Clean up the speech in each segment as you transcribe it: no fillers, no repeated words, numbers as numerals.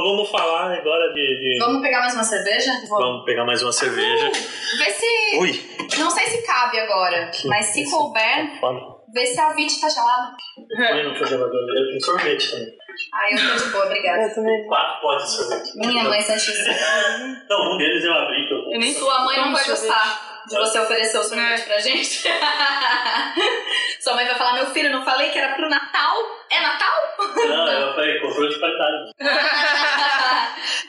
Então vamos falar agora de... Vamos pegar mais uma cerveja? Vamos pegar mais uma cerveja. Vê se... Ui. Não sei se cabe agora, mas se couber, vê se a Vit tá gelada. Eu não tô gelada, eu tenho sorvete também. Ah, eu tô de boa, obrigada. Eu também. 4 potes de sorvete. Minha mãe se achou. Não, um deles eu abri. Que eu nem sua mãe não vai gostar de você oferecer o sorvete pra gente. Sua mãe vai falar, meu filho, não falei que era pro Natal? É Natal? Não, eu falei, controle de qualidade.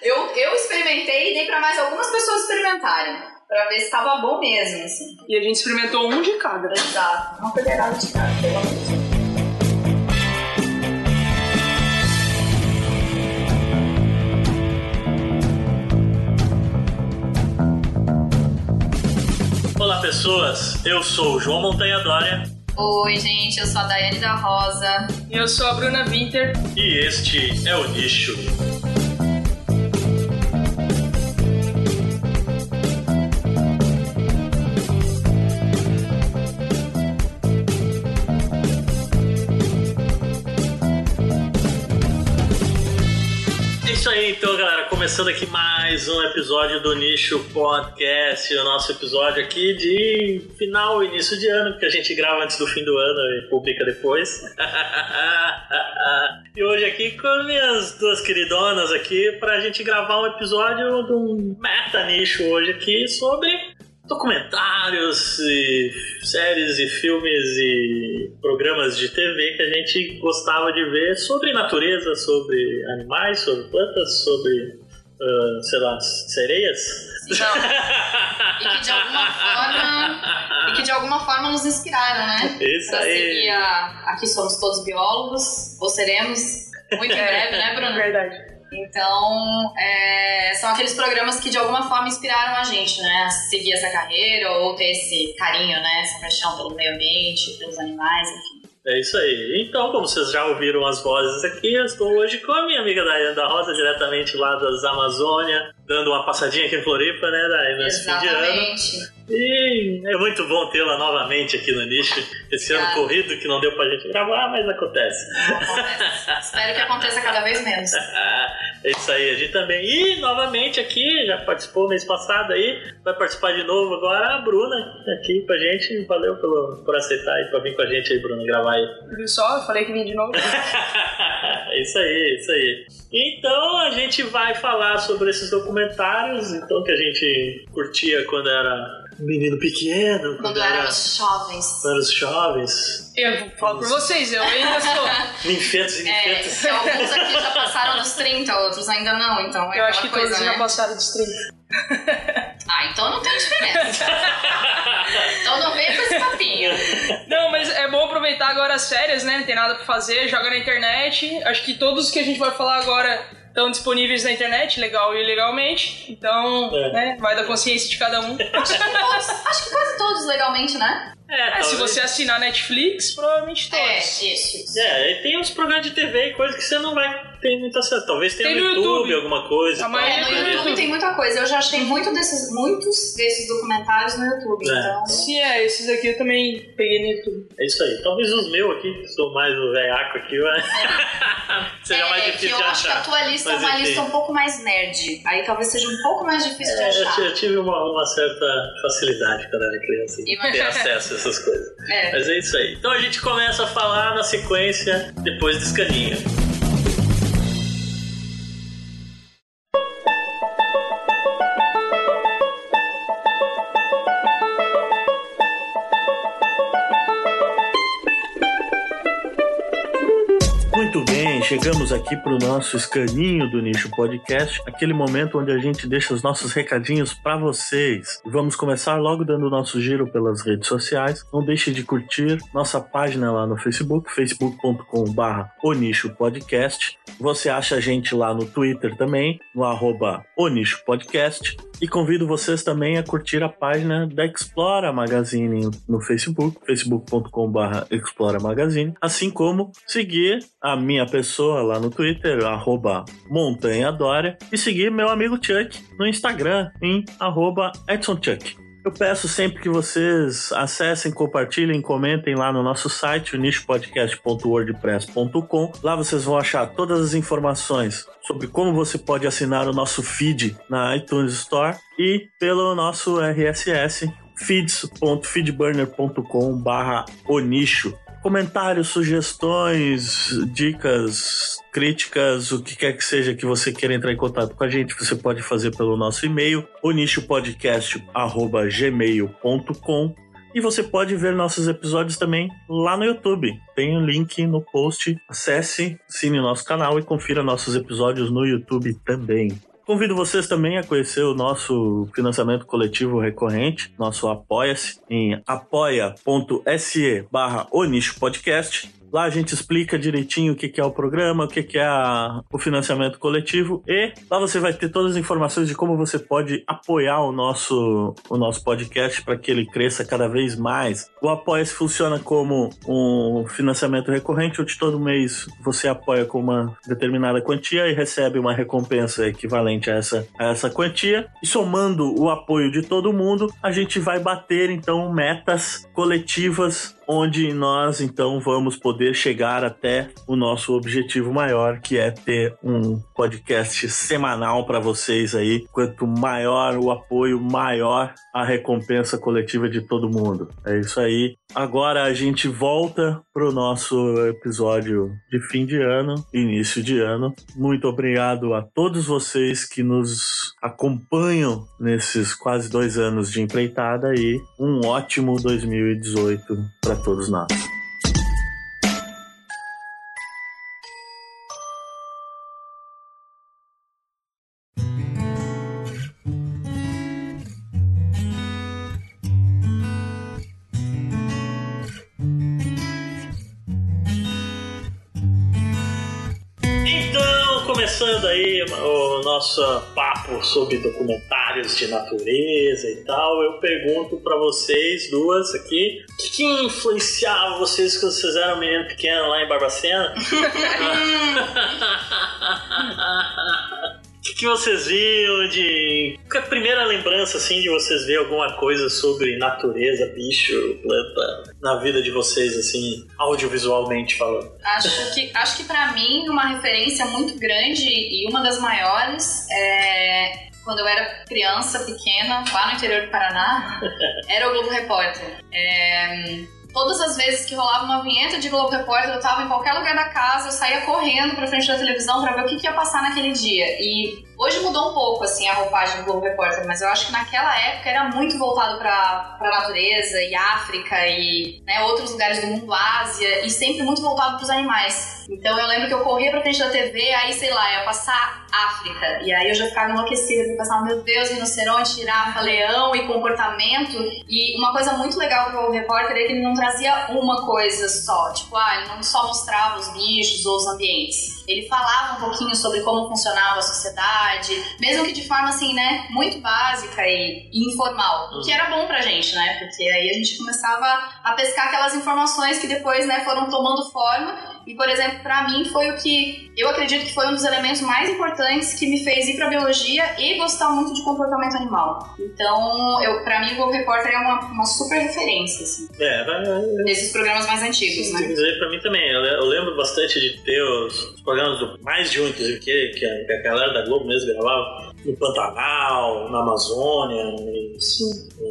Eu experimentei e dei pra mais algumas pessoas experimentarem. Pra ver se tava bom mesmo, assim. E a gente experimentou um de cada, né? Exato, uma colherada de cada. Olá, pessoas. Eu sou o João Montanha Dória. Oi, gente. Eu sou a Daiane da Rosa. E eu sou a Bruna Winter. E este é o Nicho. Isso aí, então, galera, começando aqui mais um episódio do Nicho Podcast, o nosso episódio aqui de final, início de ano, porque a gente grava antes do fim do ano e publica depois. E hoje aqui com minhas duas queridonas aqui pra gente gravar um episódio de um meta-nicho hoje aqui sobre documentários e séries e filmes e programas de TV que a gente gostava de ver sobre natureza, sobre animais, sobre plantas, sobre, sei lá, sereias. Sim, não. E que de alguma forma nos inspiraram, né? Isso pra aí. Seguir aqui somos todos biólogos, ou seremos, muito em breve, né, Bruno? Verdade. Então, são aqueles programas que de alguma forma inspiraram a gente, né? A seguir essa carreira ou ter esse carinho, né? Essa paixão pelo meio ambiente, pelos animais, enfim. É isso aí. Então, como vocês já ouviram as vozes aqui, eu estou hoje com a minha amiga Daiane da Rosa, diretamente lá das Amazônia, dando uma passadinha aqui em Floripa, né, Daiane? Exatamente. E é muito bom tê-la novamente aqui no Nicho. Esse ano corrido que não deu pra gente gravar, mas acontece. Espero que aconteça cada vez menos. É isso aí, a gente também. E novamente aqui, já participou mês passado aí, vai participar de novo agora a Bruna aqui com a gente. Valeu por aceitar aí, pra vir com a gente aí, Bruna, gravar aí. Viu só? Eu falei que vim de novo. É isso aí, isso aí. Então a gente vai falar sobre esses documentários, então, que a gente curtia quando era menino pequeno. Quando éramos jovens. Quando éramos jovens. Eu falo por vocês, eu ainda sou. Ninfetos e ninfetas. Alguns aqui já passaram dos 30, outros ainda não, então é. Eu acho que coisa, todos, né, já passaram dos 30. Ah, então não tem diferença. Então não vem com esse papinho. Não, mas é bom aproveitar agora as férias, né? Não tem nada pra fazer, joga na internet. Acho que todos que a gente vai falar agora estão disponíveis na internet, legal e ilegalmente. Então, né, vai da consciência de cada um. Acho que quase todos legalmente, né? Se você assinar Netflix, provavelmente todos. Isso. E tem uns programas de TV e coisas que você não vai ter muito acesso. Talvez tenha no YouTube alguma coisa. No YouTube tem muita coisa. Eu já achei muitos desses documentários no YouTube. Então... esses aqui eu também peguei no YouTube. É isso aí. Talvez os meus aqui, que sou mais o velhaco aqui, mas... seja mais difícil de achar. Eu acho que a tua lista é uma lista um pouco mais nerd. Aí talvez seja um pouco mais difícil de achar. Eu tive uma certa facilidade quando era criança de ter acesso. Essas coisas. Mas é isso aí. Então a gente começa a falar na sequência depois do escaninho. Muito bem, chegamos aqui para o nosso escaninho do Nicho Podcast, aquele momento onde a gente deixa os nossos recadinhos para vocês. Vamos começar logo dando o nosso giro pelas redes sociais. Não deixe de curtir nossa página lá no Facebook, facebook.com/onichopodcast. Você acha a gente lá no Twitter também, no @onichopodcast. E convido vocês também a curtir a página da Explora Magazine no Facebook, facebook.com/Explora Magazine, assim como seguir a minha pessoa lá no Twitter, @MontanhaDória, e seguir meu amigo Chuck no Instagram, em @EdsonChuck. Eu peço sempre que vocês acessem, compartilhem, comentem lá no nosso site, o nichopodcast.wordpress.com. Lá vocês vão achar todas as informações sobre como você pode assinar o nosso feed na iTunes Store e pelo nosso RSS, feeds.feedburner.com/onicho. Comentários, sugestões, dicas, críticas, o que quer que seja que você queira entrar em contato com a gente, você pode fazer pelo nosso e-mail, onichopodcast@gmail.com. E você pode ver nossos episódios também lá no YouTube. Tem um link no post. Acesse, assine nosso canal e confira nossos episódios no YouTube também. Convido vocês também a conhecer o nosso financiamento coletivo recorrente, nosso Apoia-se, em apoia.se/onichopodcast. Lá a gente explica direitinho o que é o programa, o que é o financiamento coletivo, e lá você vai ter todas as informações de como você pode apoiar o nosso podcast para que ele cresça cada vez mais. O Apoia-se funciona como um financiamento recorrente, onde todo mês você apoia com uma determinada quantia e recebe uma recompensa equivalente a essa quantia. E somando o apoio de todo mundo, a gente vai bater, então, metas coletivas, onde nós, então, vamos poder chegar até o nosso objetivo maior, que é ter um podcast semanal para vocês aí. Quanto maior o apoio, maior a recompensa coletiva de todo mundo. É isso aí. Agora a gente volta pro nosso episódio de fim de ano, início de ano. Muito obrigado a todos vocês que nos acompanham nesses quase 2 anos de empreitada e um ótimo 2018 para todos nós. Começando aí o nosso papo sobre documentários de natureza e tal, eu pergunto pra vocês duas aqui, o que influenciava vocês quando vocês eram menino pequeno lá em Barbacena? O que vocês viam de... Qual é a primeira lembrança, assim, de vocês ver alguma coisa sobre natureza, bicho, planta, na vida de vocês, assim, audiovisualmente falando? Acho que pra mim, uma referência muito grande e uma das maiores é... Quando eu era criança, pequena, lá no interior do Paraná, era o Globo Repórter. Todas as vezes que rolava uma vinheta de Globo Repórter, eu tava em qualquer lugar da casa, eu saía correndo pra frente da televisão pra ver o que ia passar naquele dia. E hoje mudou um pouco, assim, a roupagem do Globo Repórter, mas eu acho que naquela época era muito voltado pra natureza e África e, né, outros lugares do mundo, Ásia, e sempre muito voltado pros animais. Então eu lembro que eu corria pra frente da TV, aí, sei lá, ia passar África, e aí eu já ficava enlouquecida, porque eu pensava, meu Deus, rinoceronte, girafa, leão e comportamento. E uma coisa muito legal do Globo Repórter é que ele não trazia uma coisa só, tipo, ele não só mostrava os bichos ou os ambientes, ele falava um pouquinho sobre como funcionava a sociedade, mesmo que de forma, assim, né, muito básica e informal, o que era bom pra gente, né, porque aí a gente começava a pescar aquelas informações que depois, né, foram tomando forma. E, por exemplo, pra mim foi o que eu acredito que foi um dos elementos mais importantes que me fez ir pra biologia e gostar muito de comportamento animal. Então, pra mim, o Globo Repórter é uma super referência, assim. Nesses programas mais antigos, sim, né? Quer dizer, pra mim também, eu lembro bastante de ter os programas mais de um, inclusive, que a galera da Globo mesmo gravava no Pantanal, na Amazônia,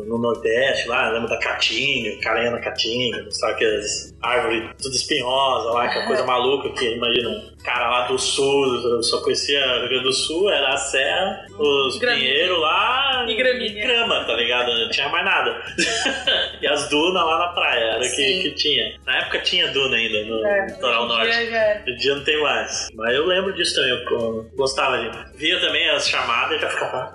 no Nordeste, lá, eu lembro da Caatinga, caranha na Caatinga, sabe, aquelas árvores tudo espinhosa lá, aquela coisa maluca que, imagina, um cara lá do Sul, só conhecia o Rio Grande do Sul, era a serra, os pinheiros lá e grama, tá ligado? Não tinha mais nada. E as dunas lá na praia, era que tinha. Na época tinha duna ainda, no litoral norte. Hoje em dia não tem mais. Mas eu lembro disso também, eu gostava de... Via também as chamadas e já ficava,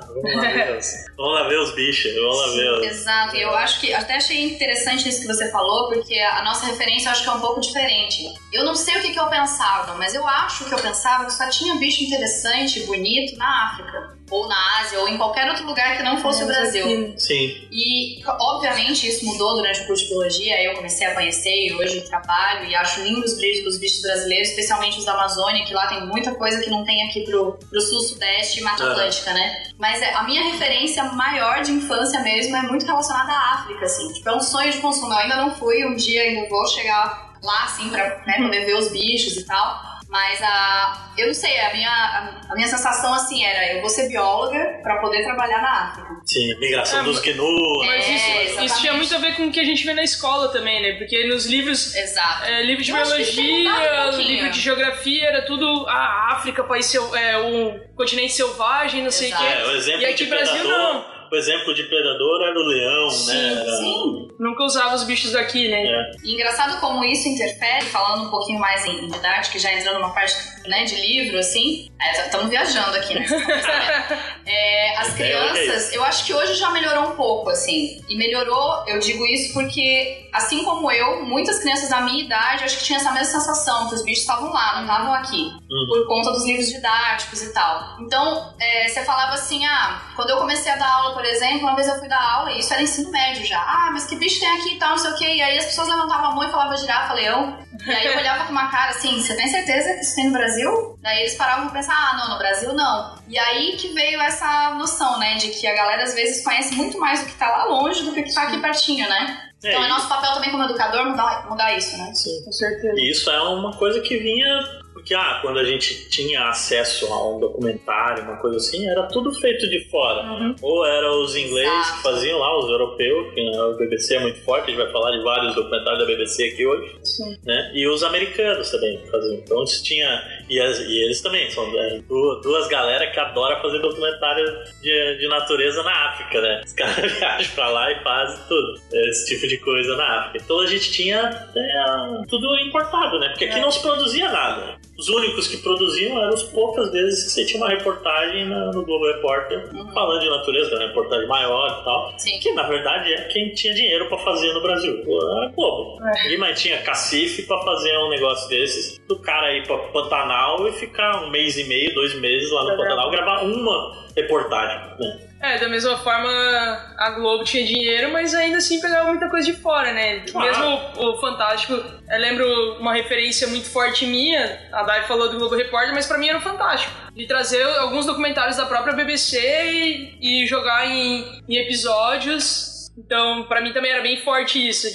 vamos lá ver os bichos, vamos lá ver os... Exato, e eu acho que, até achei interessante isso que você falou, porque a nossa referência eu acho que é um pouco diferente. Eu não sei o que eu pensava, mas eu acho acho que eu pensava que só tinha bicho interessante e bonito na África, ou na Ásia, ou em qualquer outro lugar que não fosse o Brasil. Sim. E, obviamente, isso mudou durante o curso de biologia, aí eu comecei a conhecer e hoje trabalho e acho lindos os bichos brasileiros, especialmente os da Amazônia, que lá tem muita coisa que não tem aqui pro sul, sudeste e Mata Atlântica, né? Mas a minha referência maior de infância mesmo é muito relacionada à África, assim. Tipo, é um sonho de consumo. Eu ainda não fui, um dia ainda vou chegar lá, assim, pra, né, poder ver os bichos e tal. Mas eu não sei, a minha sensação assim era, eu vou ser bióloga pra poder trabalhar na África. Sim, migração dos gnu. Mas isso tinha muito a ver com o que a gente vê na escola também, né? Porque nos livros, livros de biologia, livro de geografia, era tudo a África, país, o continente selvagem, não sei o quê. É, o exemplo e aqui no Brasil não. O exemplo de predador era o leão, sim, né? Sim, nunca usava os bichos daqui, né? É. E engraçado como isso interfere, falando um pouquinho mais em didática, já entrando numa parte, né, de livro, assim. Estamos viajando aqui, né? As crianças, eu acho que hoje já melhorou um pouco, assim. E melhorou, eu digo isso porque, assim como eu, muitas crianças da minha idade, acho que tinha essa mesma sensação, que os bichos estavam lá, não estavam aqui. Por conta dos livros didáticos e tal. Então, você falava assim, quando eu comecei a dar aula, por exemplo, uma vez eu fui dar aula e isso era ensino médio já. Mas que bicho tem aqui e tal, não sei o quê. E aí as pessoas levantavam a mão e falavam girafa, leão. E aí eu olhava com uma cara assim, você tem certeza que isso tem no Brasil? Daí eles paravam pra pensar, não, no Brasil não. E aí que veio essa noção, né, de que a galera às vezes conhece muito mais o que tá lá longe do que o que tá aqui pertinho, né? Então é nosso papel também como educador mudar isso, né? Sim, com certeza. E isso é uma coisa que vinha... Porque, quando a gente tinha acesso a um documentário, uma coisa assim, era tudo feito de fora. Ou era os ingleses que faziam lá, os europeus, que a BBC é muito forte, a gente vai falar de vários documentários da BBC aqui hoje, né? E os americanos também faziam. Então, se tinha... E eles também, são duas galera que adoram fazer documentário de natureza na África, né? Os caras viajam pra lá e fazem tudo, esse tipo de coisa na África. Então, a gente tinha tudo importado, né? Porque aqui não se produzia nada. Os únicos que produziam eram as poucas vezes que você tinha uma reportagem no Globo Repórter falando de natureza, uma reportagem maior e tal. Sim. Que na verdade é quem tinha dinheiro pra fazer no Brasil. Era Globo. Ninguém mais tinha cacife pra fazer um negócio desses. Do cara ir pra Pantanal e ficar um mês e meio, 2 meses lá no Pantanal, gravar uma reportagem, né? Da mesma forma a Globo tinha dinheiro, mas ainda assim pegava muita coisa de fora, né? Mesmo o Fantástico, eu lembro uma referência muito forte minha, a Dai falou do Globo Repórter, mas pra mim era o Fantástico. De trazer alguns documentários da própria BBC e jogar em episódios. Então, pra mim também era bem forte isso.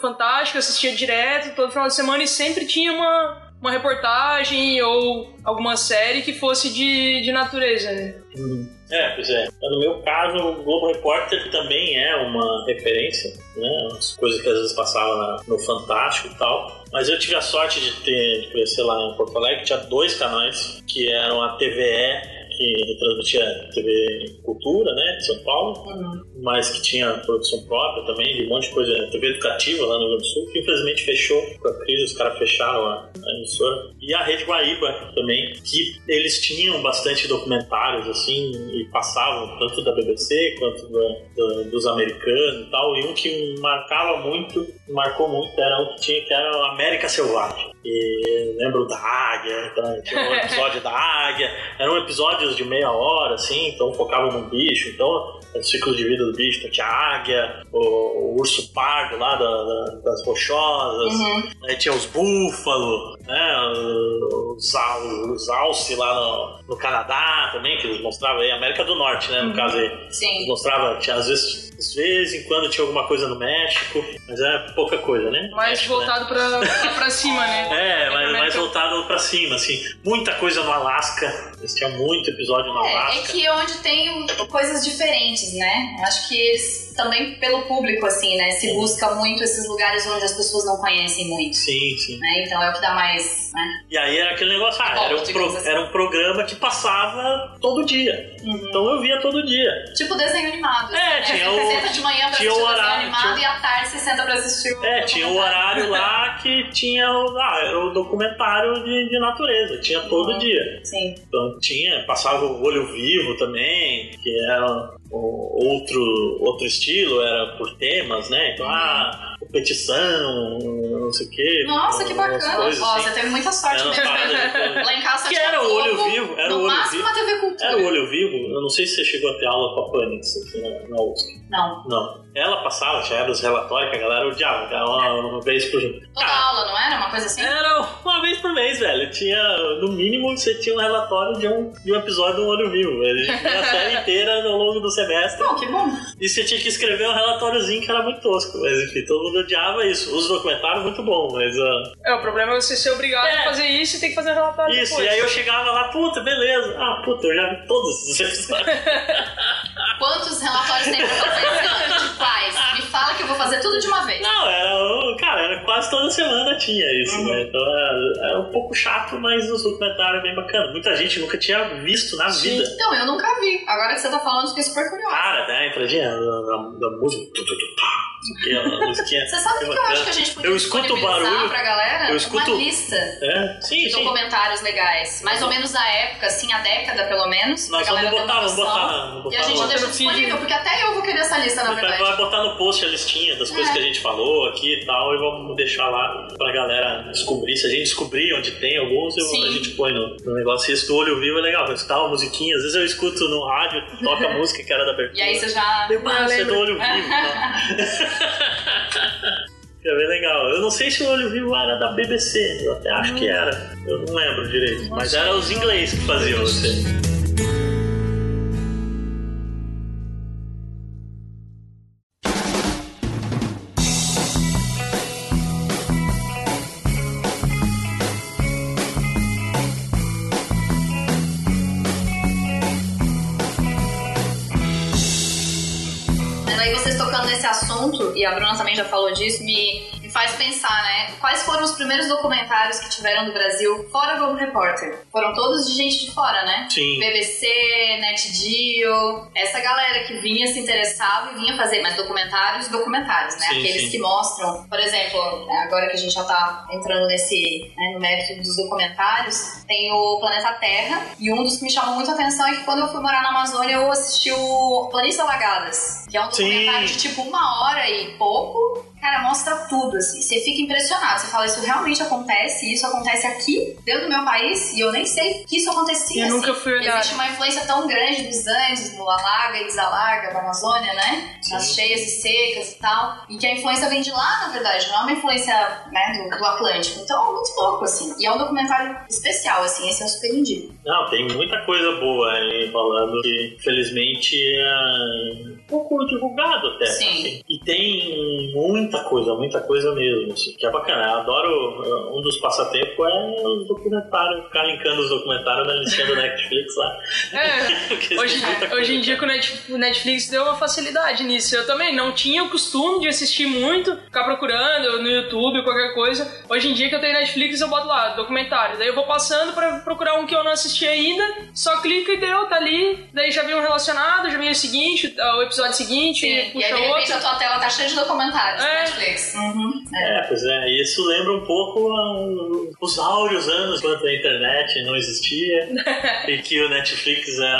Fantástico, eu assistia direto, todo final de semana e sempre tinha uma reportagem ou alguma série que fosse de natureza, né? Pois é. No meu caso, o Globo Repórter também é uma referência, né? As coisas que às vezes passavam no Fantástico e tal. Mas eu tive a sorte de crescer lá em Porto Alegre, tinha 2 canais, que eram a TVE, que transmitia TV Cultura, né, de São Paulo, mas que tinha produção própria também, de um monte de coisa, TV Educativa lá no Rio Grande do Sul, que infelizmente fechou com a crise, os caras fecharam a emissora. E a Rede Guaíba também, que eles tinham bastante documentários, assim, e passavam tanto da BBC quanto dos americanos e tal, e um que marcou muito, era um que tinha, que era a América Selvagem. E lembro da Águia, então, tinha um episódio da Águia, eram episódios de meia hora, assim, então focavam no bicho, então o ciclo de vida do bicho, então tinha a águia, o urso pardo lá das rochosas, aí tinha os búfalos, né, os alce lá no Canadá também, que eles mostravam aí, América do Norte, né, no caso aí, mostrava, tinha às vezes em quando tinha alguma coisa no México, mas era pouca coisa, né? Mais México, voltado, né? pra cima, né? Mais voltado pra cima, assim. Muita coisa no Alasca, tinha muito episódio no Alasca. É que onde tem coisas diferentes, né? Acho que eles, também pelo público, assim, né? Se busca muito esses lugares onde as pessoas não conhecem muito. Sim, sim. Né? Então é o que dá mais, né? E aí era aquele negócio, era um programa que passava todo dia. Então eu via todo dia. Tipo desenho animado. Né? Tinha o... Você senta de manhã pra assistir o desenho animado e à tarde você senta pra assistir o... tinha o horário lá que tinha o documentário de natureza. Tinha todo dia. Sim. Então passava o Olho Vivo também, que era outro estilo, era por temas, né? Então, competição, não sei o quê. Nossa, que bacana. Ó, assim. Você teve muita sorte mesmo. Lá em casa tinha era o Olho Vivo. Era o Olho Vivo. Uma TV Cultura. Era o Olho Vivo. Eu não sei se você chegou a ter aula com a Planets aqui na USP. Não. Não. Ela passava, já era os relatórios que a galera odiava. Era uma vez por... Toda aula, não era? Uma coisa assim? Era uma vez por mês, velho. Tinha, no mínimo, você tinha um relatório de um episódio do Olho Vivo. A gente tinha a série inteira ao longo do semestre. Não, que bom. E você tinha que escrever um relatóriozinho que era muito tosco. Mas, enfim, todo mundo odiava isso. Os documentários, muito bom, mas... o problema é você ser obrigado a fazer isso e tem que fazer um relatório isso, depois. Isso, e aí eu chegava lá, puta, beleza. Ah, puta, eu já vi todos esses episódios. Quantos relatórios tem pra fazer esse ano de paz? Me fala que eu vou fazer tudo de uma vez. Não, era quase toda semana tinha isso, né? Então era um pouco chato, mas o documentário é bem bacana. Muita gente nunca tinha visto na vida. Não, eu nunca vi. Agora que você tá falando, fiquei super curiosa. Cara, né? Imagina, da música. Você sabe o que eu acho que a gente podia disponibilizar pra galera? Uma lista de documentários legais. Mais ou menos a época, assim, a década pelo menos. Nós vamos botar. E a gente deixa disponível, porque até eu vou querer essa lista, na verdade. Vai botar no post a listinha das coisas que a gente falou aqui e tal, e vamos deixar lá pra galera descobrir. Se a gente descobrir onde tem alguns, a gente põe no negócio. Isso do Olho Vivo é legal, mas tá uma musiquinha. Às vezes eu escuto no rádio, toca a música que era da abertura. E aí você já... Você é do Olho Vivo, tá? É bem legal. Eu não sei se o Olho Vivo era da BBC. Eu até acho que era. Eu não lembro direito. Mas era os ingleses que faziam você. E a Bruna também já falou disso, me faz pensar, né? Quais foram os primeiros documentários que tiveram do Brasil fora Globo Repórter? Foram todos de gente de fora, né? Sim. BBC, NetGeo, essa galera que vinha, se interessava e vinha fazer, mas documentários, né? Sim, aqueles que mostram, por exemplo, agora que a gente já tá entrando nesse, né, no mérito dos documentários, tem o Planeta Terra, e um dos que me chamou muito a atenção é que quando eu fui morar na Amazônia, eu assisti o Planícies Alagadas, que é um documentário de tipo 1 hora e pouco. Cara, mostra tudo, assim. Você fica impressionado. Você fala, isso realmente acontece, isso acontece aqui, dentro do meu país, e eu nem sei que isso acontecia. Eu nunca fui olhar. Existe uma influência tão grande dos Andes, do Alaga e Desalaga, da Amazônia, né? Nas cheias e secas e tal. E que a influência vem de lá, na verdade. Não é uma influência, né, do Atlântico. Então, é muito louco, assim. E é um documentário especial, assim. Esse eu super indico. Não, tem muita coisa boa aí falando que, infelizmente, é um pouco divulgado até. Sim. Assim. E tem muita coisa mesmo, assim, que é bacana. Eu adoro, um dos passatempos é os documentários, ficar linkando os documentários na listinha do Netflix lá. Hoje em dia que o Netflix deu uma facilidade nisso. Eu também não tinha o costume de assistir muito, ficar procurando no YouTube, qualquer coisa. Hoje em dia que eu tenho Netflix, eu boto lá, documentário. Daí eu vou passando pra procurar um que eu não assisti ainda, só clica e deu, tá ali. Daí já vi um relacionado, já vi o seguinte, o episódio seguinte, puxa outro. E aí, de repente, a tua tela tá cheia de documentários. Netflix. Pois é, isso lembra um pouco os áureos anos quando a internet não existia e que o Netflix era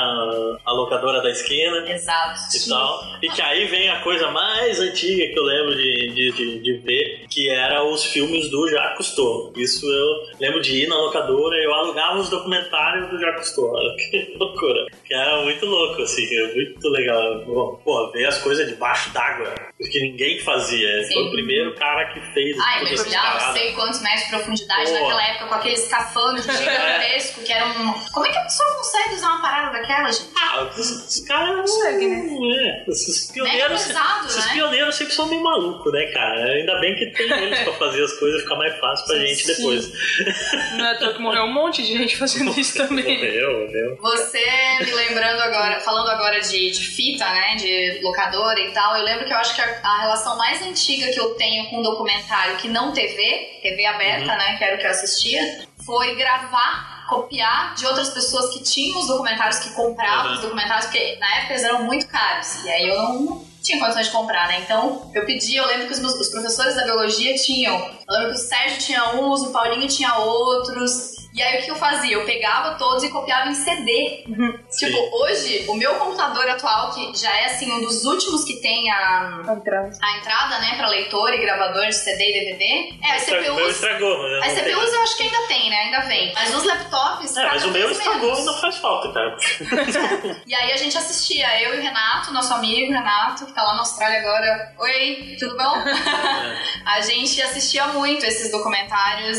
a locadora da esquina. Exato. E tal. E que aí vem a coisa mais antiga que eu lembro de ver, que era os filmes do Jacques Cousteau. Isso eu lembro de ir na locadora e eu alugava os documentários do Jacques Cousteau. Que loucura. Que era muito louco, assim, muito legal. Pô, ver as coisas debaixo d'água, porque ninguém fazia. Foi o primeiro cara que fez. Ai, mergulhar não sei quantos metros de profundidade naquela época com aquele escafandro gigantesco que era um... Como é que a pessoa consegue usar uma parada daquela, gente? Ah, os caras não conseguem, né? Esses pioneiros, pioneiros sempre são meio malucos, né, cara? Ainda bem que tem eles pra fazer as coisas, ficar mais fácil pra gente depois. Não é tanto que morreu um monte de gente fazendo isso também. Morreu. Você me lembrando agora, falando agora de fita, né? De locadora e tal, eu lembro que eu acho que a relação mais antiga que eu tenho com documentário que não TV aberta, né, que era o que eu assistia, foi gravar, copiar de outras pessoas que tinham os documentários, que compravam os documentários, porque na época eles eram muito caros, e aí eu não tinha condições de comprar, né, então eu pedi, eu lembro que os professores da biologia tinham, eu lembro que o Sérgio tinha uns, o Paulinho tinha outros, E aí o que eu fazia? Eu pegava todos e copiava em CD. Tipo, hoje, o meu computador atual, que já é assim, um dos últimos que tem a entrada, né, pra leitor e gravador de CD e DVD. É, o meu estragou, né? As CPUs eu acho que ainda tem, né? Ainda vem. Mas os laptops... É, mas o meu estragou e não faz falta, cara. E aí a gente assistia, eu e o Renato, nosso amigo Renato, que tá lá na Austrália agora. Oi, tudo bom? É. A gente assistia muito esses documentários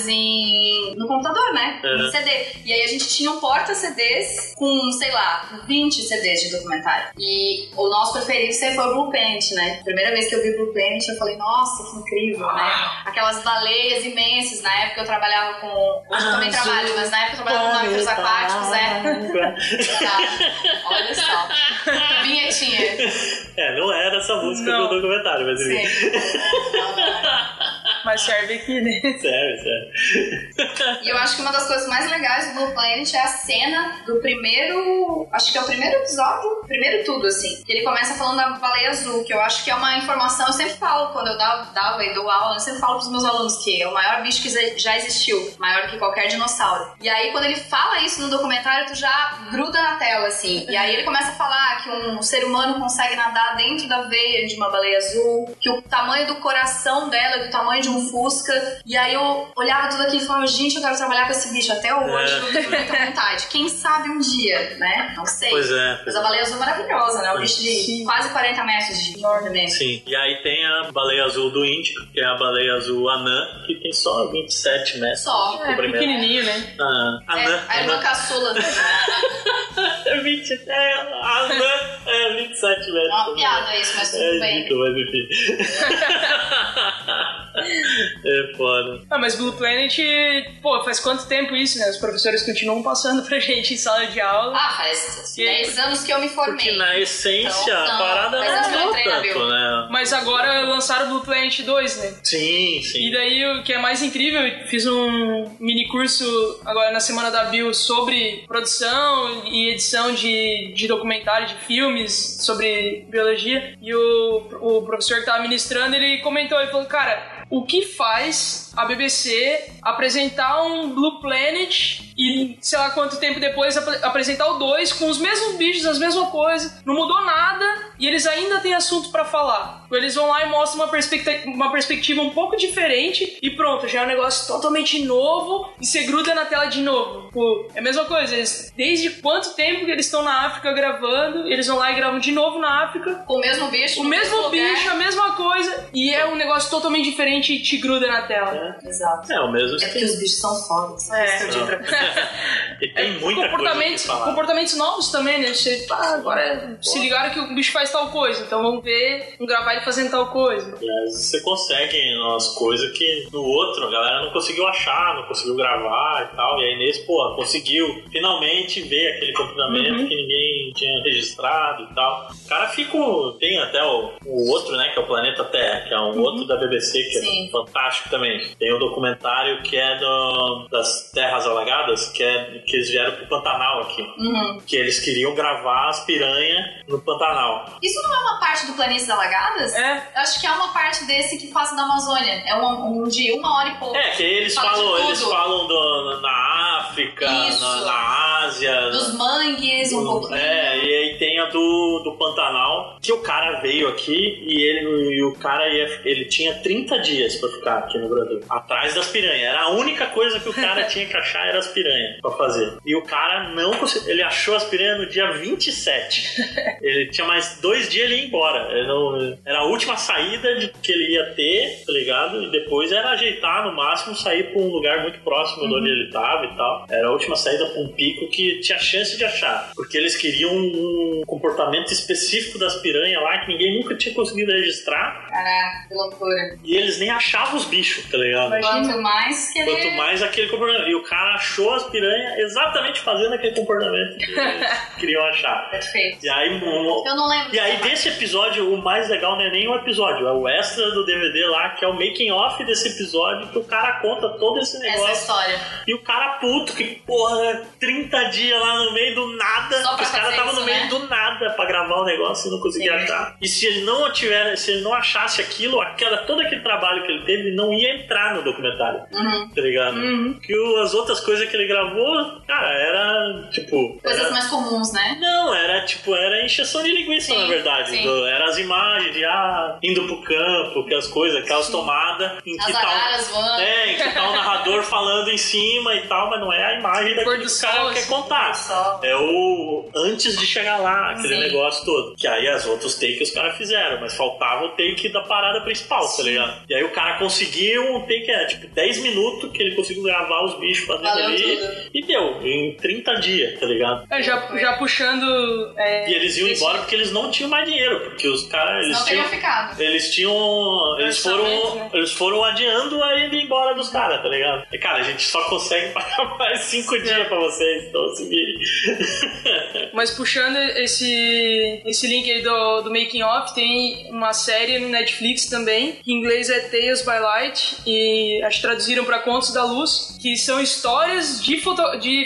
no computador, né? Uhum. CD. E aí a gente tinha um porta-CDs com, sei lá, 20 CDs de documentário. E o nosso preferido sempre foi o Blue Planet, né? Primeira vez que eu vi Blue Planet, eu falei, nossa, que incrível, né? Aquelas baleias imensas. Na época eu trabalhava com... Hoje eu também trabalho, mas na época eu trabalhava com mamíferos aquáticos, né? Tá. Olha só. Vinhetinha. É, não era essa música do documentário, mas enfim. Mas serve aqui, né? Serve. E eu acho que uma das coisas mais legais do Blue Planet é a cena do primeiro... Acho que é o primeiro episódio. Primeiro tudo, assim. Que ele começa falando da baleia azul, que eu acho que é uma informação... Eu sempre falo, quando eu dava e dou aula, eu sempre falo pros meus alunos que é o maior bicho que já existiu. Maior que qualquer dinossauro. E aí, quando ele fala isso no documentário, tu já gruda na tela, assim. E aí ele começa a falar que um ser humano consegue nadar dentro da veia de uma baleia azul, que o tamanho do coração dela é do tamanho de um Fusca. E aí eu olhava tudo aquilo e falava, gente, eu quero trabalhar com esse bicho até hoje, não tenho muita vontade. Quem sabe um dia, né? Não sei. Pois é. Mas a baleia azul é maravilhosa, né? Um bicho de quase 40 metros de enorme mesmo. Sim. E aí tem a baleia azul do Índico, que é a baleia azul anã, que tem só 27 metros. Só. É pequenininho, né? Anã. A irmã caçula. É 27. Anã é 27 metros. É uma piada isso, mas tudo bem. Rico, mas enfim. É foda. Ah, mas Blue Planet, pô, faz quanto tempo isso, né? Os professores continuam passando pra gente em sala de aula. Ah, faz 10 anos que eu me formei. Porque na essência, então, a parada não é tanto, né? Mas agora lançaram o Blue Planet 2, né? Sim, sim. E daí, o que é mais incrível, eu fiz um mini curso agora na Semana da Bio sobre produção e edição de documentário, de filmes, sobre biologia. E o professor que tava ministrando, ele comentou, ele falou, cara... O que faz a BBC apresentar um Blue Planet e, sei lá quanto tempo depois, apresentar o 2 com os mesmos bichos, as mesmas coisas, não mudou nada e eles ainda têm assunto pra falar. Eles vão lá e mostram uma perspectiva um pouco diferente e pronto, já é um negócio totalmente novo e você gruda na tela de novo. Pô, é a mesma coisa, eles, desde quanto tempo que eles estão na África gravando, eles vão lá e gravam de novo na África. Com o mesmo bicho. O mesmo bicho, a mesma coisa e é um negócio totalmente diferente. Te gruda na tela. É. Exato. É o mesmo. É porque os bichos são fodas. É. E tem muita coisa. Comportamentos novos também, né? Você, agora se ligaram que o bicho faz tal coisa, então vamos ver, vamos gravar ele fazendo tal coisa. É, você consegue umas coisas que no outro a galera não conseguiu achar, não conseguiu gravar e tal. E aí nesse, pô, conseguiu finalmente ver aquele comportamento que ninguém tinha registrado e tal. O cara ficou. Tem até o outro, né? Que é o Planeta Terra, que é um outro da BBC que é fantástico também. Tem um documentário que é das terras alagadas, que eles vieram pro Pantanal aqui. Que eles queriam gravar as piranhas no Pantanal. Isso não é uma parte do Planícies Alagadas? É. Eu acho que é uma parte desse que passa da Amazônia. É um de uma hora e pouco. É, que eles falam na África, na Ásia. Dos mangues, um pouquinho. É, e aí tem a do Pantanal, que o cara veio aqui e ele tinha 30 dias pra ficar aqui no Brasil, atrás das piranhas. Era a única coisa que o cara tinha que achar, era as piranhas pra fazer. E o cara não conseguiu. Ele achou as piranhas no dia 27. Ele tinha mais 2 dias, ele ia embora. Era a última saída que ele ia ter, tá ligado? E depois era ajeitar no máximo, sair pra um lugar muito próximo de onde ele tava e tal. Era a última saída pra um pico que tinha chance de achar, porque eles queriam um comportamento específico das piranhas lá, que ninguém nunca tinha conseguido registrar. Caraca, que loucura. E eles nem achavam os bichos, tá ligado? Quanto mais aquele comportamento. E o cara achou as piranhas exatamente fazendo aquele comportamento que eles queriam achar. Perfeito. E aí, eu não lembro. E E aí, desse episódio, o mais legal não é nem o episódio, é o extra do DVD lá, que é o making off desse episódio, que o cara conta todo esse negócio. Essa história. E o cara puto, que porra, 30 dias lá no meio do nada. Só pra os caras estavam no meio, né, do nada pra gravar o negócio e não conseguia achar. E se ele não tiver, se ele não achasse aquilo, todo aquele trabalho que ele teve, ele não ia entrar no documentário. Uhum. Tá ligado? Uhum. Que as outras coisas que ele gravou, cara, era tipo... coisas mais comuns, né? Não, era tipo, era encheção de linguiça, sim, na verdade. Eram as imagens de, indo pro campo, aquelas coisas, aquelas tomadas, em que tal, em que tá o narrador falando em cima e tal, mas não é a imagem daquele que o cara quer contar. É o antes de chegar lá, aquele negócio todo. Que aí as outros takes os caras fizeram, mas faltava o take da parada principal, tá ligado? E aí o cara conseguiu um take, tipo 10 minutos que ele conseguiu gravar os bichos fazendo ali tudo. E deu, em 30 dias, tá ligado? Já puxando... e eles iam embora porque eles não tinham mais dinheiro, porque os caras... Eles não tinham ficado. Eles foram adiando a ir embora dos caras, tá ligado? E, cara, a gente só consegue pagar mais 5 dias pra vocês, então se virem. Mas puxando esse link aí do making of, tem uma série no Netflix também, que em inglês é Tales by Light, e acho que traduziram pra Contos da Luz, que são histórias de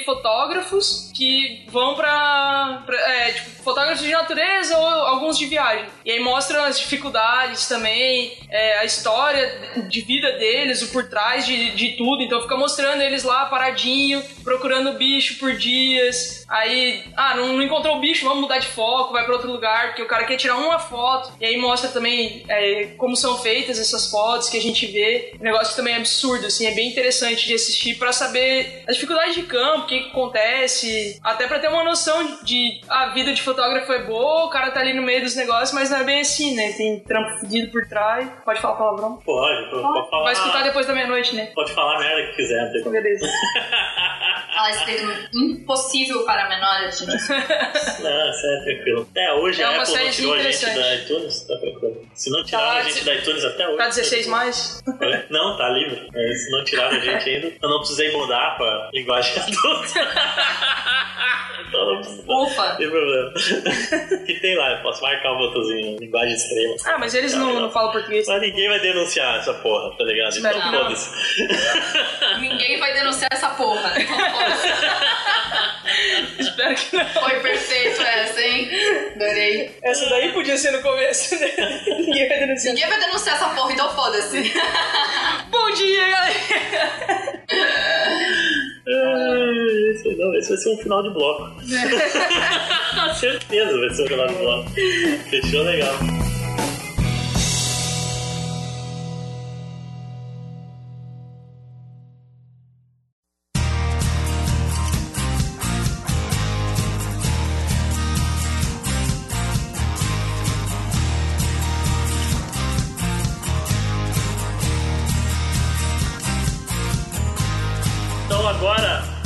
fotógrafos que vão pra fotógrafos de natureza ou alguns de viagem. E aí mostram as dificuldades também, a história de vida deles, o por trás de tudo. Então fica mostrando eles lá paradinho, procurando bicho por dias. Aí, não encontrou o bicho, vamos mudar de foco, vai pra outro lugar, porque o cara quer tirar uma foto. E aí mostra também como são feitas essas fotos que a gente vê. O negócio também é absurdo, assim, é bem interessante de assistir pra saber as dificuldades de campo, o que acontece, até pra ter uma noção de a vida de fotógrafo é boa, o cara tá ali no meio dos negócios, mas não é bem assim, né? Tem trampo fudido por trás. Pode falar palavrão? Pode falar. Vai escutar depois da meia-noite, né? Pode falar a merda que quiser. Beleza. Falar esse termo impossível para menores, gente. Não, isso é tranquilo. Até hoje a Apple não tirou a gente da iTunes, tá tranquilo. Se não tiraram a gente da iTunes até hoje... Tá 16 mais? Não, tá livre. Se não tiraram a gente ainda, eu não precisei mudar pra linguagem adulta. Ufa! Tem problema. Que tem lá, eu posso marcar um botãozinho, linguagem extrema. Mas eles não falam português. Mas ninguém vai denunciar essa porra, tá ligado? Então foda-se. Ninguém vai denunciar essa porra, então foda-se. Espero que não. Foi perfeito essa, hein? Adorei. Essa daí podia ser no começo, né? Ninguém vai denunciar. Ninguém vai denunciar essa porra, então foda-se. Bom dia, galera! Esse vai ser um final de bloco. Com certeza vai ser um final de bloco. Fechou legal.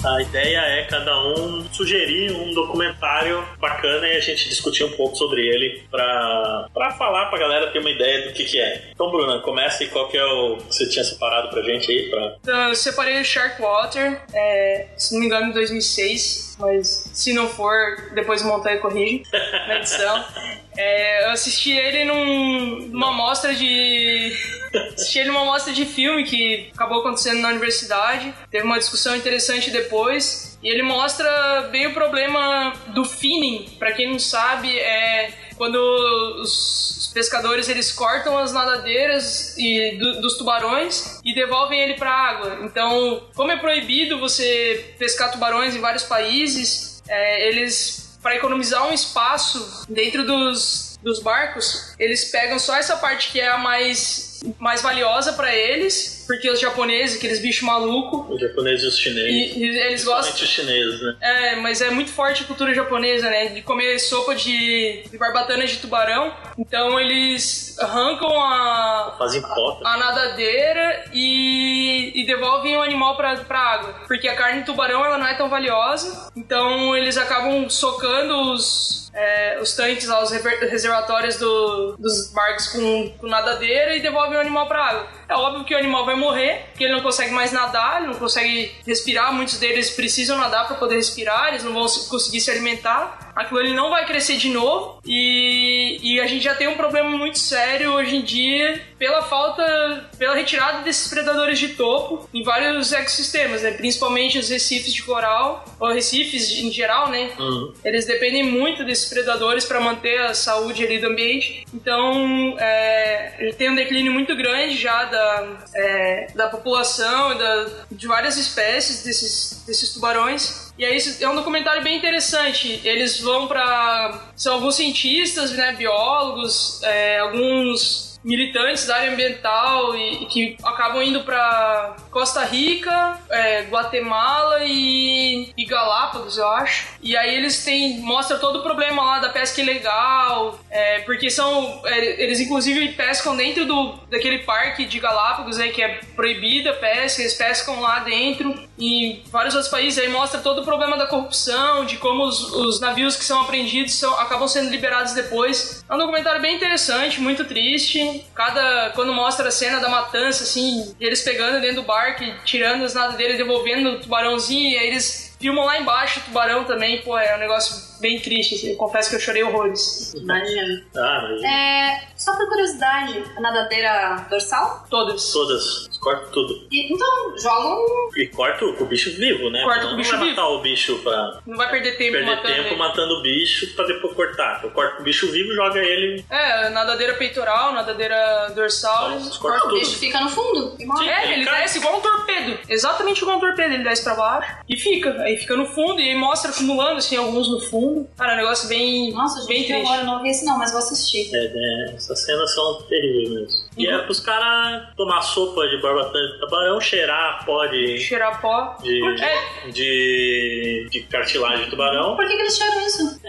A ideia é cada um sugerir um documentário bacana e a gente discutir um pouco sobre ele pra falar pra galera ter uma ideia do que é. Então, Bruna, começa aí, qual que é o que você tinha separado pra gente aí? Então, eu separei o Shark Water, se não me engano, em 2006, mas se não for, depois o Montanha corrige na edição. Eu assisti ele numa mostra de... Assisti ele numa mostra de filme que acabou acontecendo na universidade. Teve uma discussão interessante depois. E ele mostra bem o problema do finning. Pra quem não sabe, é quando os pescadores eles cortam as nadadeiras dos tubarões e devolvem ele pra água. Então, como é proibido você pescar tubarões em vários países, eles... Para economizar um espaço dentro dos barcos, eles pegam só essa parte que é a mais valiosa para eles, porque os japoneses, aqueles bichos malucos... Os japoneses e os chineses. E eles gostam... Os chineses, né? Mas é muito forte a cultura japonesa, né? De comer sopa de barbatana de tubarão. Então eles arrancam a nadadeira e devolvem o animal pra água. Porque a carne do tubarão, ela não é tão valiosa. Então eles acabam socando os... os tanques, os reservatórios dos barcos com nadadeira e devolvem o animal para a água. É óbvio que o animal vai morrer, porque ele não consegue mais nadar, ele não consegue respirar. Muitos deles precisam nadar para poder respirar, eles não vão conseguir se alimentar. Aquilo ele não vai crescer de novo e a gente já tem um problema muito sério hoje em dia pela retirada desses predadores de topo em vários ecossistemas, né? Principalmente os recifes de coral, ou recifes em geral, né? Uhum. Eles dependem muito desses predadores para manter a saúde ali do ambiente. Então, tem um declínio muito grande já da população e de várias espécies desses tubarões. E aí é um documentário bem interessante. Eles vão são alguns cientistas, né, biólogos, alguns militantes da área ambiental e que acabam indo para Costa Rica, Guatemala e Galápagos, eu acho. E aí eles mostra todo o problema lá da pesca ilegal, porque eles inclusive pescam dentro daquele parque de Galápagos, né, que é proibida a pesca, eles pescam lá dentro. Em vários outros países, aí mostra todo o problema da corrupção, de como os navios que são apreendidos acabam sendo liberados depois. É um documentário bem interessante, muito triste. Quando mostra a cena da matança, assim, eles pegando dentro do barco, tirando as nadadeiras e devolvendo o tubarãozinho, e aí eles filmam lá embaixo o tubarão também. Pô, é um negócio bem triste, assim. Eu confesso que eu chorei horrores. Imagina. Só por curiosidade, a nadadeira dorsal? Todas. Corta tudo. E, então, jogam... E corta com o bicho vivo, né? Corta com o bicho vivo. Não vai matar o bicho pra... Não vai perder tempo matando o bicho pra depois cortar. Eu corto com o bicho vivo, joga ele... nadadeira peitoral, nadadeira dorsal... Corta tudo. O bicho fica no fundo. E morre. Ele desce igual um torpedo. Exatamente igual um torpedo. Ele desce pra baixo e fica. Aí fica no fundo e aí mostra acumulando, assim, alguns no fundo. Cara, é um negócio bem... Nossa, gente, bem triste. Agora eu não vi esse não, mas vou assistir. Essas cenas são terríveis mesmo. E é pros caras tomar sopa de barbatana de tubarão, cheirar pó de... Cheirar pó? De cartilagem de tubarão. Por que eles cheiram isso?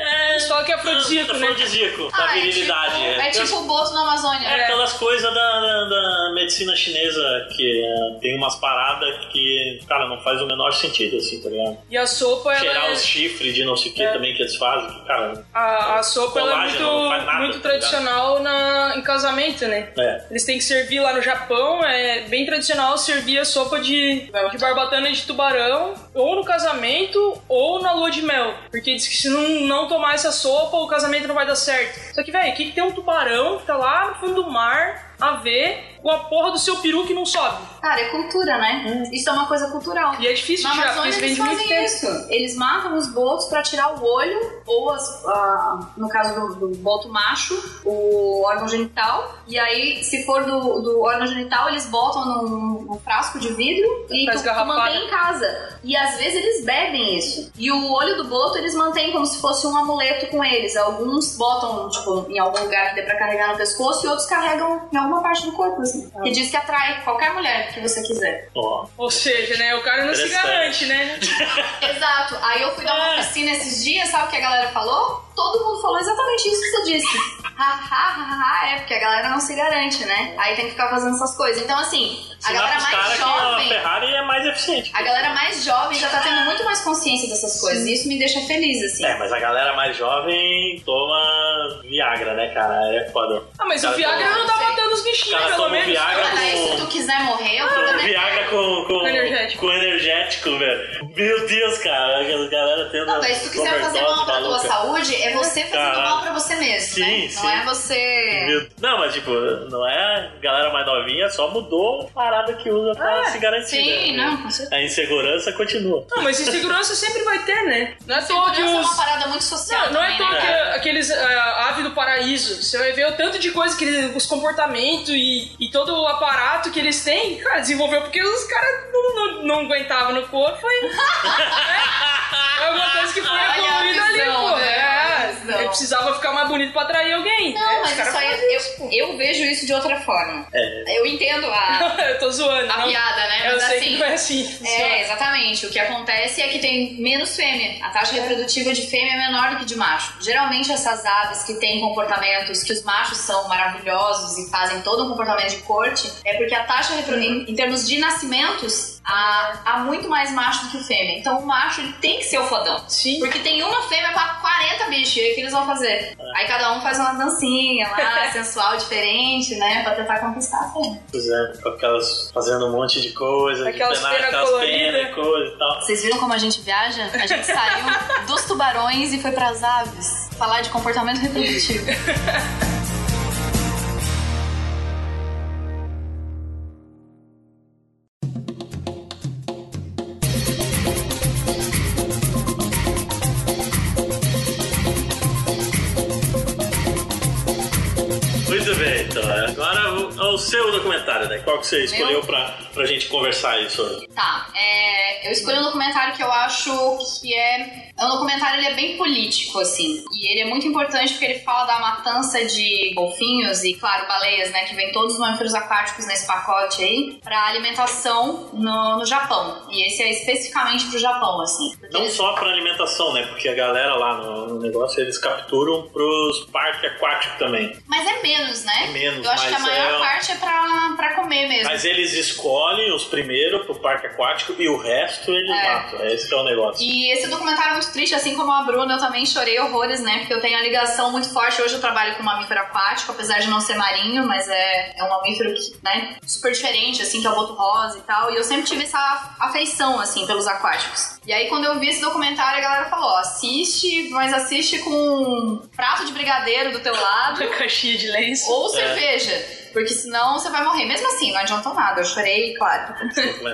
Só que é afrodisíaco, né? Afrodisíaco, da virilidade. Tipo o boto na Amazônia. Aquelas coisas da medicina chinesa, que tem umas paradas que, cara, não faz o menor sentido, assim, tá ligado? E a sopa, cheirar os chifres de não sei o que também que eles fazem, que, cara... A sopa, ela é muito tradicional em casamento, né? Eles têm que servir lá no Japão, é bem tradicional servir a sopa de barbatana de tubarão, ou no casamento, ou na lua de mel. Porque diz que se não tomar essa sopa, o casamento não vai dar certo. Só que, velho, aqui tem um tubarão que tá lá no fundo do mar, a ver... com a porra do seu peru que não sobe. Cara, é cultura, né? Isso é uma coisa cultural. E é difícil de achar, isso vem de muito tempo. Eles matam os botos pra tirar o olho, ou no caso do boto macho, o órgão genital. E aí, se for do órgão genital, eles botam num frasco de vidro e tu mantém em casa. E às vezes eles bebem isso. E o olho do boto eles mantêm como se fosse um amuleto com eles. Alguns botam, tipo, em algum lugar que dê pra carregar no pescoço e outros carregam em alguma parte do corpo. Que diz que atrai qualquer mulher que você quiser. Ou seja, né? O cara não se garante, né? Exato. Aí eu fui dar uma oficina esses dias, sabe o que a galera falou? Todo mundo falou exatamente isso que você disse. Porque a galera não se garante, né? Aí tem que ficar fazendo essas coisas. Então, assim, a galera mais jovem... A Ferrari é mais eficiente. A galera mais jovem já tá tendo muito mais consciência dessas coisas. E isso me deixa feliz, assim. Mas a galera mais jovem toma Viagra, né, cara? É foda. Mas o Viagra não tá matando os bichinhos, pelo menos. Se tu quiser morrer, eu também... Viagra com energético, velho. Meu Deus, cara. A galera tendo... Não, mas se tu quiser fazer mal pra tua saúde... É você fazendo mal pra você mesmo, né? Não é você... Não, mas tipo, não é galera mais novinha, só mudou a parada que usa pra se garantir. Sim, né? Não, com certeza. A insegurança continua. Não, mas insegurança sempre vai ter, né? Não é toa que é uma parada muito social. Não é toa que aqueles ave do paraíso, você vai ver o tanto de coisa que os comportamentos e todo o aparato que eles têm, cara, desenvolveu porque os caras não aguentavam no corpo e... É alguma coisa que foi evoluída ali, pô. Eu precisava ficar mais bonito pra atrair alguém. Não, mas isso aí, eu vejo isso de outra forma. Eu entendo a... eu tô zoando. A piada, né? Eu mas sei assim, que não é assim. Exatamente. O que acontece é que tem menos fêmea. A taxa reprodutiva de fêmea é menor do que de macho. Geralmente essas aves que têm comportamentos que os machos são maravilhosos e fazem todo um comportamento de corte, é porque a taxa reprodutiva, em termos de nascimentos... há muito mais macho do que fêmea. Então o macho ele tem que ser o fodão. Sim. Porque tem uma fêmea pra 40 bichos. E aí o que eles vão fazer? Aí cada um faz uma dancinha lá, sensual, diferente, né? Pra tentar conquistar a fêmea. Pois é, com aquelas fazendo um monte de coisa, aquelas penas e coisa e tal. Vocês viram como a gente viaja? A gente saiu dos tubarões e foi pras aves falar de comportamento reprodutivo. Seu documentário, né? Qual que você escolheu pra gente conversar isso? Tá, eu escolhi um documentário que eu acho que é um documentário, ele é bem político, assim, e ele é muito importante porque ele fala da matança de golfinhos e, claro, baleias, né, que vem todos os mamíferos aquáticos nesse pacote aí, pra alimentação no Japão, e esse é especificamente pro Japão, assim. Não eles... só pra alimentação, né, porque a galera lá no negócio, eles capturam pros parques aquáticos também. Mas é menos, né? É menos, eu acho que a maior parte é pra comer mesmo. Mas eles escolhem os primeiros pro parque aquático e o resto eles matam, esse que é o negócio. E esse documentário é muito triste, assim como a Bruna, eu também chorei horrores, né? Porque eu tenho a ligação muito forte. Hoje eu trabalho com mamífero aquático, apesar de não ser marinho, mas é um mamífero que, né, super diferente, assim, que é o boto rosa e tal. E eu sempre tive essa afeição, assim, pelos aquáticos. E aí quando eu vi esse documentário, a galera falou, assiste, mas assiste com um prato de brigadeiro do teu lado. Caixinha de lenço. Ou cerveja. Porque senão você vai morrer. Mesmo assim, não adiantou nada. Eu chorei, claro.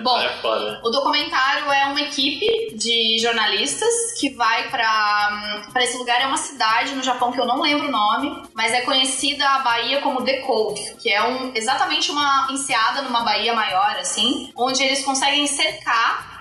Bom, o documentário é uma equipe de jornalistas que vai pra esse lugar. É uma cidade no Japão que eu não lembro o nome, mas é conhecida a Bahia como The Cove, que é exatamente uma enseada numa baía maior, assim, onde eles conseguem cercar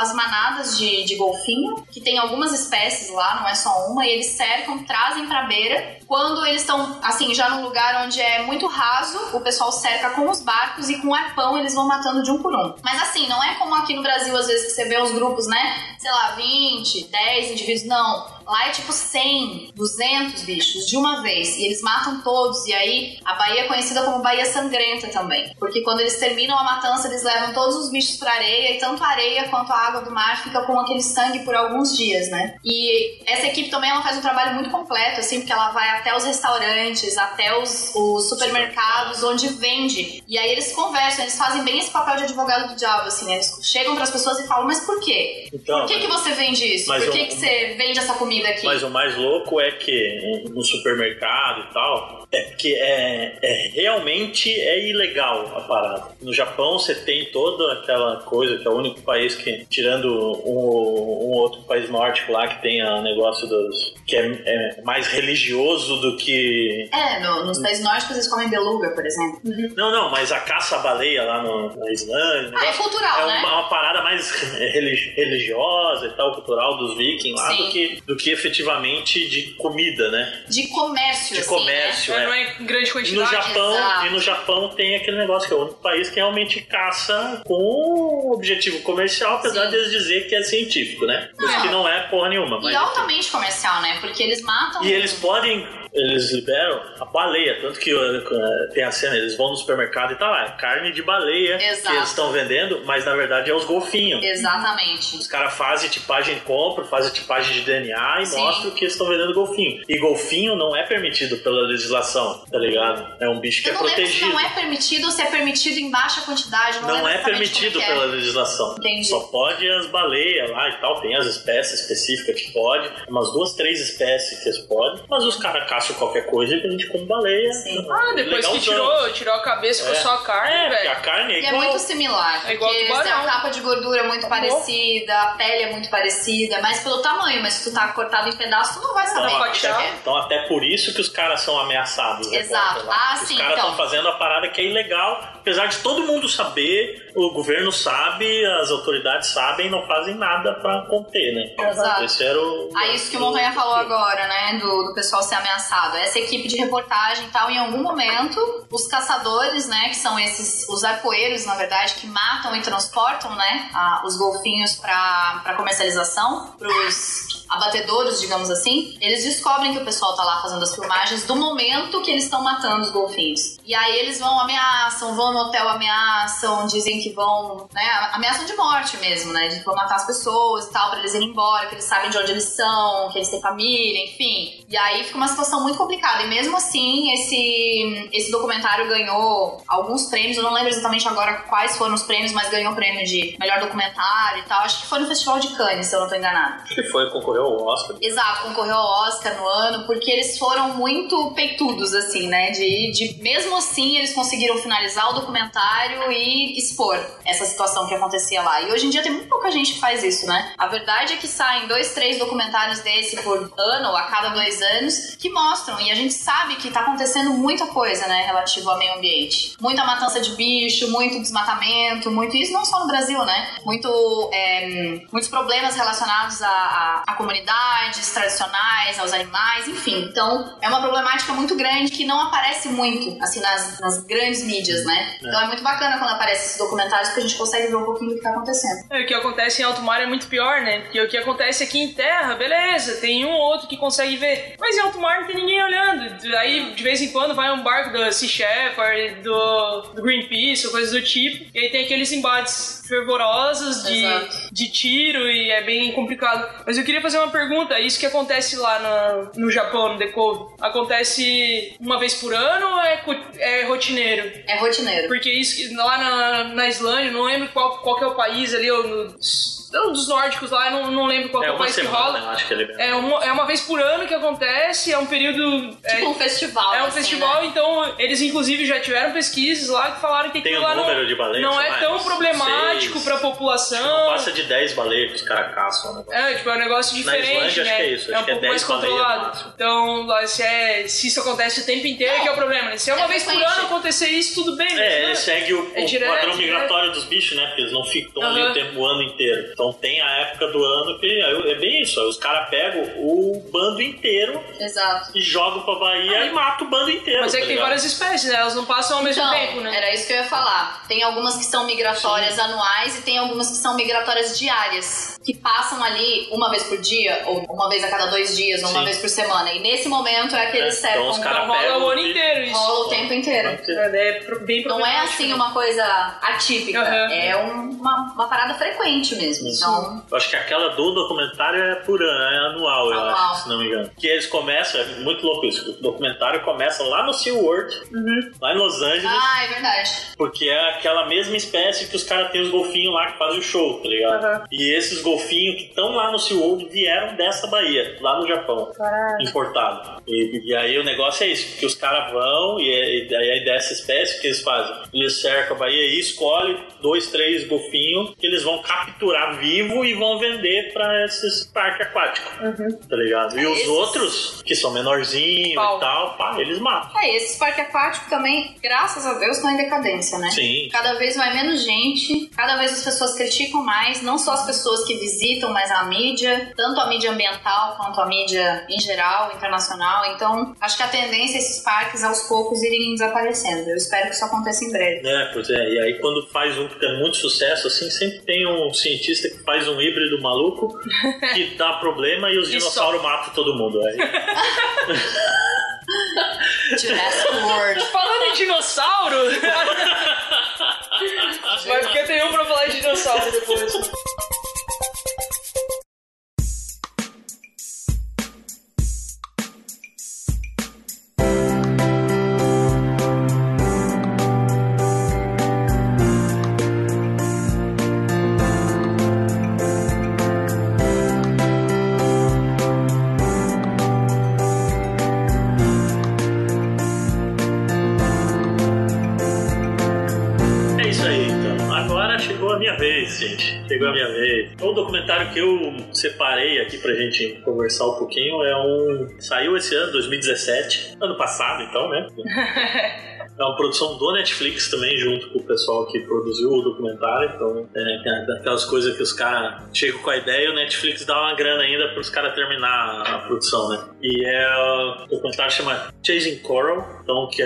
as manadas de golfinho, que tem algumas espécies lá, não é só uma, e eles cercam, trazem pra beira. Quando eles estão, assim, já num lugar onde é muito raso, o pessoal cerca com os barcos e com arpão eles vão matando de um por um. Mas assim, não é como aqui no Brasil, às vezes, que você vê os grupos, né? Sei lá, 20, 10 indivíduos, não. Lá é tipo 100, 200 bichos de uma vez, e eles matam todos. E aí a Bahia é conhecida como Bahia Sangrenta também, porque quando eles terminam a matança, eles levam todos os bichos pra areia, e tanto a areia quanto a água do mar fica com aquele sangue por alguns dias, né? E essa equipe também, ela faz um trabalho muito completo, assim, porque ela vai até os restaurantes, até os supermercados onde vende, e aí eles conversam, eles fazem bem esse papel de advogado do diabo, assim, né? Eles chegam pras pessoas e falam, mas por quê? Então, por que que você vende isso? Por que que você vende essa comida? Daqui. Mas o mais louco é que no supermercado e tal, é porque realmente é ilegal a parada. No Japão você tem toda aquela coisa que é o único país que, tirando um outro país nórdico lá, que tem o negócio dos... que é mais religioso do que... nos países nórdicos eles comem beluga, por exemplo. Uhum. Não, mas a caça à baleia lá na Islândia... é cultural, né? É uma parada mais religiosa e tal, cultural dos vikings lá, do que efetivamente de comida, né? De comércio, assim, comércio, né? Não é grande quantidade. E no Japão tem aquele negócio que é o único país que realmente caça com objetivo comercial, apesar de eles dizer que é científico, né? Coisa que não é porra nenhuma. Mas e altamente comercial, né? Porque eles matam... E eles eles liberam a baleia, tanto que tem a cena, eles vão no supermercado e tá lá, carne de baleia. Exato. Que eles estão vendendo, mas na verdade é os golfinhos. Exatamente. Os caras fazem tipagem, compram, fazem tipagem de DNA e mostram que eles estão vendendo golfinho. E golfinho não é permitido pela legislação, tá ligado? É um bicho que é protegido. Não é permitido, se é permitido em baixa quantidade. Não é permitido pela legislação. Entendi. Só pode as baleias lá e tal, tem as espécies específicas que pode, umas 2, 3 espécies que eles podem, mas os caras caçam qualquer coisa que a gente come baleia. Sim. Depois que tirou a cabeça, ficou só a carne, velho. A carne é muito similar. É igual a tubarão. Tem uma capa de gordura muito parecida, a pele é muito parecida, mas pelo tamanho, mas se tu tá cortado em pedaço, tu não vai saber o que é. Então até por isso que os caras são ameaçados. Exato. Os caras estão fazendo a parada que é ilegal, apesar de todo mundo saber, o governo sabe, as autoridades sabem, não fazem nada pra conter, né? Exato. Isso que o Montanha falou agora, né? Do pessoal ser ameaçado engraçado. Essa equipe de reportagem e tal, em algum momento, os caçadores, né, que são esses, os arpoeiros, na verdade, que matam e transportam, né, os golfinhos pra comercialização, pros abatedores, digamos assim, eles descobrem que o pessoal tá lá fazendo as filmagens do momento que eles estão matando os golfinhos. E aí eles vão, ameaçam, vão no hotel, ameaçam, dizem que vão, né, ameaçam de morte mesmo, né, de vão matar as pessoas e tal, pra eles irem embora, que eles sabem de onde eles são, que eles têm família, enfim. E aí fica uma situação muito complicada. E mesmo assim, esse documentário ganhou alguns prêmios, eu não lembro exatamente agora quais foram os prêmios, mas ganhou o prêmio de melhor documentário e tal. Acho que foi no Festival de Cannes, se eu não tô enganada. Acho que foi, concorreu ao Oscar. Exato, concorreu ao Oscar no ano, porque eles foram muito peitudos, assim, né, mesmo assim, eles conseguiram finalizar o documentário e expor essa situação que acontecia lá. E hoje em dia tem muito pouca gente que faz isso, né? A verdade é que saem 2, 3 documentários desse por ano, ou a cada 2 anos, que mostram, e a gente sabe que tá acontecendo muita coisa, né, relativo ao meio ambiente. Muita matança de bicho, muito desmatamento, muito isso, não só no Brasil, né? Muitos problemas relacionados a comunidades tradicionais, aos animais, enfim. Então, é uma problemática muito grande que não aparece muito, assim, nas grandes mídias, né? Então é muito bacana quando aparecem esses documentários, porque a gente consegue ver um pouquinho do que tá acontecendo. O que acontece em alto mar é muito pior, né? Porque o que acontece aqui em terra, beleza, tem um ou outro que consegue ver, mas em alto mar não tem ninguém olhando. Aí, de vez em quando, vai um barco da Sea Shepherd, do Greenpeace, ou coisas do tipo, e aí tem aqueles embates fervorosos de tiro, e é bem complicado. Mas eu queria fazer uma pergunta, isso que acontece lá no Japão, no Decove, acontece uma vez por ano ou é rotineiro? É rotineiro. Porque isso, lá na Islândia, não lembro qual que é o país ali, ou dos nórdicos lá, não lembro qual é o país que rola. Acho que é uma vez por ano que acontece, é um período... Tipo um festival. É um festival, né? Então eles inclusive já tiveram pesquisas lá que falaram que aquilo lá não é tão problemático pra população. Tipo, não passa de 10 baleias que os caras caçam, né? Tipo, é um negócio diferente, na Islândia, né? Acho que é isso, acho que é 10 baleias. Então, se isso acontece o tempo inteiro, que é o problema, né? Se é uma vez por ano acontecer isso, tudo bem, né? É, segue o padrão migratório dos bichos, né? Porque eles não ficam ali o ano inteiro. Então tem a época do ano que é bem isso, os caras pegam o bando inteiro. Exato. E jogam pra Bahia e matam o bando inteiro. Mas que tem várias espécies, né? Elas não passam ao mesmo tempo, né? Era isso que eu ia falar. Tem algumas que são migratórias anuais e tem algumas que são migratórias diárias, que passam ali uma vez por dia, ou uma vez a cada 2 dias, ou uma vez por semana. E nesse momento é aquele certo. Então rola o ano inteiro isso. Rola o tempo inteiro. Não é assim uma coisa atípica. É uma parada frequente mesmo. Então... Eu acho que aquela do documentário é por ano, é anual, eu acho, se não me engano. Que eles começam, é muito louco isso, o documentário começa lá no SeaWorld, lá em Los Angeles. Ah, é verdade. Porque é aquela mesma espécie que os caras têm os golfinhos lá que fazem o show, tá ligado? E esses golfinhos que estão lá no SeaWorld vieram dessa Bahia, lá no Japão, importado. E aí o negócio é isso, que os caras vão e aí dessa espécie que eles fazem. Eles cercam a Bahia e escolhem 2, 3 golfinhos que eles vão capturar vivo e vão vender pra esses parques aquáticos, tá ligado? E os outros, que são menorzinhos e tal, eles matam. Esses parques aquáticos também, graças a Deus, estão em decadência, né? Sim. Cada vez vai menos gente, cada vez as pessoas criticam mais, não só as pessoas que visitam, mas a mídia, tanto a mídia ambiental quanto a mídia em geral, internacional. Então, acho que a tendência é esses parques, aos poucos, irem desaparecendo. Eu espero que isso aconteça em breve. Pois é. E aí, quando faz um que tem muito sucesso, assim, sempre tem um cientista que faz um híbrido maluco que dá problema e os dinossauros matam todo mundo. Jurassic World. Falando em dinossauro, mas porque tem um pra falar de dinossauro depois. Chegou a minha vez. O documentário que eu separei aqui pra gente conversar um pouquinho saiu esse ano, 2017. Ano passado, então, né? É uma produção do Netflix também, junto com o pessoal que produziu o documentário. Então, aquelas coisas que os caras chegam com a ideia e o Netflix dá uma grana ainda para os caras terminar a produção, né? E o documentário chama Chasing Coral, então, que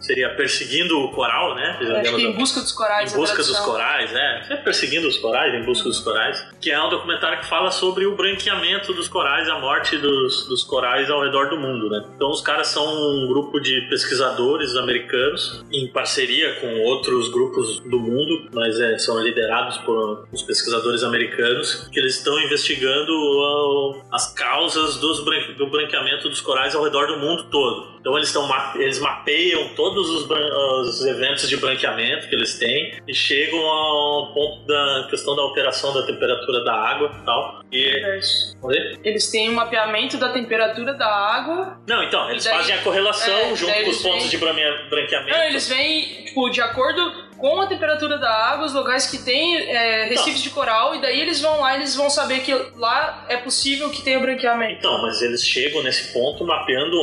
seria Perseguindo o Coral, né? Acho que Em Busca dos Corais. Em Busca dos Corais, é Perseguindo os Corais, Em Busca dos Corais, que é um documentário que fala sobre o branqueamento dos corais, a morte dos corais ao redor do mundo, né? Então, os caras são um grupo de pesquisadores americanos em parceria com outros grupos do mundo, mas são liderados por os pesquisadores americanos, que eles estão investigando as causas do branqueamento dos corais ao redor do mundo todo. Então, eles mapeiam todos os eventos de branqueamento que eles têm e chegam ao ponto da questão da alteração da temperatura da água e tal. Eles têm um mapeamento da temperatura da água. Não, então, eles fazem a correlação junto com os pontos de branqueamento. Não, eles vêm, tipo, de acordo com a temperatura da água, os lugares que tem recifes de coral, e daí eles vão lá e eles vão saber que lá é possível que tenha branqueamento. Então, mas eles chegam nesse ponto mapeando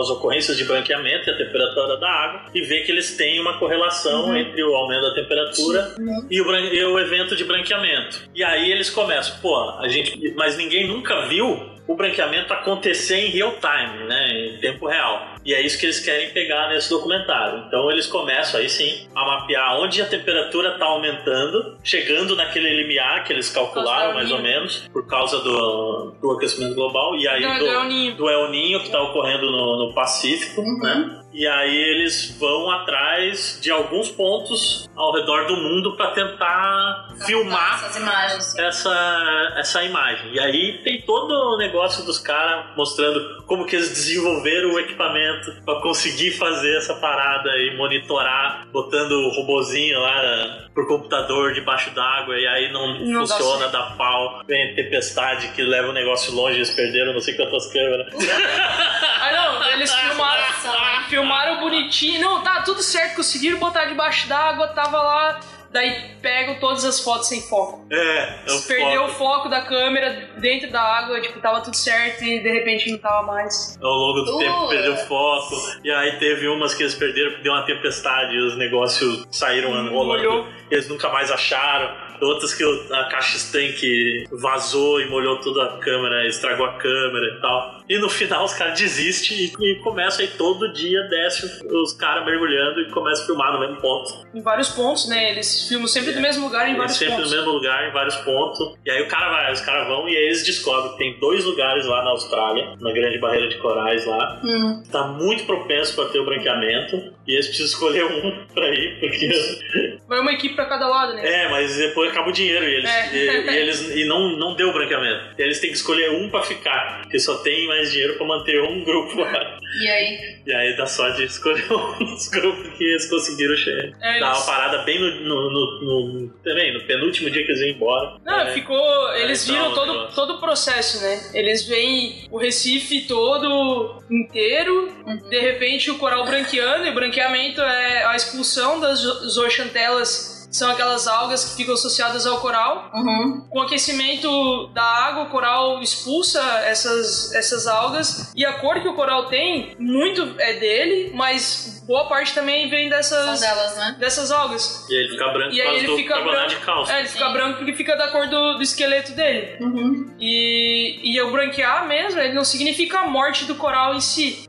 as ocorrências de branqueamento e a temperatura da água e vê que eles têm uma correlação entre o aumento da temperatura e o evento de branqueamento. E aí eles começam, mas ninguém nunca viu o branqueamento acontecer em real time, né, em tempo real. E é isso que eles querem pegar nesse documentário. Então eles começam aí sim a mapear onde a temperatura está aumentando, chegando naquele limiar que eles calcularam mais ou menos por causa do aquecimento global e aí do El Niño que está ocorrendo no Pacífico, né? E aí eles vão atrás de alguns pontos ao redor do mundo para tentar filmar essa imagem. E aí tem todo o negócio dos caras mostrando como que eles desenvolveram o equipamento para conseguir fazer essa parada e monitorar, botando o robozinho lá pro computador debaixo d'água e aí não funciona, dá pau, vem tempestade que leva o negócio longe, eles perderam não sei quantas câmeras. Eles filmaram bonitinho, não, tá tudo certo, conseguiram botar debaixo d'água, tava lá, daí pegam todas as fotos sem foco. Perdeu o foco da câmera dentro da água, tipo, tava tudo certo e de repente não tava mais. Ao longo do tempo perdeu o foco, e aí teve umas que eles perderam porque deu uma tempestade e os negócios saíram rolando, eles nunca mais acharam. Outras que a caixa estanque vazou e molhou toda a câmera, estragou a câmera e tal. E no final os caras desistem e começam aí todo dia, desce os caras mergulhando e começam a filmar no mesmo ponto. Em vários pontos, né? Eles filmam sempre do mesmo lugar em vários pontos. Sempre do mesmo lugar em vários pontos. E aí os caras vão e aí eles descobrem que tem 2 lugares lá na Austrália, na Grande Barreira de Corais lá. Tá muito propenso para ter o branqueamento e eles precisam escolher um pra ir, porque... Vai uma equipe pra cada lado, né? Mas depois acaba o dinheiro e eles não deu branqueamento. E eles têm que escolher um pra ficar, porque só tem mais dinheiro pra manter um grupo lá. E aí dá sorte de escolher um dos grupos que eles conseguiram chegar. Dá uma parada bem no penúltimo dia que eles iam embora. Ficou... Eles viram todo o processo, né? Eles veem o Recife todo inteiro, de repente o coral branqueando, e o branqueamento é a expulsão das zooxantelas, são aquelas algas que ficam associadas ao coral. Com o aquecimento da água, o coral expulsa essas algas. E a cor que o coral tem, muito é dele, mas boa parte também vem dessas algas. E ele fica branco por causa do carbonato de cálcio. Ele fica branco porque fica da cor do esqueleto dele. E o branquear mesmo, ele não significa a morte do coral em si.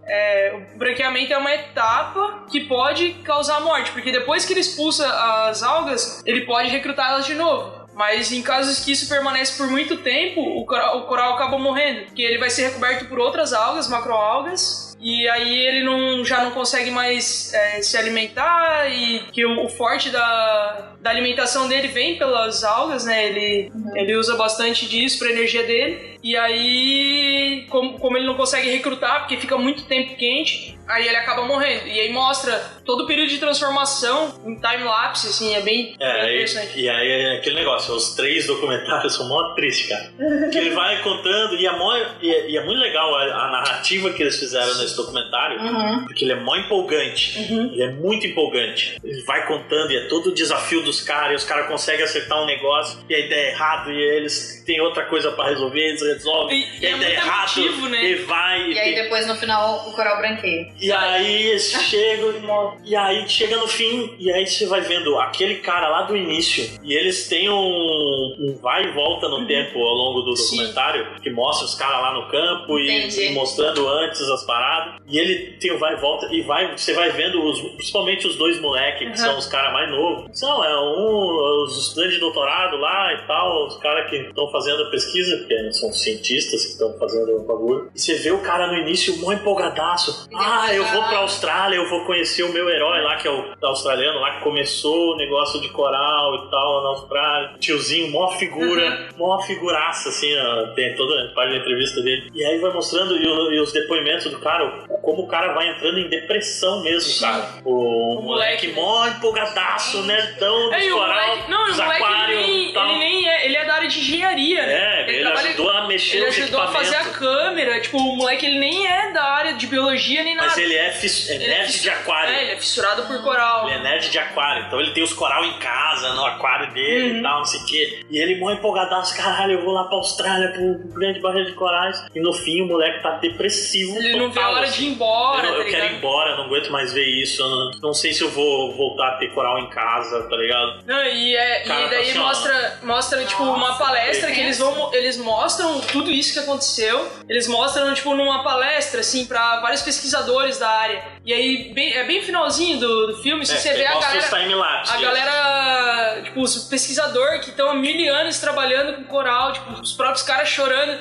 O branqueamento é uma etapa que pode causar a morte, porque depois que ele expulsa as algas, ele pode recrutá-las de novo. Mas em casos que isso permanece por muito tempo, o coral acaba morrendo, porque ele vai ser recoberto por outras algas, macroalgas, e aí ele já não consegue mais se alimentar, e que o forte da alimentação dele vem pelas algas, né? Ele usa bastante disso para a energia dele. E aí, como ele não consegue recrutar, porque fica muito tempo quente, aí ele acaba morrendo. E aí mostra todo o período de transformação em time-lapse, assim, é bem interessante. E aí é aquele negócio, os 3 documentários são mó tristes, cara. Porque ele vai contando, e é muito legal a narrativa que eles fizeram nesse documentário, porque ele é mó empolgante. Ele é muito empolgante. Ele vai contando, e é todo o desafio dos caras, e os caras conseguem acertar um negócio, e a ideia é errada, e eles têm outra coisa pra resolver, eles resolve, ele é errado, motivo, né? E vai... E aí depois no final o coral branqueia. E aí eles chegam e aí chega no fim, e aí você vai vendo aquele cara lá do início, e eles têm um vai e volta no tempo ao longo do documentário, que mostra os caras lá no campo e mostrando antes as paradas, e ele tem o vai e volta, e vai, você vai vendo principalmente os dois moleques, que são os caras mais novos, são os estudantes de doutorado lá e tal, os caras que estão fazendo a pesquisa, porque são cientistas que estão fazendo o bagulho, e você vê o cara no início mó empolgadaço, eu vou pra Austrália, eu vou conhecer o meu herói lá, que é o australiano lá, que começou o negócio de coral e tal na Austrália, tiozinho, mó figuraça, assim, tem toda a página da entrevista dele, e aí vai mostrando e os depoimentos do cara, como o cara vai entrando em depressão mesmo, cara, o moleque mó empolgadaço, nerdão do coral, dos aquários e tal. Ele é da área de engenharia, né? Ele ajudou a mexer no equipamento. Ele ajudou a fazer a câmera, tipo, o moleque ele nem é da área de biologia nem nada. Mas ele é nerd de aquário. É, ele é fissurado por coral. Ele é nerd de aquário, então ele tem os coral em casa, no aquário dele e tal, não sei o quê. E ele mó empolgadaço, caralho, eu vou lá pra Austrália pro grande barreira de corais. E no fim o moleque tá depressivo. Ele não vê a hora de ir embora, eu quero ir embora, não aguento mais ver isso, não sei se eu vou voltar a ter coral em casa, tá ligado? Não, e daí mostra tipo, uma palestra que eles mostram tudo isso que aconteceu, eles mostram, tipo, numa palestra, assim, pra vários pesquisadores da área. E aí, bem finalzinho do filme, se você vê a galera... A galera, tipo, os pesquisadores que estão há mil anos trabalhando com coral, tipo, os próprios caras chorando.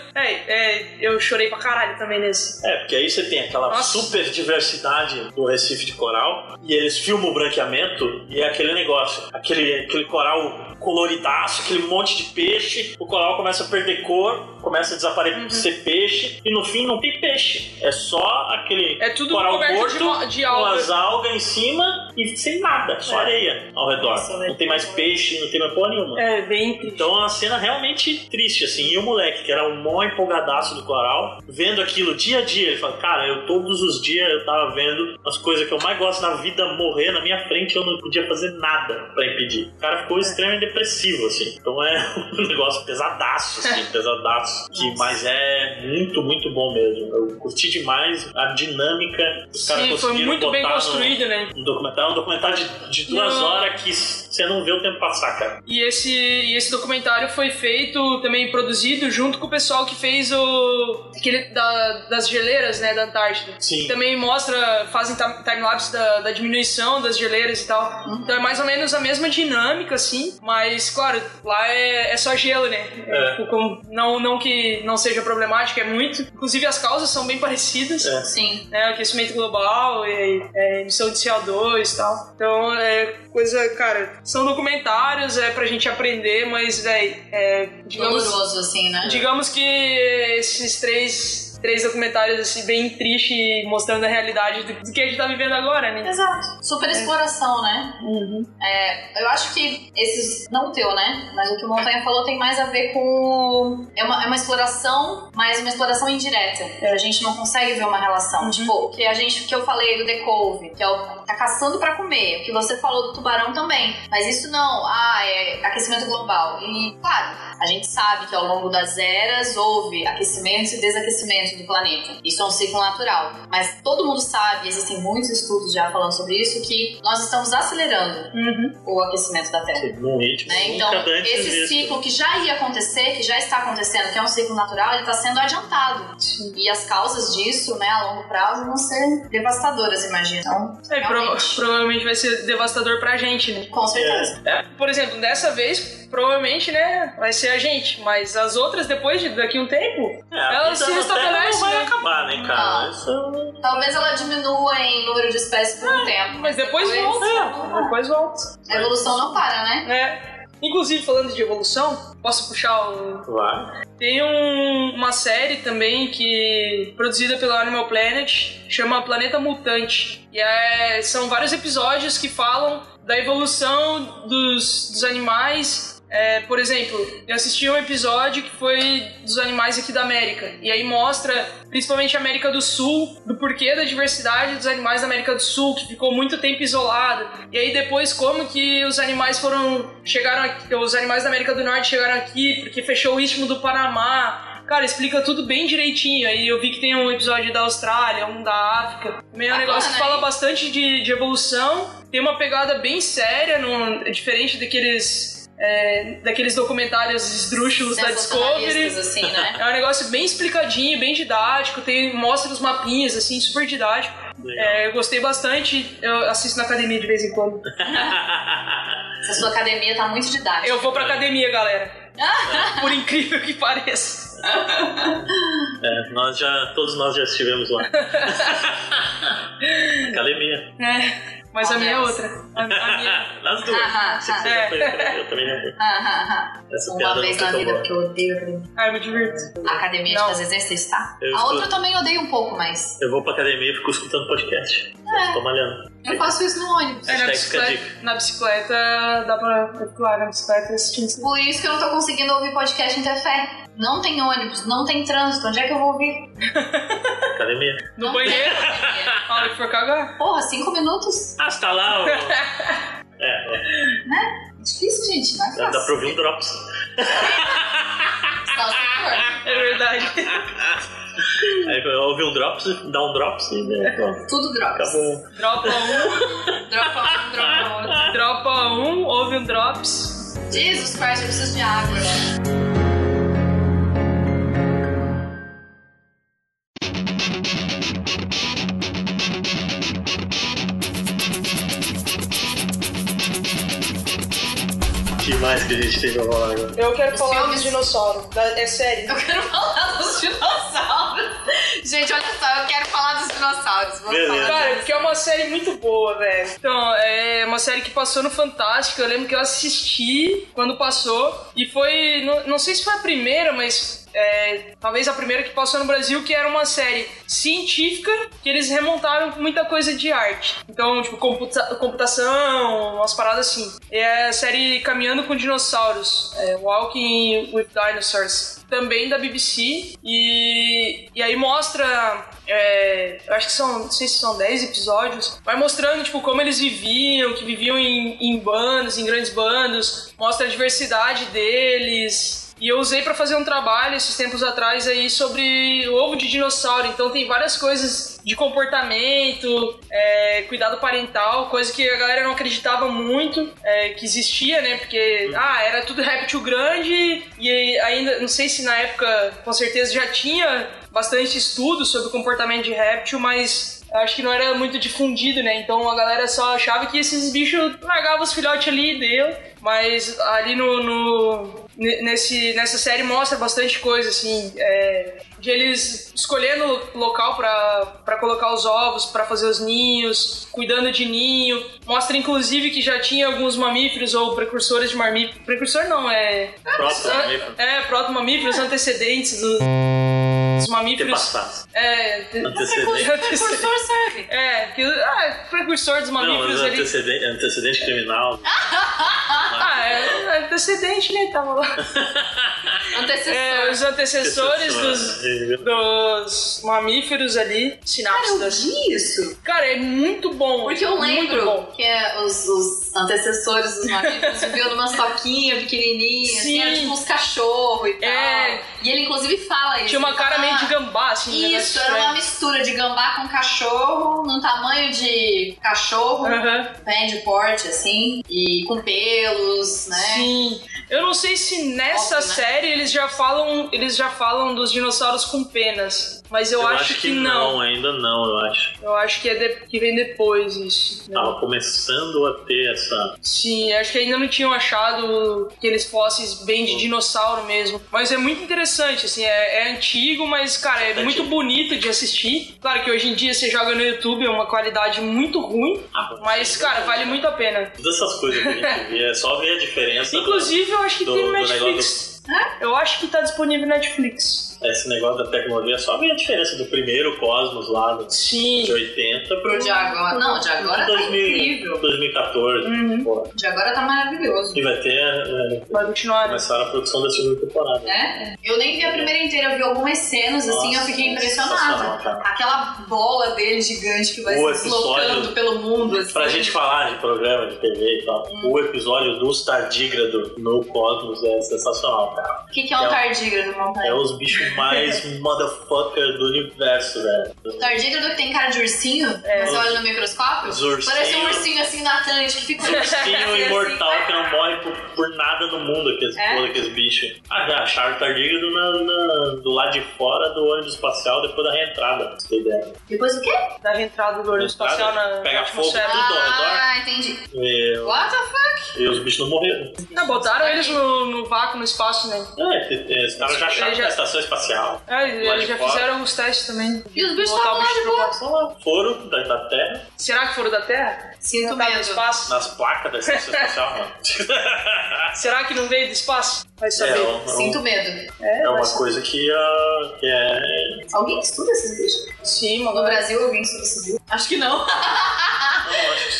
Eu chorei pra caralho também nesse. Porque aí você tem aquela super diversidade do Recife de coral, e eles filmam o branqueamento, e é aquele negócio, aquele coral coloridaço, aquele monte de peixe, o coral começa a perder cor, começa a desaparecer peixe, e no fim não tem peixe, é só aquele coral morto, com as algas em cima e sem nada, só areia ao redor. Nossa, não tem mais peixe, não tem mais porra nenhuma. É, bem triste. Então é uma cena realmente triste, assim, e o moleque, que era um mó empolgadaço do coral, vendo aquilo dia a dia, ele fala, cara, eu todos os dias eu tava vendo as coisas que eu mais gosto na vida morrer na minha frente, eu não podia fazer nada pra impedir. O cara ficou extremamente depressivo, assim, então é um negócio pesadaço, assim, pesadaço. Mas é muito, muito bom mesmo. Eu curti demais a dinâmica. Os caras conseguiram muito botar bem construído, né? Um documentário de 2 horas que você não vê o tempo passar, cara. E esse documentário foi feito, também produzido, junto com o pessoal que fez das geleiras, né, da Antártida. Sim. Também fazem time-lapse da diminuição das geleiras e tal. Então é mais ou menos a mesma dinâmica, assim, mas, claro, lá é só gelo, né? Não que não seja problemático, é muito. Inclusive as causas são bem parecidas. É. Sim. Aquecimento global, emissão de CO2 e tal. Então é coisa, cara, são documentários, pra gente aprender, mas, digamos... Doloroso, assim, né? Digamos que esses três documentários, assim, bem tristes, mostrando a realidade do que a gente tá vivendo agora, né? Exato. Super exploração, né? Uhum. Eu acho que esses... Não o teu, né? Mas o que o Montanha falou tem mais a ver com... É uma exploração, mas uma exploração indireta. É. A gente não consegue ver uma relação. Tipo, que eu falei do The Cove, que é tá caçando pra comer. O que você falou do tubarão também. Mas isso não. É aquecimento global. E, claro, a gente sabe que ao longo das eras houve aquecimentos e desaquecimentos do planeta. Isso é um ciclo natural. Mas todo mundo sabe, existem muitos estudos já falando sobre isso, que nós estamos acelerando o aquecimento da Terra. Então, esse ciclo que já ia acontecer, que já está acontecendo, que é um ciclo natural, ele está sendo adiantado. Sim. E as causas disso, né, a longo prazo, vão ser devastadoras, imagina. Então, provavelmente vai ser devastador pra gente, né? Com certeza. Por exemplo, dessa vez, provavelmente, né, vai ser a gente, mas as outras, daqui a um tempo, elas se restabelecem. Não vai acabar, né, cara? Isso... Talvez ela diminua em número de espécies por um tempo. Mas depois volta. Depois volta. A evolução não para, né? Inclusive, falando de evolução, posso puxar o... Claro. Tem uma série também produzida pela Animal Planet, chama Planeta Mutante. E são vários episódios que falam da evolução dos animais... por exemplo, eu assisti um episódio que foi dos animais aqui da América, e aí mostra principalmente a América do Sul, do porquê da diversidade dos animais da América do Sul, que ficou muito tempo isolada, e aí depois como que os animais chegaram aqui, os animais da América do Norte chegaram aqui, porque fechou o Istmo do Panamá. Cara, explica tudo bem direitinho. Aí eu vi que tem um episódio da Austrália, um da África. Meio negócio que fala bastante de evolução. Tem uma pegada bem séria, diferente daqueles documentários esdrúxulos da Discovery. Assim, né? É um negócio bem explicadinho, bem didático, mostra os mapinhas, assim, super didático. Eu gostei bastante, eu assisto na academia de vez em quando. Essa sua academia tá muito didática. Eu vou pra academia, galera. Por incrível que pareça. Todos nós já estivemos lá. Academia. Mas a minha é outra. Nas duas. Você já foi pra... Eu também já fui. Uma vez na vida, porque eu odeio academia. Eu me divirto. A academia de fazer exercício, tá? A outra eu também odeio um pouco, mas... Eu vou pra academia e fico escutando podcast. Tô malhando. Eu faço isso no ônibus. Na bicicleta, dá pra pular na bicicleta e assistir. Por isso que eu não tô conseguindo ouvir podcast em Tefé. Não tem ônibus, não tem trânsito. Onde é que eu vou ouvir? Academia. No banheiro. Olha, que for cagar. Porra, 5 minutos. Você tá lá, né? Difícil, gente, não é fácil. Dá pra ouvir um drops. É verdade. Aí ouve um drops, dá um drops e... Tudo drops. Acabou. Dropa um, ouve um drops. Jesus Christ, eu preciso de água. Mais que a gente tem pra falar agora. Eu quero falar dos dinossauros. É sério. Eu quero falar dos dinossauros. Gente, olha só, eu quero falar dos dinossauros. Cara, porque é uma série muito boa, velho. Então, é uma série que passou no Fantástico. Eu lembro que eu assisti quando passou. E foi, não sei se foi a primeira, mas... talvez a primeira que passou no Brasil, que era uma série científica que eles remontaram com muita coisa de arte. Então, tipo, computação, umas paradas assim. É a série Caminhando com Dinossauros, Walking with Dinosaurs, também da BBC. E aí mostra... eu acho que são, não sei se são 10 episódios. Vai mostrando, tipo, como eles viviam, que viviam em bandos, em grandes bandos. Mostra a diversidade deles... E eu usei pra fazer um trabalho esses tempos atrás aí sobre o ovo de dinossauro. Então tem várias coisas de comportamento, cuidado parental, coisa que a galera não acreditava muito que existia, né? Porque, era tudo réptil grande e ainda, não sei se na época, com certeza já tinha bastante estudo sobre o comportamento de réptil, mas... acho que não era muito difundido, né? Então a galera só achava que esses bichos largavam os filhotes ali e deu. Mas ali nessa série mostra bastante coisa, assim, de eles escolhendo local pra colocar os ovos, pra fazer os ninhos, cuidando de ninho. Mostra, inclusive, que já tinha alguns mamíferos ou precursores de mamíferos. Precursor não, proto-mamíferos. Proto-mamíferos, antecedentes dos mamíferos. Precursor serve. Precursor dos mamíferos. Não, mas antecedente criminal. Antecedente, né? Tava lá. Antecessor. Os antecessores dos mamíferos ali, sinapses. Cara, eu vi isso. Cara, é muito bom. Porque eu lembro que os antecessores dos mamíferos viviam numa soquinha pequenininha, assim, era tipo uns cachorros e tal. E ele, inclusive, fala isso. Tinha uma cara meio de gambá, assim. Isso, era uma mistura de gambá com cachorro, num tamanho de cachorro, né, de porte, assim, e com pelos, né? Sim. Eu não sei se nessa série eles já falam dos dinossauros com penas, mas eu acho que não. Não, ainda não, eu acho. Eu acho que que vem depois isso. Né? Tava começando a ter essa... Sim, acho que ainda não tinham achado aqueles fósseis bem de dinossauro mesmo. Mas é muito interessante, assim, é antigo, mas, cara, é muito bonito de assistir. Claro que hoje em dia você joga no YouTube, é uma qualidade muito ruim, mas, cara, vale muito a pena. Todas essas coisas que a gente vê, é só ver a diferença. Inclusive, eu acho que tem Netflix. Eu acho que tá disponível no Netflix. Esse negócio da tecnologia, só vem a diferença do primeiro Cosmos lá de 80 pro de agora. Não, de agora 2000, tá incrível. 2014. De agora tá maravilhoso. E vai ter... Vai continuar. Começaram a produção da segunda temporada. Eu nem vi a primeira inteira, eu vi algumas cenas. Nossa, assim, eu fiquei impressionada. Aquela bola dele gigante que vai se deslocando pelo mundo. Assim. Pra gente falar de programa de TV e tal, o episódio do tardígrado no Cosmos é sensacional, cara. O que é um tardígrado, Montanha? É os bichos mais motherfucker do universo, velho. Tardígrado que tem cara de ursinho, é. Você olha no microscópio, parece um ursinho assim na Atlântica que fica... Ursinho imortal assim, que não morre por nada no mundo, aqueles, aqueles bichos. Ah, já acharam o tardígrado do lado de fora do ônibus espacial depois da reentrada, se tem ideia. Depois o quê? Da reentrada do ônibus espacial na... Pega fogo tudo ao redor. Ah, entendi. E... What the fuck? E os bichos não morreram. Não, botaram eles no vácuo, no espaço, né? É, os caras já acharam na estação espacial. É, eles já fizeram os testes também. E os bichos estavam lá de Foram da Terra. Será que foram da Terra? Sinto medo. No espaço? Nas placas da estação espacial, mano. Será que não veio do espaço? Vai saber. Sinto medo. É uma coisa que é... Alguém estuda esses bichos? Sim, mano. No Brasil alguém estuda esses bichos? Acho que não.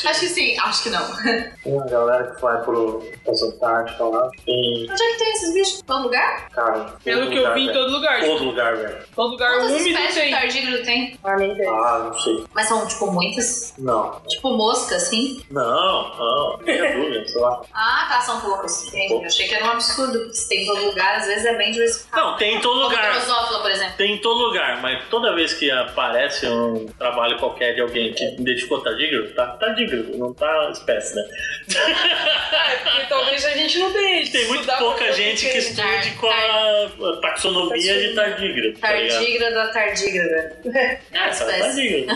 Acho que sim, acho que não. Tem uma galera que vai pro Antártica lá. Tem... Onde é que tem esses bichos? Todo lugar? Cara, pelo que eu vi, em todo lugar. Todo lugar, velho. Todo lugar, o úmido tem. Quantas espécies de tardígrado tem? Ah, não sei. Mas são, tipo, muitas? Não. Tipo mosca, assim? Não. Meia dúvida, sei lá. Ah, tá, são poucos. Entendi. Eu achei que era um absurdo, porque se tem em todo lugar, às vezes é bem diversificado. Não, tem em todo lugar. Como drosófila, por exemplo. Tem em todo lugar, mas toda vez que aparece um trabalho qualquer de alguém que identificou tardígrado, tá tardígrado, não tá espécie, né? Porque talvez a gente não tenha. Tem muito pouca gente que estude com a taxonomia de tardígrado. Tardígrada, tardígrada. É, espécie.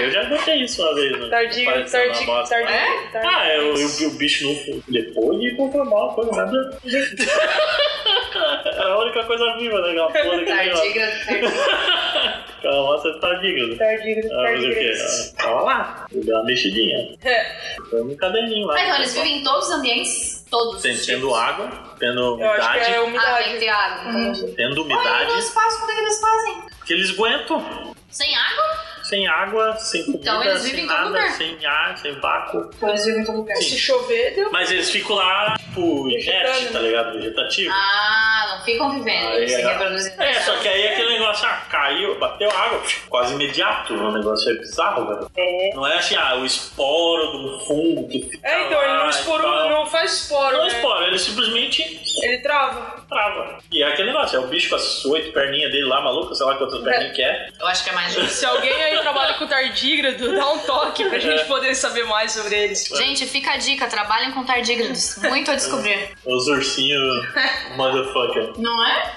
Eu já botei isso uma vez, né? Tardígrado. Ah, eu vi o bicho no depois e comprou mal, coisa nada. É a única coisa viva, né? Tardígrado. Calma, você tá digno. Calma lá. Deu uma mexidinha. Foi um caderninho lá. Mas então, eles vivem em todos os ambientes? Todos. Tendo água, tendo umidade. É umidade. Tem água. Tendo umidade. Olha, no espaço, como é que eles fazem? Porque eles aguentam. Sem água? Sem água, sem comida, então eles vivem sem nada, lugar. Sem ar, sem vácuo. Então eles vivem em todo lugar. Sim. Se chover, deu. Mas eles ficam lá, tipo, inerte, tá ligado? Vegetativo. Ah, não ficam vivendo, eles se reproduzem. É, só que aí aquele negócio, caiu, bateu água, quase imediato. O negócio é bizarro, velho. É. Não é assim, o esporo do fungo que fica. É, então, ele não faz esporo. Não esporo, ele simplesmente. Ele trava. E é aquele negócio, o bicho com as 8 perninhas dele lá, maluco, sei lá quantas perninhas que é. Eu acho que é mais difícil. Se alguém aí trabalha com tardígrado, dá um toque pra gente poder saber mais sobre eles. Gente, fica a dica, trabalhem com tardígrados. Muito a descobrir. Os ursinhos motherfucker. Não é?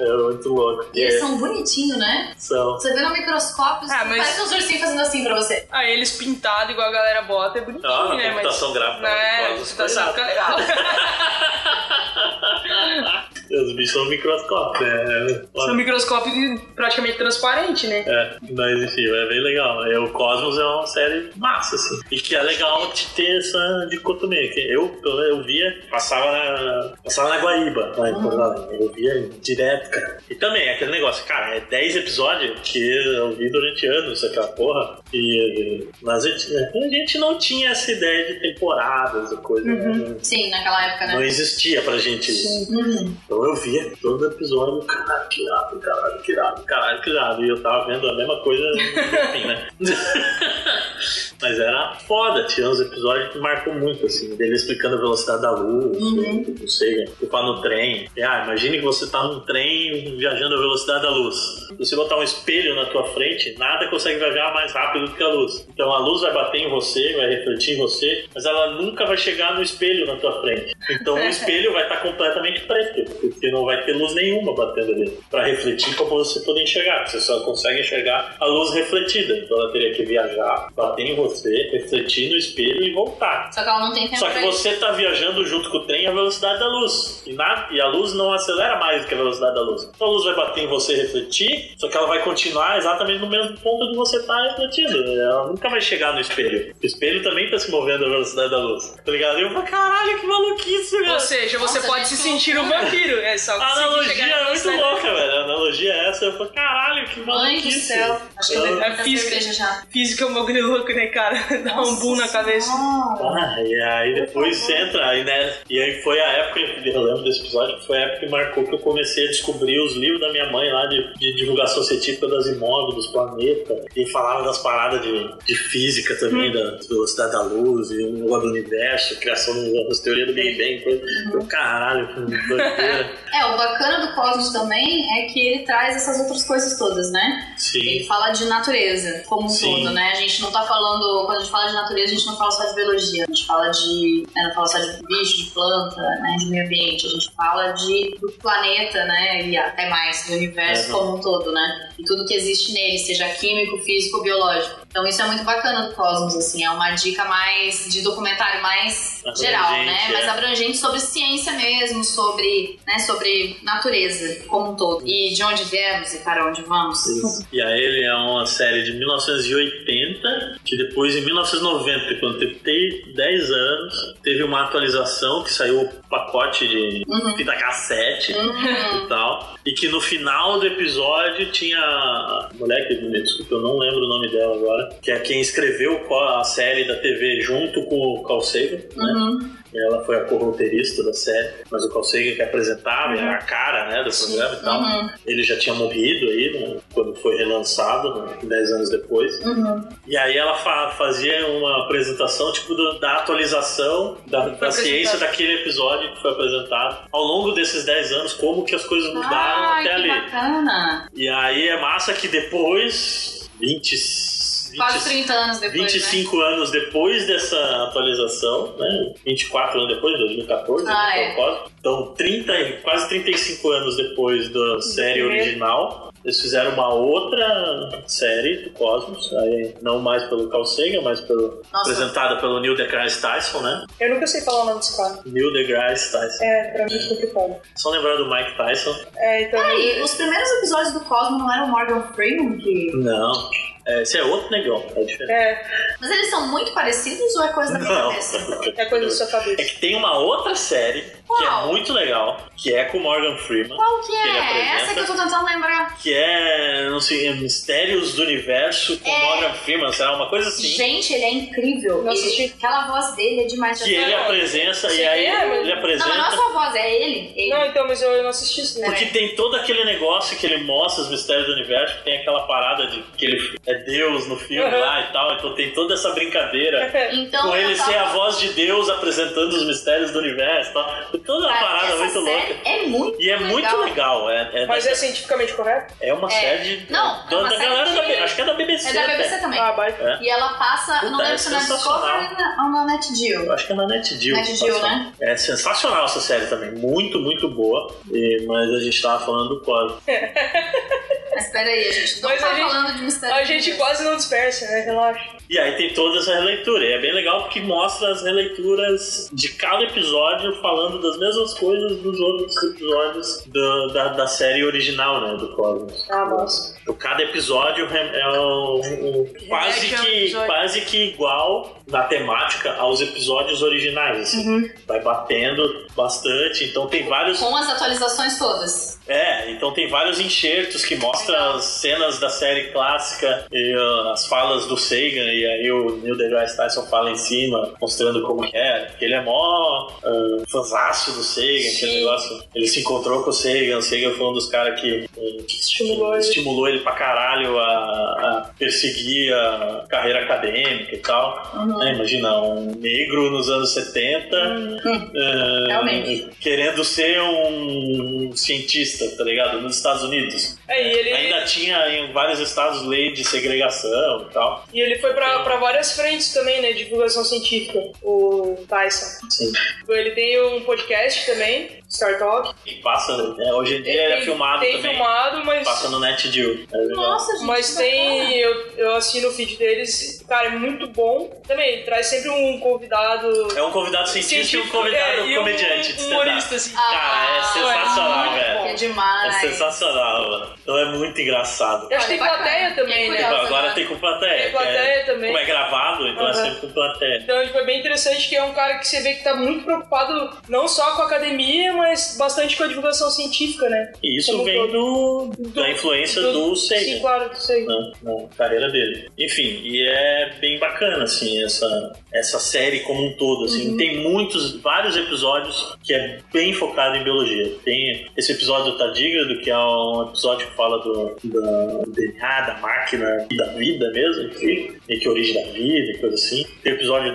É muito louco. E eles são bonitinhos, né? São. Você vê no microscópio, parece uns ursinhos fazendo assim pra você. Ah, eles pintados igual a galera bota, é bonitinho, né? Computação gráfica. Computação fica legal. Os bichos são microscópicos, né? São microscópio praticamente transparente, né? É, mas enfim, é bem legal. O Cosmos é uma série massa, assim. E que é legal de ter essa dicotomia. Que eu via, passava na Guaíba, lá em Porto Alegre. Eu via direto, cara. E também, aquele negócio, cara, é 10 episódios que eu vi durante anos, aquela porra. Mas a gente não tinha essa ideia de temporadas ou coisa. Né? Sim, naquela época, né? Não existia pra gente isso. Então eu via todo episódio, caralho, tirado. E eu tava vendo a mesma coisa, enfim, né? Mas era foda, tinha uns episódios que marcou muito, assim, dele explicando a velocidade da luz, não sei, tu fala no trem. Imagine que você tá num trem viajando a velocidade da luz. Se você botar um espelho na tua frente, nada consegue viajar mais rápido do que a luz. Então a luz vai bater em você, vai refletir em você, mas ela nunca vai chegar no espelho na tua frente. Então o espelho vai estar completamente preto, porque não vai ter luz nenhuma batendo ali, pra refletir pra você poder enxergar. Você só consegue enxergar a luz refletida. Então ela teria que viajar, bater em você, refletir no espelho e voltar. Só que ela não tem tempo. Só que você tá viajando junto com o trem à velocidade da luz. E a luz não acelera mais do que a velocidade da luz. Então a luz vai bater em você e refletir, só que ela vai continuar exatamente no mesmo ponto que você tá refletindo. Ela nunca vai chegar no espelho. O espelho também tá se movendo à velocidade da luz. Tá ligado? E eu falo, caralho, que maluquice, velho. Ou seja, você pode se sentir um vampiro. É só que a analogia é muito louca, velho. A analogia é essa. Eu falo, caralho, que maluquice. Mãe do céu. Acho que eu devo ter física. Física é um bagulho louco, né, cara? dá um boom na cabeça. Ah, e aí depois entra, aí, né? E aí foi a época, eu lembro desse episódio, foi a época que marcou que eu comecei a descobrir os livros da minha mãe lá de divulgação científica das imóveis, dos planetas, e falava das paradas de física também, da velocidade da luz, e o negócio do universo, criação das teorias do Big Bang, coisa. Caralho, doideira. O bacana do Cosmos também é que ele traz essas outras coisas todas, né? Sim. Ele fala de natureza como um todo, né? A gente não tá falando, quando a gente fala de natureza, a gente não fala só de biologia, a gente fala de, não fala só de bicho, de planta, né? De meio ambiente, a gente fala do planeta, né? E até mais, do universo como um todo, né? E tudo que existe nele, seja químico, físico, biológico. Então isso é muito bacana do Cosmos, assim, é uma dica mais de documentário, mais geral, né? Mais abrangente sobre ciência mesmo, sobre natureza como um todo. E de onde viemos e para onde vamos. Isso. E aí ele é uma série de 1980, que depois em 1990, quando teve 10 anos, teve uma atualização que saiu o pacote de fita cassete e tal. E que no final do episódio tinha a mulher, desculpa, eu não lembro o nome dela agora, que é quem escreveu a série da TV junto com o Carl Sagan, né? Ela foi a corroteirista da série, mas o Carl Sagan que apresentava, era a cara, né, do programa e tal. Ele já tinha morrido aí, né, quando foi relançado, né, 10 anos depois. E aí ela fazia uma apresentação tipo da atualização da ciência daquele episódio que foi apresentado. Ao longo desses 10 anos, como que as coisas mudaram até ali. Bacana. E aí é massa que depois, 25 anos depois, 25 anos depois dessa atualização, né? 24 anos depois, 2014, então quase 35 anos depois da série original, eles fizeram uma outra série do Cosmos, aí não mais pelo Carl Sagan, mas apresentada pelo Neil deGrasse Tyson, né? Eu nunca sei falar o nome desse cara. Neil deGrasse Tyson. Pra mim é complicado. Só lembrar do Mike Tyson. Os primeiros episódios do Cosmos não eram o Morgan Freeman que... Não. Esse é outro negão, é diferente. Mas eles são muito parecidos ou é coisa da minha cabeça? É coisa da sua cabeça. É que tem uma outra série que é muito legal, que é com o Morgan Freeman. Qual que é? Essa que eu tô tentando lembrar. Que é, não sei, Mistérios do Universo com Morgan Freeman, será uma coisa assim. Gente, ele é incrível. Nossa, aquela voz dele é demais. Que ele apresenta e aí ele apresenta... Não, não é só a voz, é ele. Não, então, mas eu não assisti isso, né? Porque tem todo aquele negócio que ele mostra os Mistérios do Universo, que tem aquela parada de que ele... Deus no filme lá e tal, então tem toda essa brincadeira com ele ser a voz de Deus apresentando os mistérios do universo e tal. Toda uma parada muito louca. É muito e é legal. Muito legal. Mas é cientificamente correto? É uma série de... Não, é uma série da acho que é da BBC. É da BBC também. E ela passa... Puta, não lembro se na Discovery ou na NetGeo. Acho que é na NetGeo. NetGeo, né? É sensacional essa série também. Muito, muito boa. Mas a gente tava falando do Cosmos. Mas peraí, a gente não tá falando de mistérios. A gente quase não dispersa, né? Relaxa. E aí tem toda essa releitura. E é bem legal porque mostra as releituras de cada episódio falando das mesmas coisas dos outros episódios da série original, né? Do Cosmos. Nossa. Então, cada episódio é quase que igual na temática aos episódios originais. Assim. Vai batendo bastante. Então tem vários... Com as atualizações todas. Então tem vários enxertos que mostram as cenas da série clássica e as falas do Sagan. E aí o Neil deGrasse Tyson fala em cima, mostrando como é. Ele é mó fanzaço do Sagan, aquele negócio. Ele se encontrou com o Sagan. O Sagan foi um dos caras que estimulou ele pra caralho a perseguir a carreira acadêmica e tal. Imagina, um negro nos anos 70 querendo ser um cientista, tá ligado? Nos Estados Unidos. Ele... Ainda tinha em vários estados lei de segregação e tal. E ele foi pra várias frentes também, né? Divulgação científica, o Tyson. Sim. Ele tem um podcast também, Star Trek. Que passa, né? Hoje em dia ele é filmado também. Tem filmado, mas... Passa no NetGeo. Nossa, gente. Mas tem... Eu assino o feed deles. Cara, é muito bom. Também, ele traz sempre um convidado... É um convidado científico e um convidado comediante. E um humorista, assim. Cara, é sensacional, velho. É demais. É sensacional, mano. Então é muito engraçado. Eu acho que tem plateia também, né? Agora tem com plateia. Tem plateia também. também. Como é gravado, então é sempre com plateia. Então, tipo, é bem interessante que é um cara que você vê que tá muito preocupado não só com a academia, mas bastante com a divulgação científica, né? E isso como vem da influência do Sagan. Sim, claro, do Sagan. Na carreira dele. Enfim, e é bem bacana, assim, essa série como um todo, assim. Uhum. Tem vários episódios que é bem focado em biologia. Tem esse episódio do Tadígrado, que é um episódio que fala do DNA, da máquina e da vida mesmo, que origem da vida e coisa assim. Tem o episódio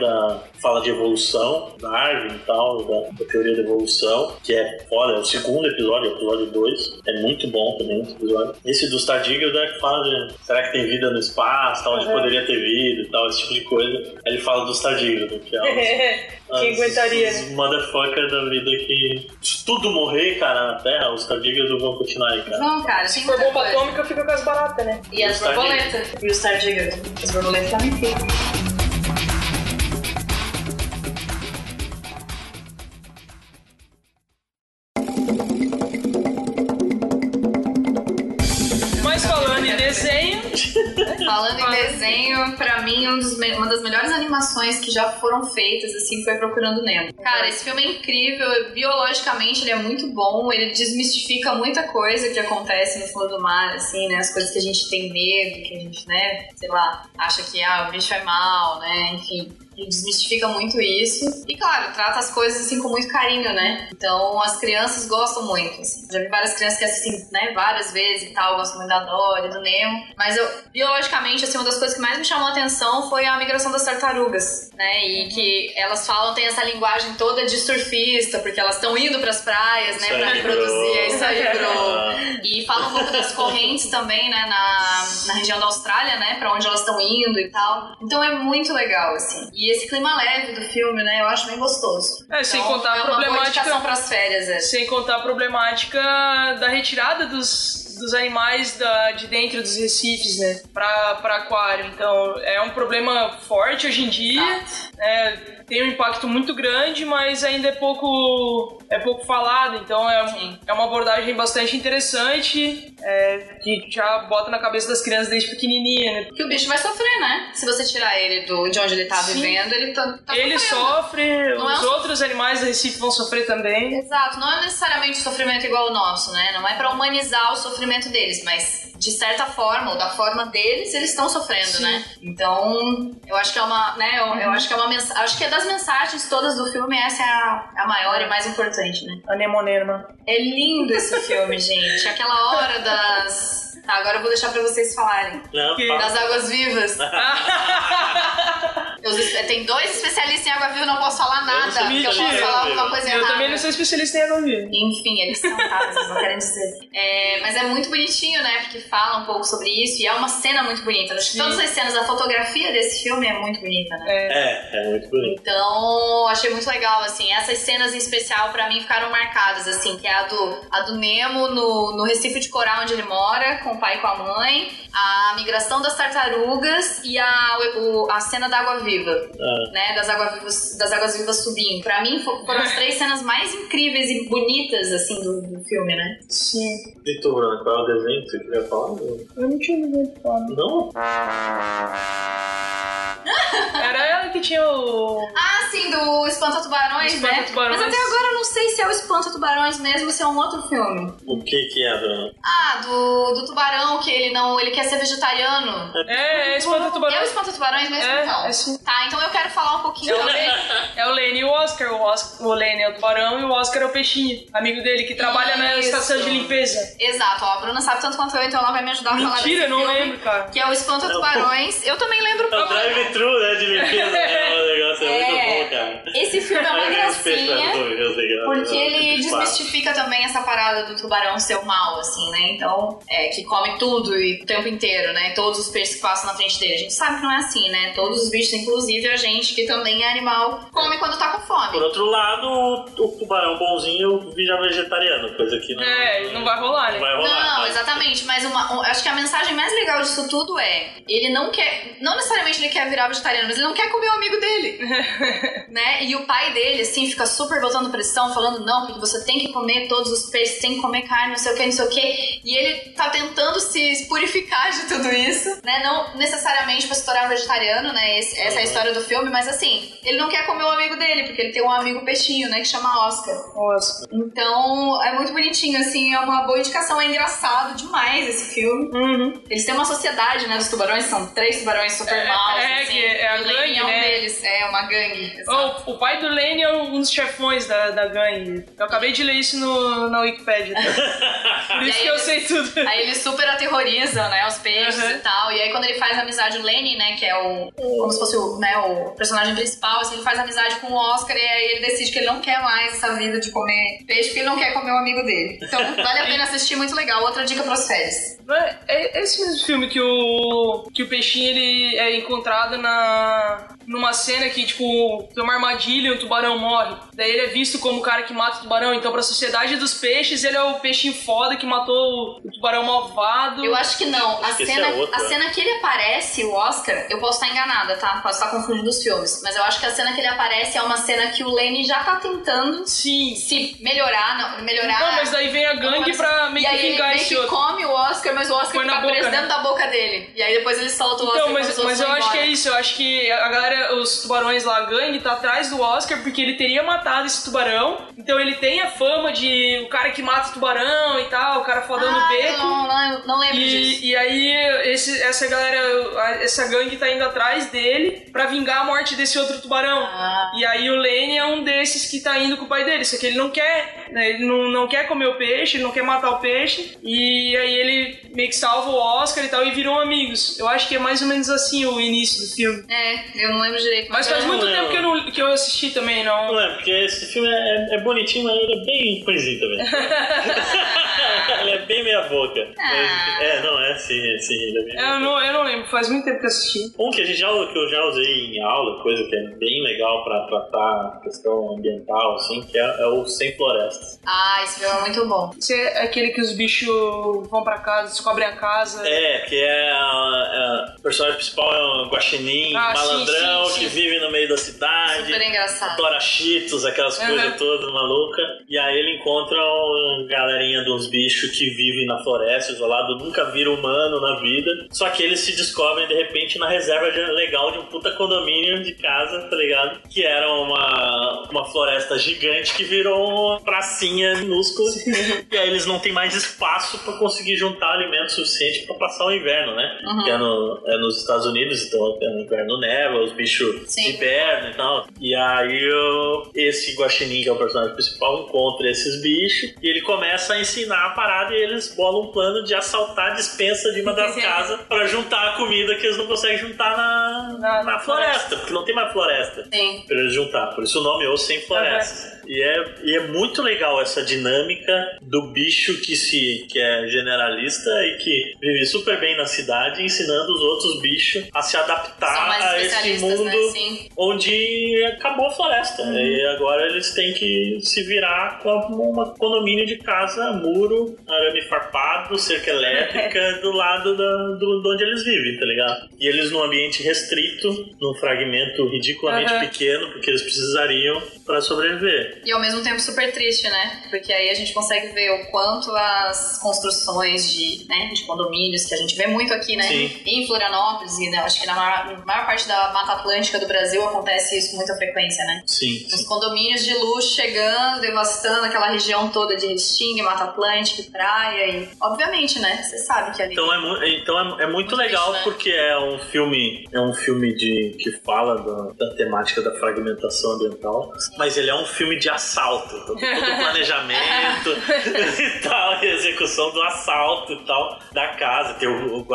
fala de evolução, Darwin e tal, da teoria da evolução, que é foda, é o segundo episódio, é o episódio 2, é muito bom também esse episódio. Esse do Tadígrado é que fala de será que tem vida no espaço, tal, onde poderia ter vida e tal, esse tipo de coisa. Aí ele fala do Tadígrado, que é quem aguentaria, os motherfucker da vida que... Se tudo morrer, cara, na Terra, os tardígrados vão continuar aí, cara. Não, cara, se for bomba atômica, fica com as baratas, né? E as borboletas. E os tardígrados. As borboletas também ficam. Mas falando em desenho... Falando em desenho, pra mim, uma das melhores animações que já foram feitas, assim, foi Procurando Nemo. Cara, esse filme é incrível, biologicamente ele é muito bom, ele desmistifica muita coisa que acontece no fundo do mar, assim, né, as coisas que a gente tem medo, que a gente, né, sei lá, acha que, o bicho é mal, né, enfim... Ele desmistifica muito isso. E, claro, trata as coisas, assim, com muito carinho, né? Então, as crianças gostam muito, assim. Já vi várias crianças que assistem, né, várias vezes e tal. Gostam muito da Dory, do Nemo. Mas, biologicamente, assim, uma das coisas que mais me chamou a atenção foi a migração das tartarugas, né? E que elas falam, tem essa linguagem toda de surfista, porque elas estão indo pras praias, né? Pra reproduzir. Isso aí, bro. E falam um pouco das correntes também, né? Na região da Austrália, né? Pra onde elas estão indo e tal. Então, é muito legal, assim. E esse clima leve do filme, né? Eu acho bem gostoso. É, sem então, contar a problemática. Uma boa para as férias, é. Sem contar a problemática da retirada dos animais de dentro dos recifes, né? Para aquário. Então, é um problema forte hoje em dia. Tem um impacto muito grande, mas ainda é pouco falado. Então, é uma abordagem bastante interessante, que já bota na cabeça das crianças desde pequenininha, né? Porque o bicho vai sofrer, né? Se você tirar ele de onde ele tá vivendo, ele tá ele sofre, os outros animais do Recife vão sofrer também. Exato, não é necessariamente um sofrimento igual ao nosso, né? Não é pra humanizar o sofrimento deles, mas de certa forma, ou da forma deles, eles estão sofrendo, sim, né? Então, eu acho que é uma, né? Eu acho que é uma mensagem, acho que é das mensagens todas do filme, essa é a maior e mais importante, né? Anemonerma. É lindo esse filme, gente. Aquela hora das... Tá, agora eu vou deixar pra vocês falarem. Não, das águas vivas. Tem dois especialistas em água viva, não posso falar nada. Porque eu posso falar alguma coisa errada. Eu também não sou especialista em água viva. Enfim, eles são casos, não querem dizer. Mas é muito bonitinho, né? Porque fala um pouco sobre isso e é uma cena muito bonita. Acho que todas as cenas, a fotografia desse filme é muito bonita, né? É muito bonita. Então, achei muito legal, assim. Essas cenas em especial pra mim ficaram marcadas, assim, que é a do Nemo no Recife de Coral, onde ele mora, com o pai e com a mãe, a migração das tartarugas e a cena da água viva, né? Das águas vivas subindo. Pra mim foram as três cenas mais incríveis e bonitas, assim, do filme, né? Sim. E tu, Bruna, qual é o desenho que você queria falar? Eu não tinha ninguém falando. Não? Era ela que tinha o... Ah, sim, do Espanta-Tubarões, né? Mas até agora eu não sei se é o Espanta-Tubarões mesmo ou se é um outro filme. O que é, Bruna? Ah, do tubarão, que ele quer ser vegetariano. É Espanta-Tubarões. É o Espanta-Tubarões mesmo, então. Tá, então eu quero falar um pouquinho também. É o Lenny e o Oscar. O Lenny é o tubarão e o Oscar é o peixinho, amigo dele, que trabalha na estação de limpeza. Exato, ó, a Bruna sabe tanto quanto eu, então ela vai me ajudar a falar. Mentira, eu não lembro, cara. Que é o Espanta-Tubarões. Eu também lembro pouco. É o drive-thru, né, de limpeza. O negócio é muito bom, cara. Esse filme é uma gracinha, porque ele desmistifica também essa parada do tubarão ser o mal, assim, né? Então, que come tudo e o tempo inteiro, né? Todos os peixes que passam na frente dele. A gente sabe que não é assim, né? Todos os bichos, inclusive a gente, que também é animal, come quando tá com fome. Por outro lado, o tubarão bonzinho vira vegetariano, coisa que não... não vai rolar, né? Não, exatamente. Mas acho que a mensagem mais legal disso tudo é ele não quer... Não necessariamente ele quer virar vegetariano, mas ele não quer comer o amigo dele. Né? E o pai dele, assim, fica super botando pressão, falando, não, porque você tem que comer todos os peixes, tem que comer carne, não sei o que, não sei o que. E ele tá tentando se purificar de tudo isso, né? Não necessariamente pra se tornar vegetariano, né? Essa é a história do filme, mas assim, ele não quer comer o amigo dele, porque ele tem um amigo peixinho, né? Que chama Oscar. Oscar. Então, é muito bonitinho, assim, é uma boa indicação, é engraçado demais esse filme. Uhum. Eles têm uma sociedade, né? Dos tubarões, são 3 tubarões super maus. Assim, é a gangue, é um deles, é uma gangue. O pai do Lenny é um dos chefões da gangue. Eu acabei de ler isso na Wikipedia. Por isso que eu sei tudo. Aí eles super aterrorizam, né? Os peixes e tal. E aí quando ele faz amizade, o Lenny, né? Que é como se fosse o personagem principal, assim, ele faz amizade com o Oscar e aí ele decide que ele não quer mais essa vida de comer peixe, porque ele não quer comer o amigo dele. Então vale a pena assistir, muito legal. Outra dica pras férias. É esse mesmo filme que o peixinho ele é encontrado numa cena que, tipo, tem uma armadilha e um tubarão morre. Daí ele é visto como o cara que mata o tubarão. Então, pra sociedade dos peixes, ele é o peixinho foda que matou o tubarão malvado. Eu acho que não. A cena que ele aparece, o Oscar, eu posso estar enganada, tá? Posso estar confundindo os filmes. Mas eu acho que a cena que ele aparece é uma cena que o Lenny já tá tentando se melhorar. Não, mas daí vem a gangue pra meio que vingar esse outro. E aí ele meio que come o Oscar, mas o Oscar fica preso dentro da boca dele. E aí depois ele solta o Oscar. Então, mas eu acho que é isso. Eu acho que a galera, os tubarões lá, a gangue, tá atrás do Oscar porque ele teria matado esse tubarão. Então ele tem a fama de o cara que mata o tubarão e tal, o cara fodando o beco. Não lembro disso. E aí essa galera, essa gangue tá indo atrás dele pra vingar a morte desse outro tubarão. E aí o Lenny é um desses que tá indo com o pai dele, só que ele não quer, né? Ele não quer comer o peixe, ele não quer matar o peixe. E aí ele meio que salva o Oscar e tal e viram amigos. Eu acho que é mais ou menos assim o início do filme. É, eu não lembro direito. Mas faz muito tempo que eu assisti também, não. Não é, porque esse filme é bonitinho, mas ele é bem coisinho também. Ele é bem meia boca. É assim. Eu não lembro, faz muito tempo que eu assisti. Um que eu já usei em aula, coisa que é bem legal pra tratar a questão ambiental, assim, que é o Sem Florestas. Ah, esse filme é muito bom. Esse é aquele que os bichos vão pra casa, descobrem a casa. É, que é o personagem principal é um guaxinim, malandrão, sim. Que vive no meio da cidade. Super engraçado. Tora cheetos, aquelas coisas todas malucas. E aí ele encontra uma galerinha de uns bichos que vivem na floresta, isolado, nunca viram humano na vida. Só que eles se descobrem, de repente, na reserva legal de um puta condomínio de casa, tá ligado? Que era uma floresta gigante que virou uma pracinha minúscula. E aí eles não tem mais espaço pra conseguir juntar alimento suficiente pra passar o inverno, né? Uhum. Que é nos Estados Unidos, então é no inverno neva, os bichos hibernam e tal. E aí esse guaxinim, que é o personagem principal, encontra esses bichos e ele começa a ensinar a parada e eles bolam um plano de assaltar a dispensa de uma das casas pra juntar a comida que eles não conseguem juntar na floresta, porque não tem mais floresta pra eles juntar. Por isso o nome é O Sem Florestas. Uhum. E é muito legal essa dinâmica do bicho que é generalista e que vive super bem na cidade, ensinando os outros bichos a se adaptar a esse mundo, né? Onde acabou a floresta. Uhum. E agora eles têm que se virar como um condomínio de casa, muro, arame farpado, cerca elétrica, do lado de onde eles vivem, tá ligado? E eles num ambiente restrito, num fragmento ridiculamente pequeno, porque eles precisariam pra sobreviver. E ao mesmo tempo super triste, né? Porque aí a gente consegue ver o quanto as construções de condomínios, que a gente vê muito aqui, né? Sim. Em Florianópolis, e acho que na maior parte da Mata Atlântica do Brasil acontece isso com muita frequência, né? Sim. Os condomínios de luxo chegando, devastando aquela região toda de Restinga, Mata Atlântica, praia e... Obviamente, né? Você sabe que ali... Então é muito legal, triste, né? Porque é um filme que fala da temática da fragmentação ambiental, sim. Mas ele é um filme de assalto, todo o planejamento e tal, a execução do assalto e tal, da casa. Tem o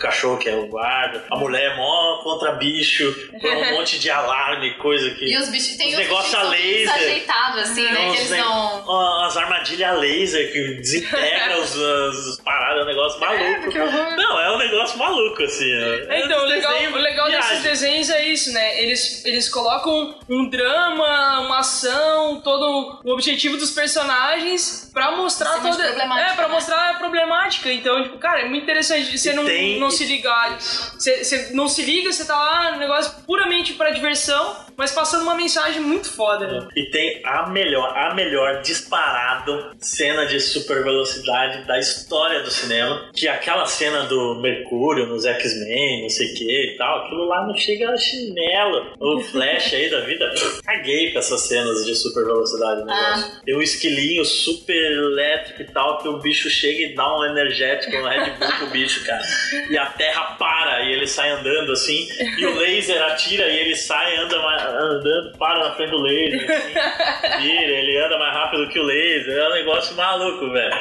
cachorro que é o guarda, a mulher é mó contra bicho, um monte de alarme, coisa que... E os bichos tem os negócios a laser. Desajeitado, assim, né? Que eles não... As armadilhas a laser que desintegram as paradas, é um negócio maluco. É um negócio maluco, assim. Então, o legal desses desenhos aí isso, né? Eles colocam um drama, uma ação, todo o objetivo dos personagens pra mostrar toda... pra mostrar a problemática. Então, tipo, cara, é muito interessante você não se ligar. Você não se liga, você tá lá, um negócio puramente pra diversão, mas passando uma mensagem muito foda, né? E tem a melhor disparado cena de super velocidade da história do cinema, que é aquela cena do Mercúrio nos X-Men, não sei o que e tal, aquilo lá não chega a chinelo. O Flash aí da vida, caguei com essas cenas de super velocidade, negócio. Tem um esquilinho super elétrico e tal, que o bicho chega e dá um energético, um Red Bull pro bicho, cara. E a Terra para, e ele sai andando assim, e o laser atira e ele sai, andando, para na frente do laser, assim, vira, ele anda mais rápido que o laser, é um negócio maluco, velho.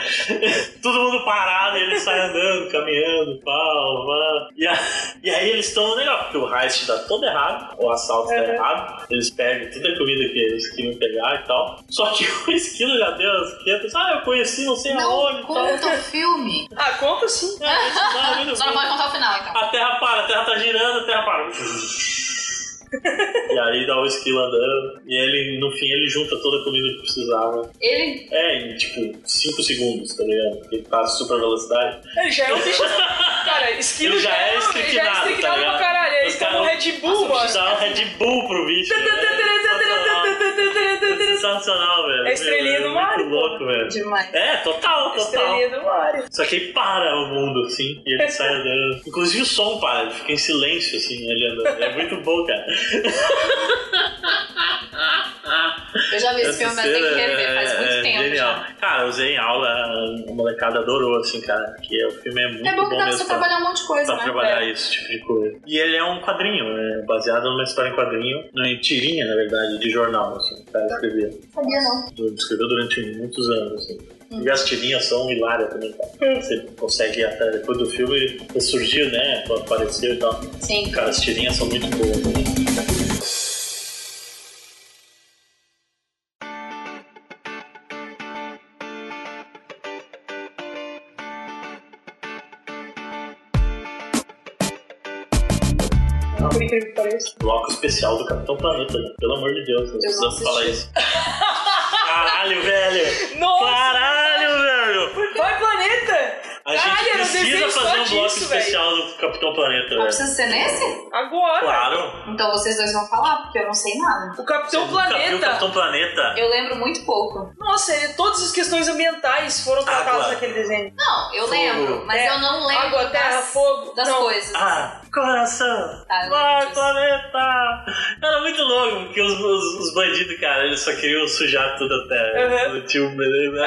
Todo mundo parado, ele sai andando, caminhando, pau, mano. E aí eles estão, né, porque o heist dá todo errado, o assalto tá errado, eles pegam toda a comida que eles queriam pegar e tal, só que o esquilo já deu as 500, eu conheci, não sei aonde e tal. Não, conta o filme. Ah, conta sim. Só não pode contar o final, então. A Terra para, a Terra tá girando, a Terra para. E aí dá o esquilo andando. E ele, no fim, ele junta toda a comida que precisava. Ele? É, em tipo 5 segundos, tá ligado? Porque ele passa super velocidade. Ele já é um bicho. Cara, esquilo já é esquiquinado, tá ligado? Pra caralho. Ele tá no Red Bull, mano. Dá um Red Bull pro bicho. Sensacional, velho. É estrelinha do Mario. Muito louco, velho. Demais. É, total. Estrelinha do Mario. Só que ele para o mundo, assim, e ele sai andando. Inclusive o som para, ele fica em silêncio, assim, ele andando. É muito bom, cara. Eu já vi esse filme, mas tem que rever, faz muito tempo. Genial. Já. Cara, eu usei em aula, a molecada adorou, assim, cara. Porque o filme é muito bom. É bom que dá pra você trabalhar um monte de coisa, né? Pra trabalhar esse tipo de coisa. E ele é um quadrinho, baseado numa história em quadrinho, em tirinha, na verdade, de jornal, assim. O cara escrevia. Sabia, não. Escreveu durante muitos anos, assim. E as tirinhas são hilárias também, cara. Você consegue até depois do filme ressurgiu, né? Apareceu e tal. Sim. Cara, as tirinhas são muito boas também. Por incrível que pareça. Bloco especial do Capitão Planeta, né? Pelo amor de Deus, nós precisamos falar isso. Caralho, velho! Nossa, caralho, velho! Vai, Planeta! A gente precisa fazer um bloco especial do Capitão Planeta, velho. Precisa ser nesse? Agora! Claro! Então vocês dois vão falar, porque eu não sei nada. O Capitão Planeta! Nunca viu o Capitão Planeta? Eu lembro muito pouco. Nossa, todas as questões ambientais foram tratadas naquele desenho. Não, eu lembro, mas eu não lembro. Água, terra, fogo, das coisas. Ah, coração! Vai, Planeta! Era muito louco, porque os bandidos, cara, eles só queriam sujar tudo a terra. Uhum.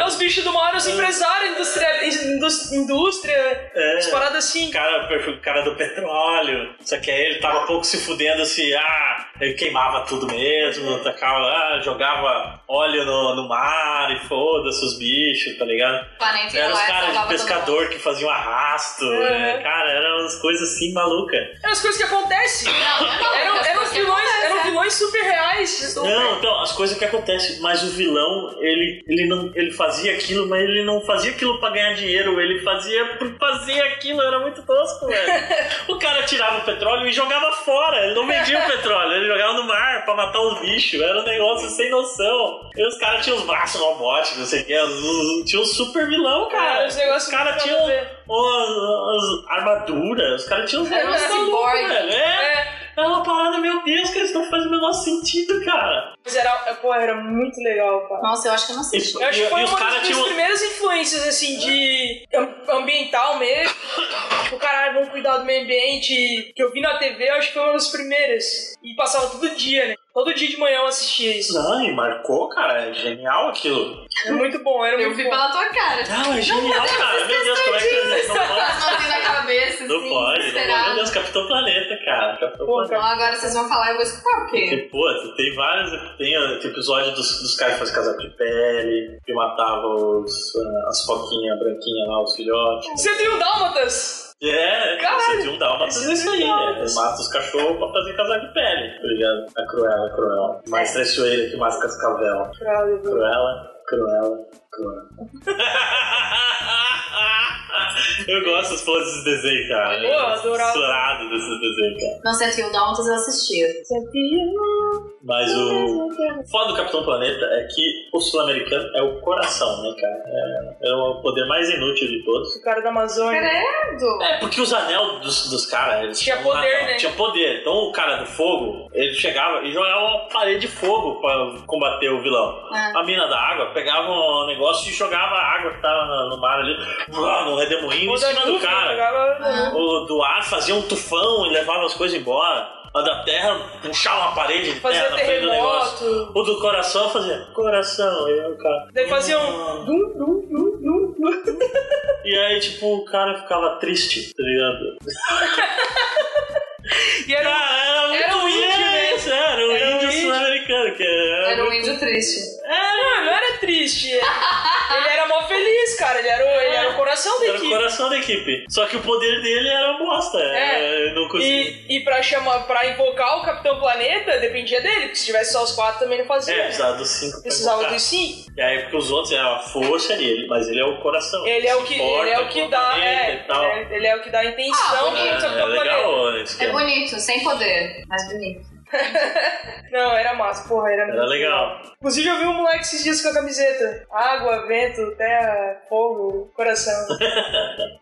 Os bichos do maior, os empresários indústria, as paradas assim. O cara do petróleo. Só que aí ele tava pouco se fudendo, assim, ele queimava tudo mesmo, tacava, jogava óleo no mar e foda-se os bichos, tá ligado? Eram os caras de pescador que faziam arrasto, cara, eram umas coisas assim malucas. Eram as coisas que acontecem. Eram vilões super reais. Não, então, as coisas que acontecem, mas o vilão, ele fazia aquilo, mas ele não fazia aquilo pra ganhar dinheiro, ele fazia por fazer aquilo, era muito tosco, velho. O cara tirava o petróleo e jogava fora, ele não vendia o petróleo, ele jogava no mar pra matar os bichos, era um negócio sem noção. E os caras tinham os braços robóticos, não sei o que, tinha um super vilão, cara. Os caras tinham as armaduras, os caras tinham os negócios ciborgue, velho. É uma parada, meu Deus, que eles não fazem o menor sentido, cara. Mas era muito legal, cara. Nossa, eu acho que eu não sei. Eu acho que foi uma das minhas primeiras influências, assim, de ambiental mesmo. Tipo, caralho, vamos cuidar do meio ambiente. Que eu vi na TV, eu acho que foi uma das primeiras. E passava todo dia, né? Todo dia de manhã eu assistia isso. Não, e marcou, cara. É genial aquilo. É muito bom, era muito bom. Eu vi pela tua cara. Não, é genial, cara. Meu Deus, como é que eu não posso? Na cabeça, não pode, meu Deus, Capitão Planeta, cara. Capitão Planeta. Então agora vocês vão falar e eu vou escutar o quê? Porque, pô, tem vários... Tem episódio dos caras que fazem casaco de pele, que matavam as foquinhas branquinhas lá, os filhotes. Você tem o Dálmatas! Você tem um Dálmatas isso aí, né? Mata os cachorros pra fazer casaco de pele, tá ligado? A Cruella, mais traiçoeira que mais cascavel. Cruella. Eu gosto das fotos desses desenhos, cara. Eu adorava desses desenhos, cara. Não, se eu não, eu assistia. Mas o foda do Capitão Planeta é que o sul-americano é o coração, né, cara? É o poder mais inútil de todos. O cara da Amazônia. Credo! É, porque os anel dos caras... Tinha poder, né? Tinha poder. Então o cara do fogo, ele chegava e jogava uma parede de fogo pra combater o vilão. A mina da água pegava um negócio e jogava a água que tava no mar ali, no redemoinho, em cima do cara. Pegava... O do ar fazia um tufão e levava as coisas embora. A da terra puxava uma parede de terra na frente do negócio. O do coração fazia coração, eu, cara. Daí fazia um. E aí, tipo, o cara ficava triste, tá ligado? E era, cara, era um índio, né? Sério, um índio sul-americano. Era um índio triste. Não era triste. Ele era mó feliz, cara. Ele era o coração da equipe. Era o coração da equipe. Só que o poder dele era bosta. Não conseguia. E pra invocar o Capitão Planeta, dependia dele. Porque se tivesse só os quatro, também não fazia. Precisava dos cinco. E aí, porque os outros eram a força dele, mas ele é o coração. Ele é o que dá a intenção do Capitão Planeta. É bonito, sem poder, mas bonito. Não, era massa, porra, era legal. Inclusive eu vi um moleque esses dias com a camiseta: água, vento, terra, fogo, coração.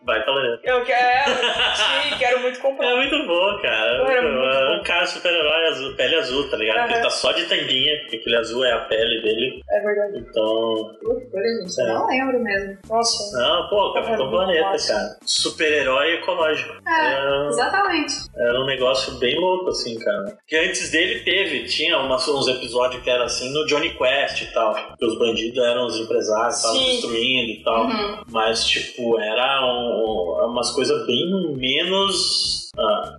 Vai, tá lendo. Eu quero, sim, quero muito comprar. É muito bom, cara. Um cara super-herói azul, pele azul, tá ligado? Ele tá só de tanguinha, porque aquele azul é a pele dele. É verdade. Então... Não lembro mesmo. Nossa. Não, pô, Capitão Planeta, cara. Super-herói ecológico. Exatamente. Era um negócio bem louco, assim, cara. Que antes dele tinha uns episódios que eram assim no Johnny Quest e tal, que os bandidos eram os empresários, estavam destruindo e tal, mas tipo, era umas coisas bem menos...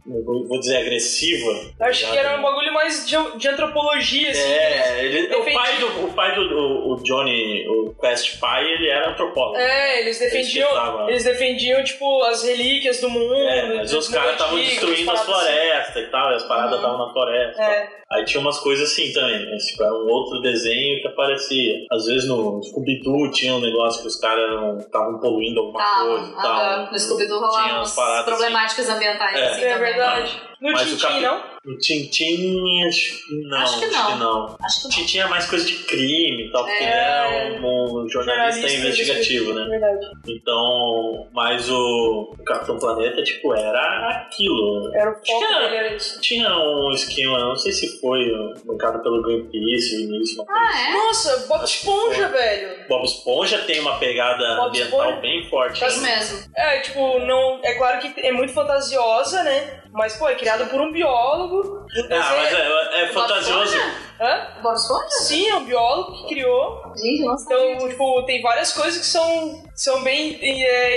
vou dizer agressiva. Acho que era um bagulho mais de antropologia, assim. O pai do Johnny, o Quest pai, ele era antropólogo. Eles defendiam tipo as relíquias do mundo. Mas os caras estavam destruindo as florestas assim. E tal, e as paradas estavam na floresta. Aí tinha umas coisas assim também, né? Tipo, era um outro desenho que aparecia. Às vezes no Scooby-Doo tinha um negócio que os caras estavam poluindo alguma coisa e tal. No Scooby-Doo rolavam as problemáticas ambientais. Assim, é verdade. No Tintin, não? No Tintin, acho que não. Tintin é mais coisa de crime e tal, porque ele é um jornalista investigativo, né? Verdade. Então, mas o Capitão Planeta, tipo, era aquilo. Era o foco dele. Tinha um esquema, não sei se foi bancado pelo Greenpeace, início. Nossa, Bob Esponja, velho. Bob Esponja tem uma pegada ambiental bem forte. Faz mesmo. É claro que é muito fantasiosa, né? Mas, pô, é criado por um biólogo. Mas é fantasioso. Hã? Bob Esponja? Sim, é um biólogo que criou. Gente, nossa. Então, tipo, tem várias coisas que são bem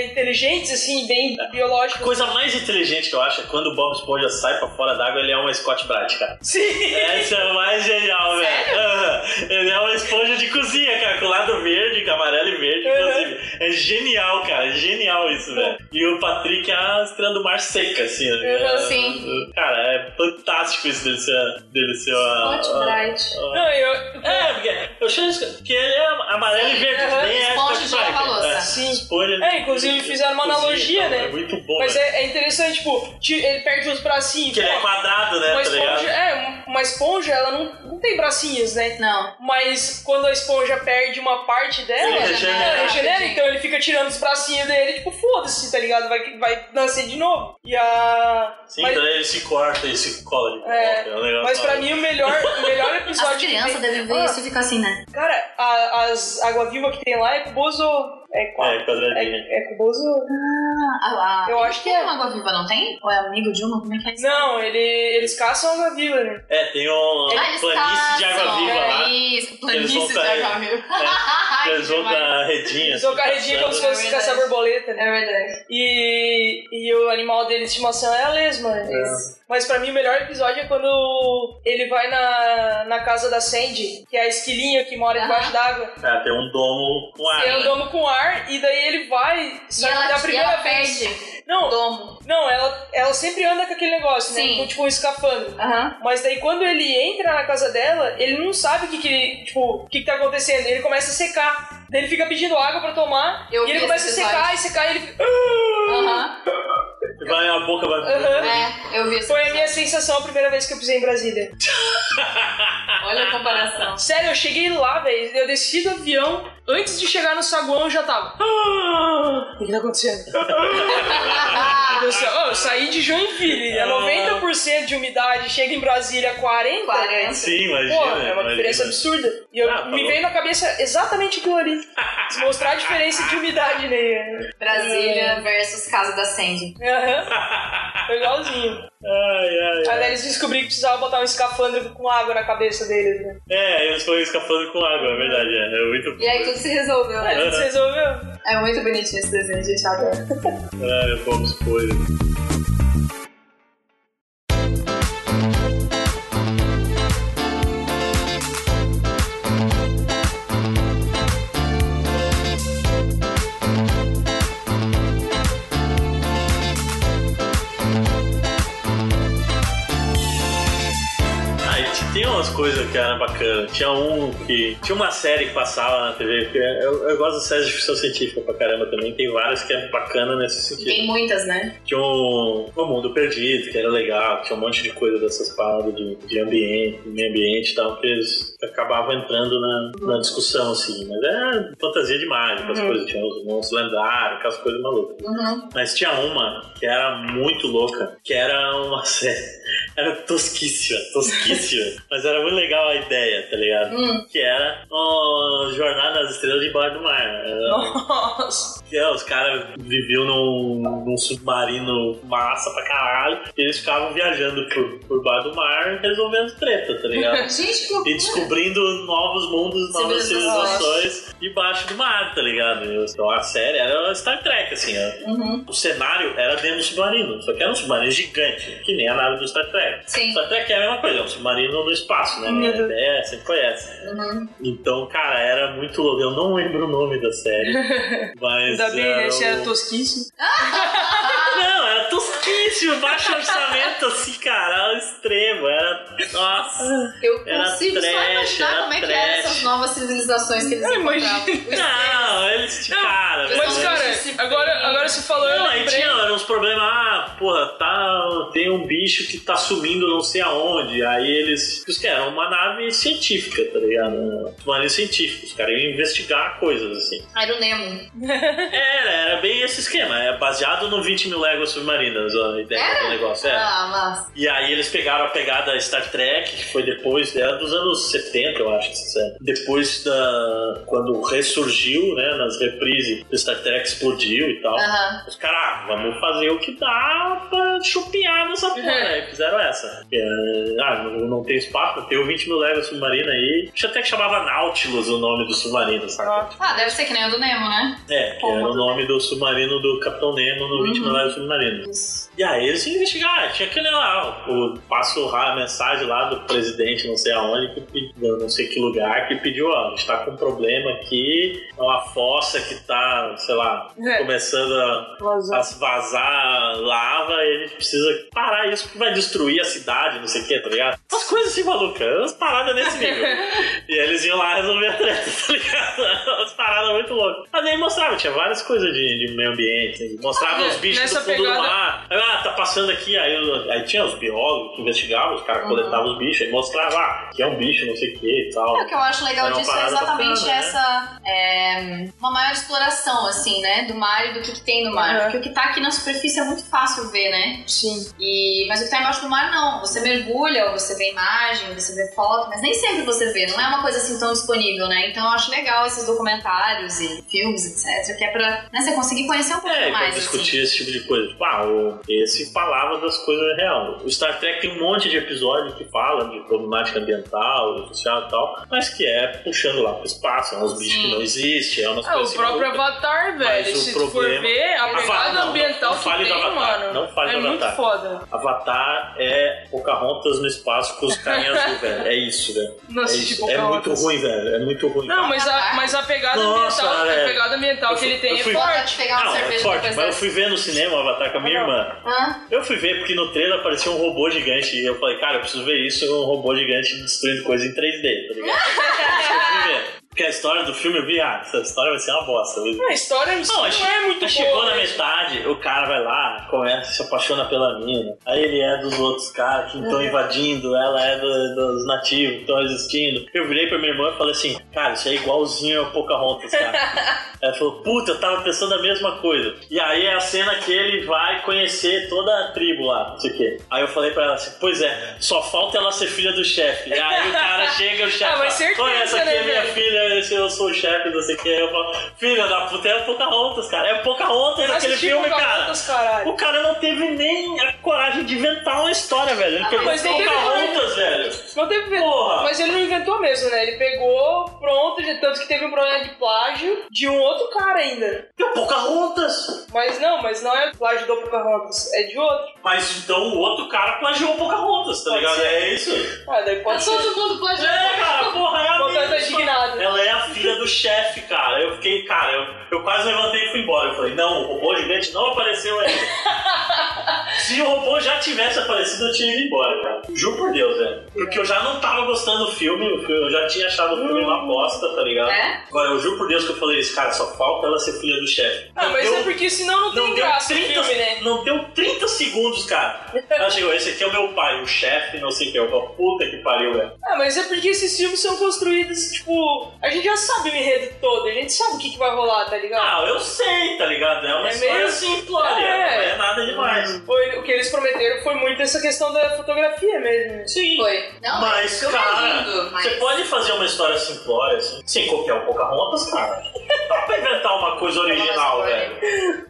inteligentes, assim, bem biológicas. A coisa mais inteligente que eu acho é quando o Bob Esponja sai pra fora d'água, ele é uma Scott Bright, cara. Sim! Essa é a mais genial, velho. Ele é uma esponja de cozinha, cara, com lado verde, com amarelo e verde, inclusive. É genial, cara. É genial isso, velho. E o Patrick é a estrela do mar seca, assim. Sim. Cara, é fantástico isso dele ser Scott Bright. Porque eu acho que ele é amarelo e verde, nem é esponja. Inclusive fizeram uma analogia, né? É muito bom. Mas é interessante, tipo, ele perde os bracinhos. Porque ele é quadrado, né? Uma esponja, ela não tem bracinhos, né? Não. Mas quando a esponja perde uma parte dela, ela regenera, então ele fica tirando os bracinhos dele, tipo, foda-se, tá ligado? Vai nascer de novo. Sim, então ele se corta e se cola de volta. Mas pra mim o melhor episódio. As crianças devem ver isso e ficar assim, né? Cara, as água viva que tem lá é cuboso. É cuboso. Eu acho que é uma água viva, não tem? Ou é amigo de uma? Como é que é isso? Não, eles caçam água viva, né? Tem planície de água viva lá. Isso, planície de água viva. Eles vão com a redinha. Eles vão com a redinha como se fosse caçar borboleta, né? É verdade. E o animal dele de estimação é a lesma, né? Mas pra mim o melhor episódio é quando ele vai na casa da Sandy, que é a esquilinha que mora debaixo d'água. Tem um domo com ar. Tem um domo com ar, e daí ele vai. Só que da primeira vez. Não, domo. Não, ela sempre anda com aquele negócio, né? Tipo um escafandro. Mas daí quando ele entra na casa dela, ele não sabe o que tá acontecendo. Ele começa a secar. Daí ele fica pedindo água pra tomar, e ele começa a secar, e ele... Vai a boca batendo. Uhum. É, eu vi isso. Foi a minha sensação a primeira vez que eu pisei em Brasília. Olha a comparação. Sério, eu cheguei lá, velho. Eu desci do avião. Antes de chegar no saguão, eu já tava. O que tá acontecendo? Eu saí de Joinville. É 90% de umidade. Chega em Brasília, 40%. Sim, imagina. Pô, é uma diferença absurda. E me veio na cabeça exatamente aquilo ali. Se mostrar a diferença de umidade, né? Brasília versus Casa da Sandy. Foi igualzinho. Aí eles descobriram que precisava botar um escafandro com água na cabeça deles, né? É, eles foram escafandro com água, é verdade. É muito bom. E aí tudo se resolveu, né? Tudo se resolveu. É muito bonitinho esse desenho, gente. Adora. É, Bob Esponja. Coisa que era bacana. Tinha uma série que passava na TV, porque eu gosto de séries de ficção científica pra caramba também. Tem várias que é bacana nesse sentido. Tem muitas, né? Tinha o Mundo Perdido, que era legal. Tinha um monte de coisa dessas paradas de ambiente, meio ambiente e tal, que eles acabavam entrando na discussão, assim. Mas era fantasia demais, aquelas coisas. Tinha os monstros lendários, aquelas coisas malucas. Mas tinha uma que era muito louca, que era uma série. Era tosquíssima. Mas era muito legal a ideia, tá ligado? Que era Jornada das Estrelas debaixo do mar. Nossa! Que os caras viviam num submarino massa pra caralho. E eles ficavam viajando por baixo do mar, resolvendo treta, tá ligado? Gente, que loucura! E descobrindo novos mundos, novas civilizações debaixo do mar, tá ligado? Então a série era Star Trek, assim. O cenário era dentro do submarino. Só que era um submarino gigante, que nem a nave do Star Trek. Sim. Star Trek é a mesma coisa, um submarino no espaço, né? É, sempre foi essa. Então, cara, era muito louco. Eu não lembro o nome da série. Mas. Ainda bem, esse era tosquíssimo. Não, era tosquíssimo. Baixo orçamento, assim, cara. Era o extremo. Era. Nossa. Eu consigo só imaginar como é que eram essas novas civilizações que eles encontravam. Não, eles tinham. Cara, mas, cara, agora você falou. Não, aí tinha uns problemas. Ah, porra, tem um bicho que tá sumindo não sei aonde. Aí eles. Os caras eram uma nave científica, tá ligado? Marinhos científicos, cara, iam investigar coisas assim. Era o Nemo. Era bem esse esquema. É baseado no 20 mil léguas submarinas, a ideia do negócio. Ah, massa. E aí eles pegaram a pegada Star Trek, que foi depois dela, dos anos 70, eu acho. Depois quando ressurgiu, né, nas reprises, o Star Trek explodiu e tal. Os caras, vamos fazer o que dá pra chupiar nessa porra. Aí fizeram essa. Não tem espaço. Tem o 20 mil léguas submarino aí. Acho até que chamava Nautilus o nome do submarino, sabe? Ah, deve ser que nem o do Nemo, né? É, que era o nome do submarino do Capitão Nemo no 20 mil léguas submarino. E aí eles investigaram. Tinha aquele lá, passou a mensagem lá do presidente, não sei aonde, não sei que lugar, que pediu: ó, a gente tá com um problema aqui, uma fossa que tá, sei lá, começando a vazar lava, e a gente precisa parar isso, porque vai destruir a cidade, não sei o que, tá ligado? As coisas assim, maluca, umas paradas nesse nível. E eles iam lá resolver a treta, tá ligado? Umas paradas muito loucas. Mas aí mostrava, tinha várias coisas de meio ambiente. Mostrava os bichos do fundo do mar. Ah, tá passando aqui. Aí tinha os biólogos que investigavam, os caras coletavam os bichos e mostravam, que é um bicho, não sei o que e tal. O que eu acho legal disso é exatamente bacana, essa. Né? Uma maior exploração, assim, né? Do mar e do que tem no mar. Porque o que tá aqui na superfície é muito fácil ver, né? Sim. Mas o que tá embaixo do mar, não. Você mergulha, ou você vê imagem, você vê foto, mas nem sempre você vê, não é uma coisa assim tão disponível, né? Então eu acho legal esses documentários e filmes, etc, que é pra, né, você conseguir conhecer um pouco mais. Discutir assim. Esse tipo de coisa, tipo, esse falava das coisas real. O Star Trek tem um monte de episódio que fala de problemática ambiental, social e tal, mas que é puxando lá pro espaço, uns bichos que não existem, umas coisas. O próprio Avatar, velho, se tu for ver, a pegada ambiental que tem, mano, não fale do Avatar. É muito foda. Avatar é Pocahontas no espaço com os caras. É isso, velho. Nossa, é muito ruim, velho. É muito ruim. Não, mas a pegada ambiental, a pegada ambiental que ele tem é forte. É forte, mas eu fui ver no cinema Avatar com a minha irmã. Eu fui ver porque no trailer apareceu um robô gigante e eu falei, cara, eu preciso ver isso, um robô gigante destruindo coisa em 3D, tá ligado? Eu fui ver. Porque a história do filme, eu vi, essa história vai ser uma bosta. A história não é muito boa. Chegou na metade, o cara vai lá, começa, se apaixona pela mina. Aí ele é dos outros caras que estão invadindo, ela é dos nativos que estão existindo. Eu virei pra minha irmã e falei assim, cara, isso é igualzinho a Pocahontas, cara. Ela falou, puta, eu tava pensando a mesma coisa. E aí é a cena que ele vai conhecer toda a tribo lá, não sei o quê. Aí eu falei pra ela assim, pois é, só falta ela ser filha do chefe. E aí o cara chega e o chefe fala, conhece aqui a minha filha. Eu sou o chefe, não sei o que. Eu falo, filha da puta, é Pocahontas, cara. É Pocahontas naquele filme, cara. O cara não teve nem a coragem de inventar uma história, velho. Ele pegou Pocahontas, velho. Não teve, porra. Mas ele não inventou mesmo, né? Ele pegou, pronto, tanto que teve um problema de plágio de um outro cara ainda. É Pocahontas! Mas não é plágio do Pocahontas, é de outro. Mas então o outro cara plagiou Pocahontas, tá ligado? É isso? Ah, daí pode ser. Todo mundo plagiou. É, cara, porra, é a minha. Ela é a filha do chefe, cara. Eu fiquei, cara, eu quase levantei e fui embora. Eu falei, não, o robô gigante não apareceu ainda. Se o robô já tivesse aparecido, eu tinha ido embora, cara. Juro por Deus, velho. Porque eu já não tava gostando do filme, eu já tinha achado o filme uma bosta, tá ligado? É? Agora, eu juro por Deus que eu falei isso, cara, só falta ela ser filha do chefe. Ah, mas é porque senão não tem graça o filme, né? Não deu 30 segundos, cara. Ela chegou, esse aqui é o meu pai, o chefe, não sei o que, eu falo, puta que pariu, velho. Ah, mas é porque esses filmes são construídos, tipo... A gente já sabe o enredo todo, a gente sabe o que vai rolar, tá ligado? Ah, eu sei, tá ligado? É uma história simplória, não é nada demais. Foi, o que eles prometeram foi muito essa questão da fotografia mesmo. Sim. Foi. Não, mas cara, você pode fazer uma história simplória, assim, sem copiar um Pocahontas, cara. Dá pra inventar uma coisa original, velho.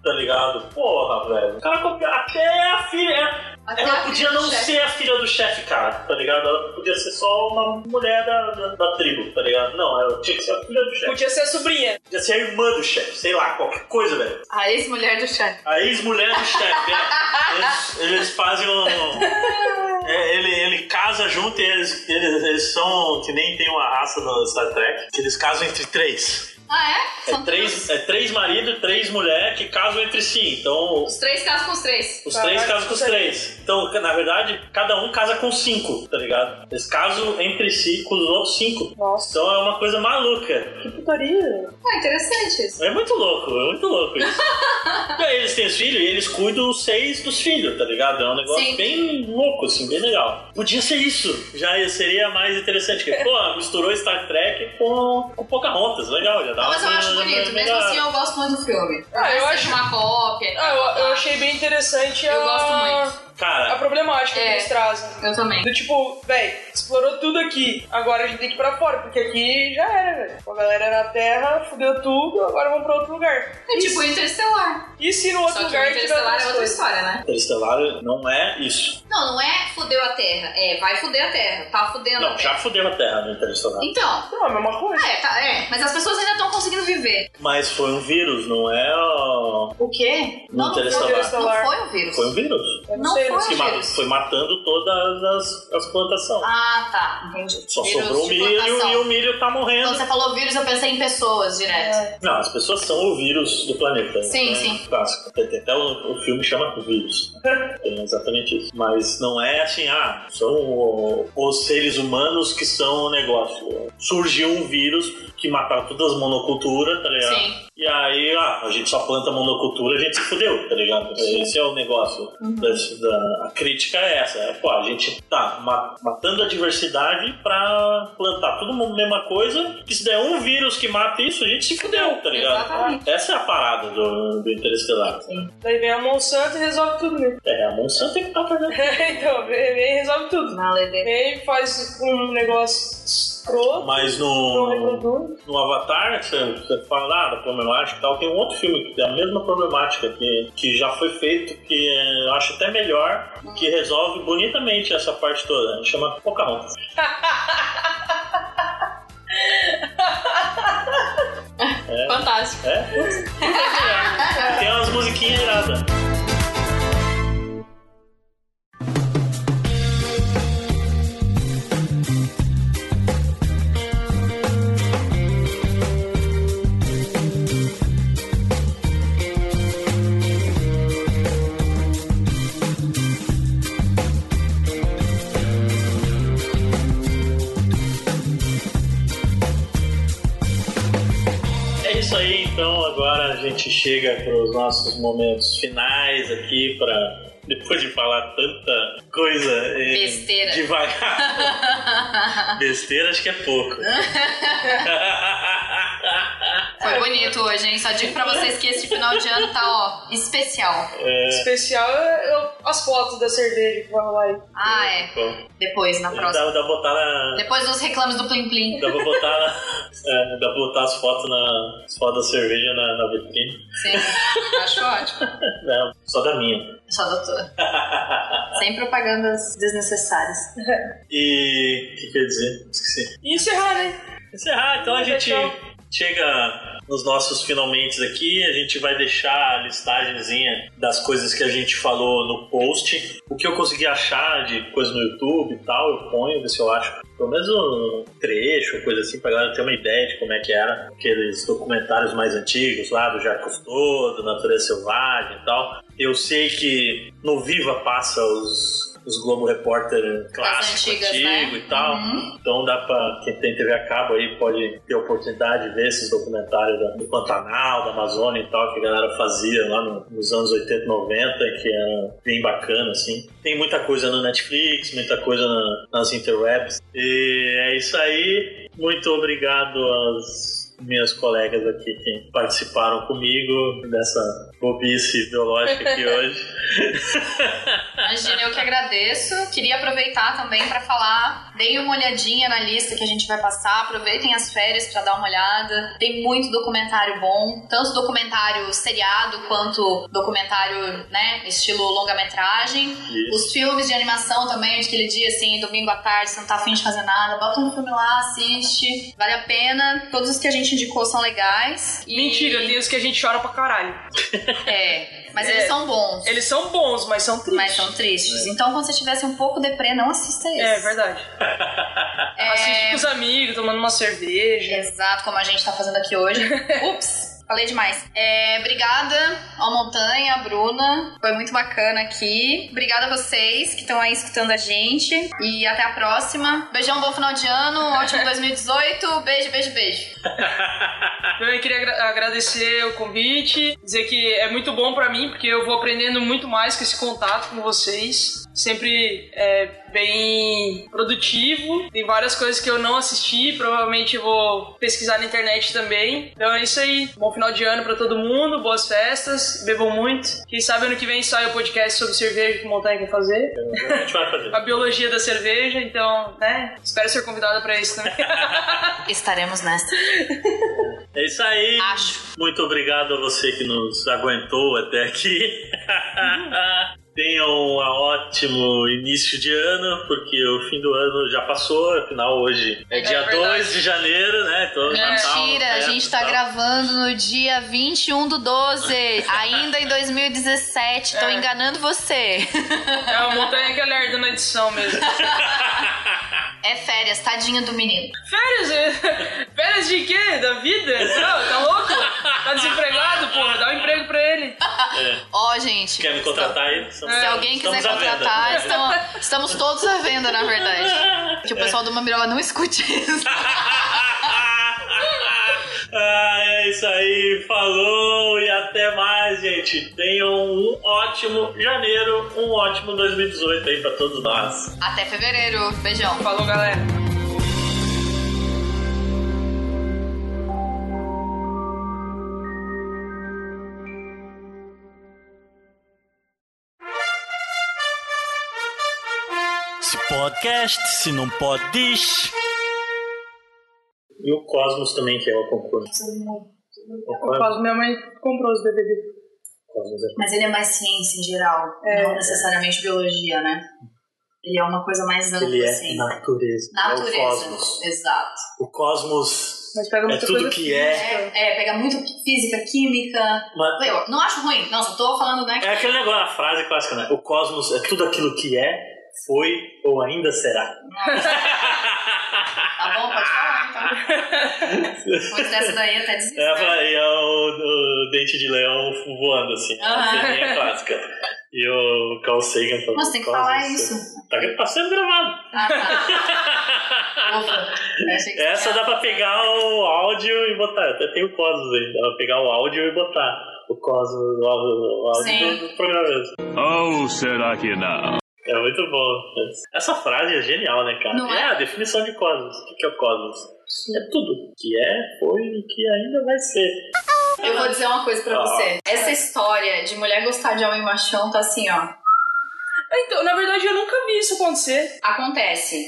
Tá ligado? Porra, velho. O cara copiar até a filha... Ela podia não ser a filha do chefe, cara, tá ligado? Ela podia ser só uma mulher da tribo, tá ligado? Não, ela tinha que ser a filha do chefe. Podia ser a sobrinha. Podia ser a irmã do chefe, sei lá, qualquer coisa, velho. A ex-mulher do chefe. A ex-mulher do chefe, é. Eles fazem ele casa junto e eles são, que nem tem uma raça no Star Trek, que eles casam entre três. Ah, é? É três maridos e três mulheres que casam entre si. Então, os três casam com os três. Os três casam com os três. Então, na verdade, cada um casa com cinco, tá ligado? Eles casam entre si com os outros cinco. Nossa. Então é uma coisa maluca. Que putaria. Ah, interessante isso. É muito louco isso. E aí eles têm os filhos e eles cuidam os seis dos filhos, tá ligado? É um negócio bem louco, assim, bem legal. Podia ser isso. Já seria mais interessante. Porque, pô, misturou Star Trek com Pocahontas. Legal, já dá. Mas eu acho bonito, mesmo assim eu gosto muito do filme. Eu acho uma cópia. Eu achei bem interessante. Eu gosto muito. Cara, a problemática que eles trazem. Eu também. Do tipo, velho, explorou tudo aqui. Agora a gente tem que ir pra fora, porque aqui já era, velho. A galera era na Terra, fudeu tudo, agora vamos pra outro lugar. É tipo Interestelar. E se no outro Só lugar... Interestelar é outra história, né? Interestelar não é isso. Não é fudeu a Terra. É, vai fuder a Terra. Tá fudendo a Terra. Não, já fudeu a Terra no Interestelar. Então. Não, é a mesma coisa. Mas as pessoas ainda estão conseguindo viver. Mas foi um vírus, não é o quê? Não foi um vírus. Foi um vírus. Não sei. Foi matando todas as plantações. Ah, tá. Entendi. Só vírus sobrou o milho e o milho tá morrendo. Quando você falou vírus, eu pensei em pessoas direto. Não, as pessoas são o vírus do planeta. Sim, né? Sim. Clássico. Até o filme chama vírus. Tem exatamente isso. Mas não é assim, são os seres humanos que são o negócio. Surgiu um vírus que matava todas as monoculturas, tá ligado? Sim. E aí, a gente só planta monocultura, a gente se fudeu, tá ligado? Sim. Esse é o negócio. A crítica é essa. A gente tá matando a diversidade pra plantar todo mundo a mesma coisa, que se der um vírus que mata isso, a gente se fudeu, tá ligado? Exatamente. Essa é a parada do Interestelar. Sim. Daí vem a Monsanto e resolve tudo mesmo. A Monsanto tem que tá fazendo. Então, vem e resolve tudo. Vem e faz um negócio... Mas no Avatar, você fala da problemática e tal, tem um outro filme que tem a mesma problemática que já foi feito, que eu acho até melhor, que resolve bonitamente essa parte toda. A gente chama Pocahontas. Fantástico. Tem umas musiquinhas iradas. então agora a gente chega para os nossos momentos finais aqui, para depois de falar tanta coisa besteira. Devagar. Besteira acho que é pouco. Foi bonito hoje, hein? Só digo pra vocês que esse final de ano tá, ó, especial. Especial é as fotos da cerveja que vai rolar aí. Ah, é. Bom. Depois, na próxima. Dá pra botar na... Depois dos reclames do Plim Plim. Dá pra botar, na... dá pra botar as fotos na... as fotos da cerveja na vitrine. Sim, acho ótimo. Não, só da minha. Só da tua. Sem propagandas desnecessárias. E... o que quer dizer? Esqueci. E encerrar, né? Encerrar, então a gente... chega nos nossos finalmente aqui, a gente vai deixar a listagenzinha das coisas que a gente falou no post. O que eu consegui achar de coisa no YouTube e tal, eu ponho, ver se eu acho pelo menos um trecho, coisa assim, pra galera ter uma ideia de como é que era aqueles documentários mais antigos lá do Jacques Cousteau, do Natureza Selvagem e tal. Eu sei que no Viva passa os Globo Repórter clássico, antigas, antigo, né? E tal. Uhum. Então dá pra quem tem TV a cabo aí pode ter a oportunidade de ver esses documentários do Pantanal, da Amazônia e tal, que a galera fazia lá nos anos 80, 90, que era bem bacana, assim. Tem muita coisa no Netflix, muita coisa nas interwebs. E é isso aí. Muito obrigado às minhas colegas aqui que participaram comigo dessa bobice biológica aqui hoje. Imagina, eu que agradeço. Queria aproveitar também para falar, deem uma olhadinha na lista que a gente vai passar, aproveitem as férias para dar uma olhada. Tem muito documentário bom, tanto documentário seriado quanto documentário, né, estilo longa-metragem. Isso. Os filmes de animação também, aquele dia assim, domingo à tarde, você não tá afim de fazer nada, bota um filme lá, assiste, vale a pena. Todos os que a gente indicou são legais. Mentira, tem os que a gente chora pra caralho. É, mas eles são bons. Eles são bons, mas são tristes. Mas são tristes. É. Então, quando você tivesse um pouco deprê, não assista esse. É verdade. Assiste com os amigos, tomando uma cerveja. Exato, como a gente tá fazendo aqui hoje. Ups! Falei demais. Obrigada ao Montanha, a Bruna. Foi muito bacana aqui. Obrigada a vocês que estão aí escutando a gente. E até a próxima. Beijão, bom final de ano. Ótimo 2018. Beijo, beijo, beijo. Eu queria agradecer o convite. Dizer que é muito bom pra mim, porque eu vou aprendendo muito mais com esse contato com vocês. Sempre bem produtivo. Tem várias coisas que eu não assisti. Provavelmente eu vou pesquisar na internet também. Então é isso aí. Bom final de ano pra todo mundo, boas festas, bebam muito. Quem sabe ano que vem sai o podcast sobre cerveja que o Montanha quer fazer. A gente vai fazer. A biologia da cerveja, então, né? Espero ser convidada pra isso também. Estaremos nessa. É isso aí. Acho. Muito obrigado a você que nos aguentou até aqui. Tenham um ótimo início de ano, porque o fim do ano já passou, afinal hoje é dia 2 de janeiro, né? Todo Natal, mentira, a gente tá gravando no dia 21 do 12, ainda em 2017, tô enganando você. É o Montanha que alerta na edição mesmo. É férias, tadinha do menino. Férias? Férias de quê? Da vida? Não, tá louco? Tá desempregado, porra, dá um emprego pra ele. Ó, gente. Quer me contratar aí? Se alguém quiser contratar, estamos todos à venda, na verdade. Que o pessoal do Mamirola não escute isso. É isso aí, falou e até mais, gente. Tenham um ótimo janeiro, um ótimo 2018 aí pra todos nós. Até fevereiro, beijão. Falou, galera. Se podcast, se não podes. E o Cosmos também, que é o concurso. O Cosmos, minha mãe comprou os DVD. Mas ele é mais ciência em geral, não necessariamente biologia, né? Ele é uma coisa mais ampla, ele assim. Ele é natureza. Natureza, é o Cosmos. Exato. O Cosmos é tudo que é. Pega muito física, química. Mas, eu não acho ruim, não, só tô falando, né? É aquele negócio, a frase clássica, né? O Cosmos é tudo aquilo que é, foi ou ainda será. Tá bom, pode falar então. Depois dessa daí até desistir. É o dente de leão voando assim, a ceninha clássica. E o Carl Sagan falando. Nossa, tem que falar isso. Tá sendo gravado. Ah, tá. Opa, essa dá pra pegar o áudio e botar. Até tem o Cosmos aí. Dá pra pegar o áudio e botar o Cosmos, o áudio do programa mesmo. Oh, será que não? É muito bom. Essa frase é genial, né, cara? Não é? É a definição de Cosmos. O que é o Cosmos? Sim. É tudo que é, foi e que ainda vai ser. Eu vou dizer uma coisa pra você. Essa história de mulher gostar de homem machão tá assim, ó. Então, na verdade, eu nunca vi isso acontecer.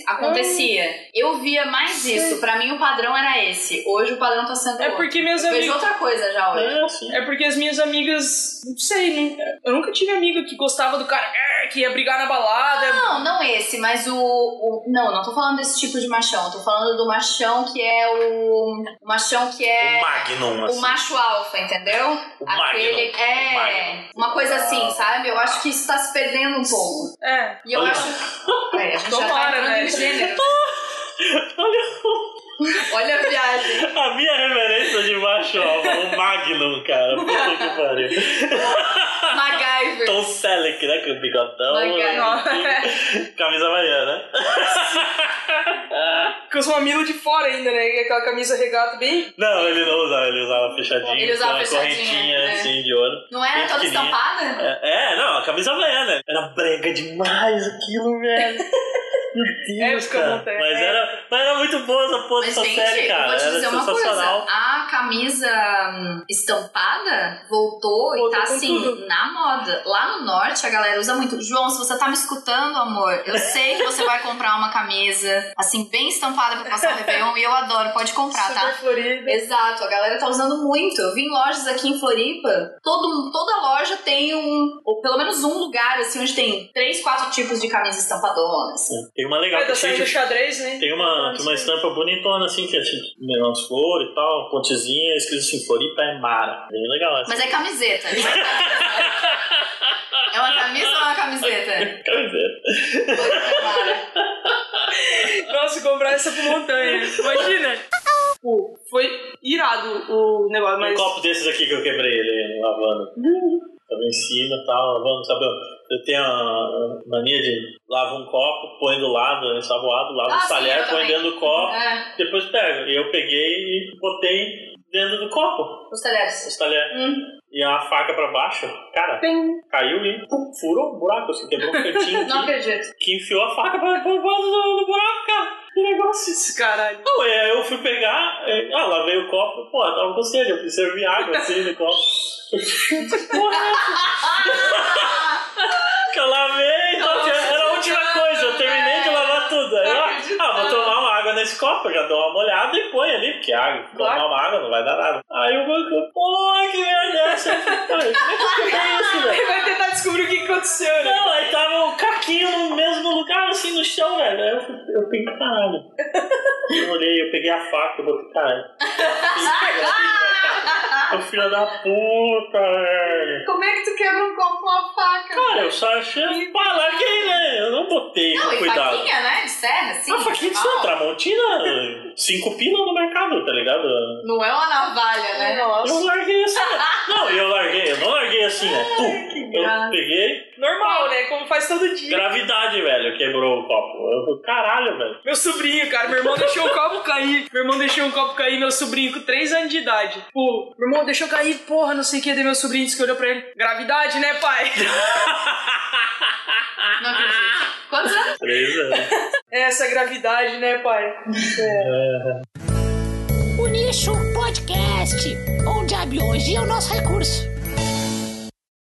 Acontecia. Eu via mais isso. Pra mim, o padrão era esse. Hoje, o padrão tá sendo outro. Porque minhas amigas... vejo outra coisa já hoje. É porque as minhas amigas... Não sei, né? Eu nunca tive amiga que gostava do cara... que ia brigar na balada. Não esse, mas o... Não tô falando desse tipo de machão. Tô falando do machão que é o... O Magnum, assim. O macho alfa, entendeu? O Aquele Magnum. É... O Magnum. Uma coisa assim, sabe? Eu acho que isso tá se perdendo um pouco. É. E eu acho... É, a gente já tá entrando em gênero. Olha a viagem. A minha reverência de macho alfa. O Magnum, cara. Puta que pariu. MacGyver. Tom Selleck, né? Com o bigodão. MacGyver. Camisa havaiana. Com os mamilos de fora ainda, né? Aquela camisa regata bem... Não, ele não usava. Ele usava fechadinho. Ele usava fechadinha. Correntinha, né? Assim, de ouro. Não era toda estampada? Não. A camisa havaiana. Era brega demais aquilo, velho. Meu Deus, cara. Mas era muito boa essa pose, essa série, cara. Eu vou te dizer uma coisa. A camisa estampada voltou e tá assim, tudo na moda. Lá no norte, a galera usa muito. João, se você tá me escutando, amor, eu sei que você vai comprar uma camisa, assim, bem estampada pra passar o Réveillon, e eu adoro, pode comprar, super tá? Florida. Exato, a galera tá usando muito. Eu vi em lojas aqui em Floripa, toda loja tem ou pelo menos um lugar, assim, onde tem 3, 4 tipos de camisa estampadona, assim. Tem uma legal. Tá saindo xadrez, né? Tem uma estampa bonitona, assim, que é menor de flor e tal, pontezinha, escrito assim, Floripa é Mara. Bem legal essa. Mas é camiseta. É uma camisa ou é uma camiseta? Camiseta. Floripa é Mara. Nossa, comprar essa pro Montanha. Imagina. Foi irado o negócio, mas... Um copo desses aqui que eu quebrei ele lavando. Tava em cima e tal, lavando, sabe... Eu tenho a mania de lavar um copo, põe do lado, ensaboado, lava o talher, põe dentro do copo, depois pego. E eu peguei e botei dentro do copo. Os talheres. E a faca pra baixo, cara, caiu e furou um buraco, assim, quebrou um cantinho. Não acredito. Que enfiou a faca pra baixo do buraco, cara. Que negócio esse, caralho. Não, eu fui pegar, lavei o copo, pô, dá um conselho, eu servi água assim no copo. Porra, que eu lavei, então era a última coisa, eu terminei de lavar tudo. Aí, vou tomar uma água nesse copo, já dou uma molhada e põe ali, porque água, tomar uma água não vai dar nada. Aí o banco, porra, que merda é essa? Como é que é isso, velho? Vai tentar descobrir o que aconteceu, né? Não, aí tava um caquinho no mesmo lugar, assim, no chão, velho. Aí eu peguei, caralho. Eu olhei, eu peguei a faca e botei, caralho. Ô filho da puta, velho. Como é que tu quebra um copo com uma faca? Cara, eu só achei... Pá, larguei, né? Eu não botei com cuidado. Faquinha, né? De serra, assim. Uma faquinha de serra, Tramontina, 5 pila no mercado, tá ligado? Não é uma navalha, né? Nossa. Eu larguei assim, né? Eu não larguei assim, né? Eu peguei... Normal, né? Como faz todo dia. Gravidade, velho, quebrou o copo. Eu falei, caralho, velho. Meu sobrinho, cara, meu irmão deixou o copo cair. Meu sobrinho com 3 anos de idade. Pô, meu irmão deixou cair, porra, não sei o que. Daí meu sobrinho disse que olhou pra ele. Gravidade, né, pai? Não acredito. Quantos anos? 3 anos. Essa gravidade, né, pai? O Nicho Podcast, onde a biologia é o nosso recurso.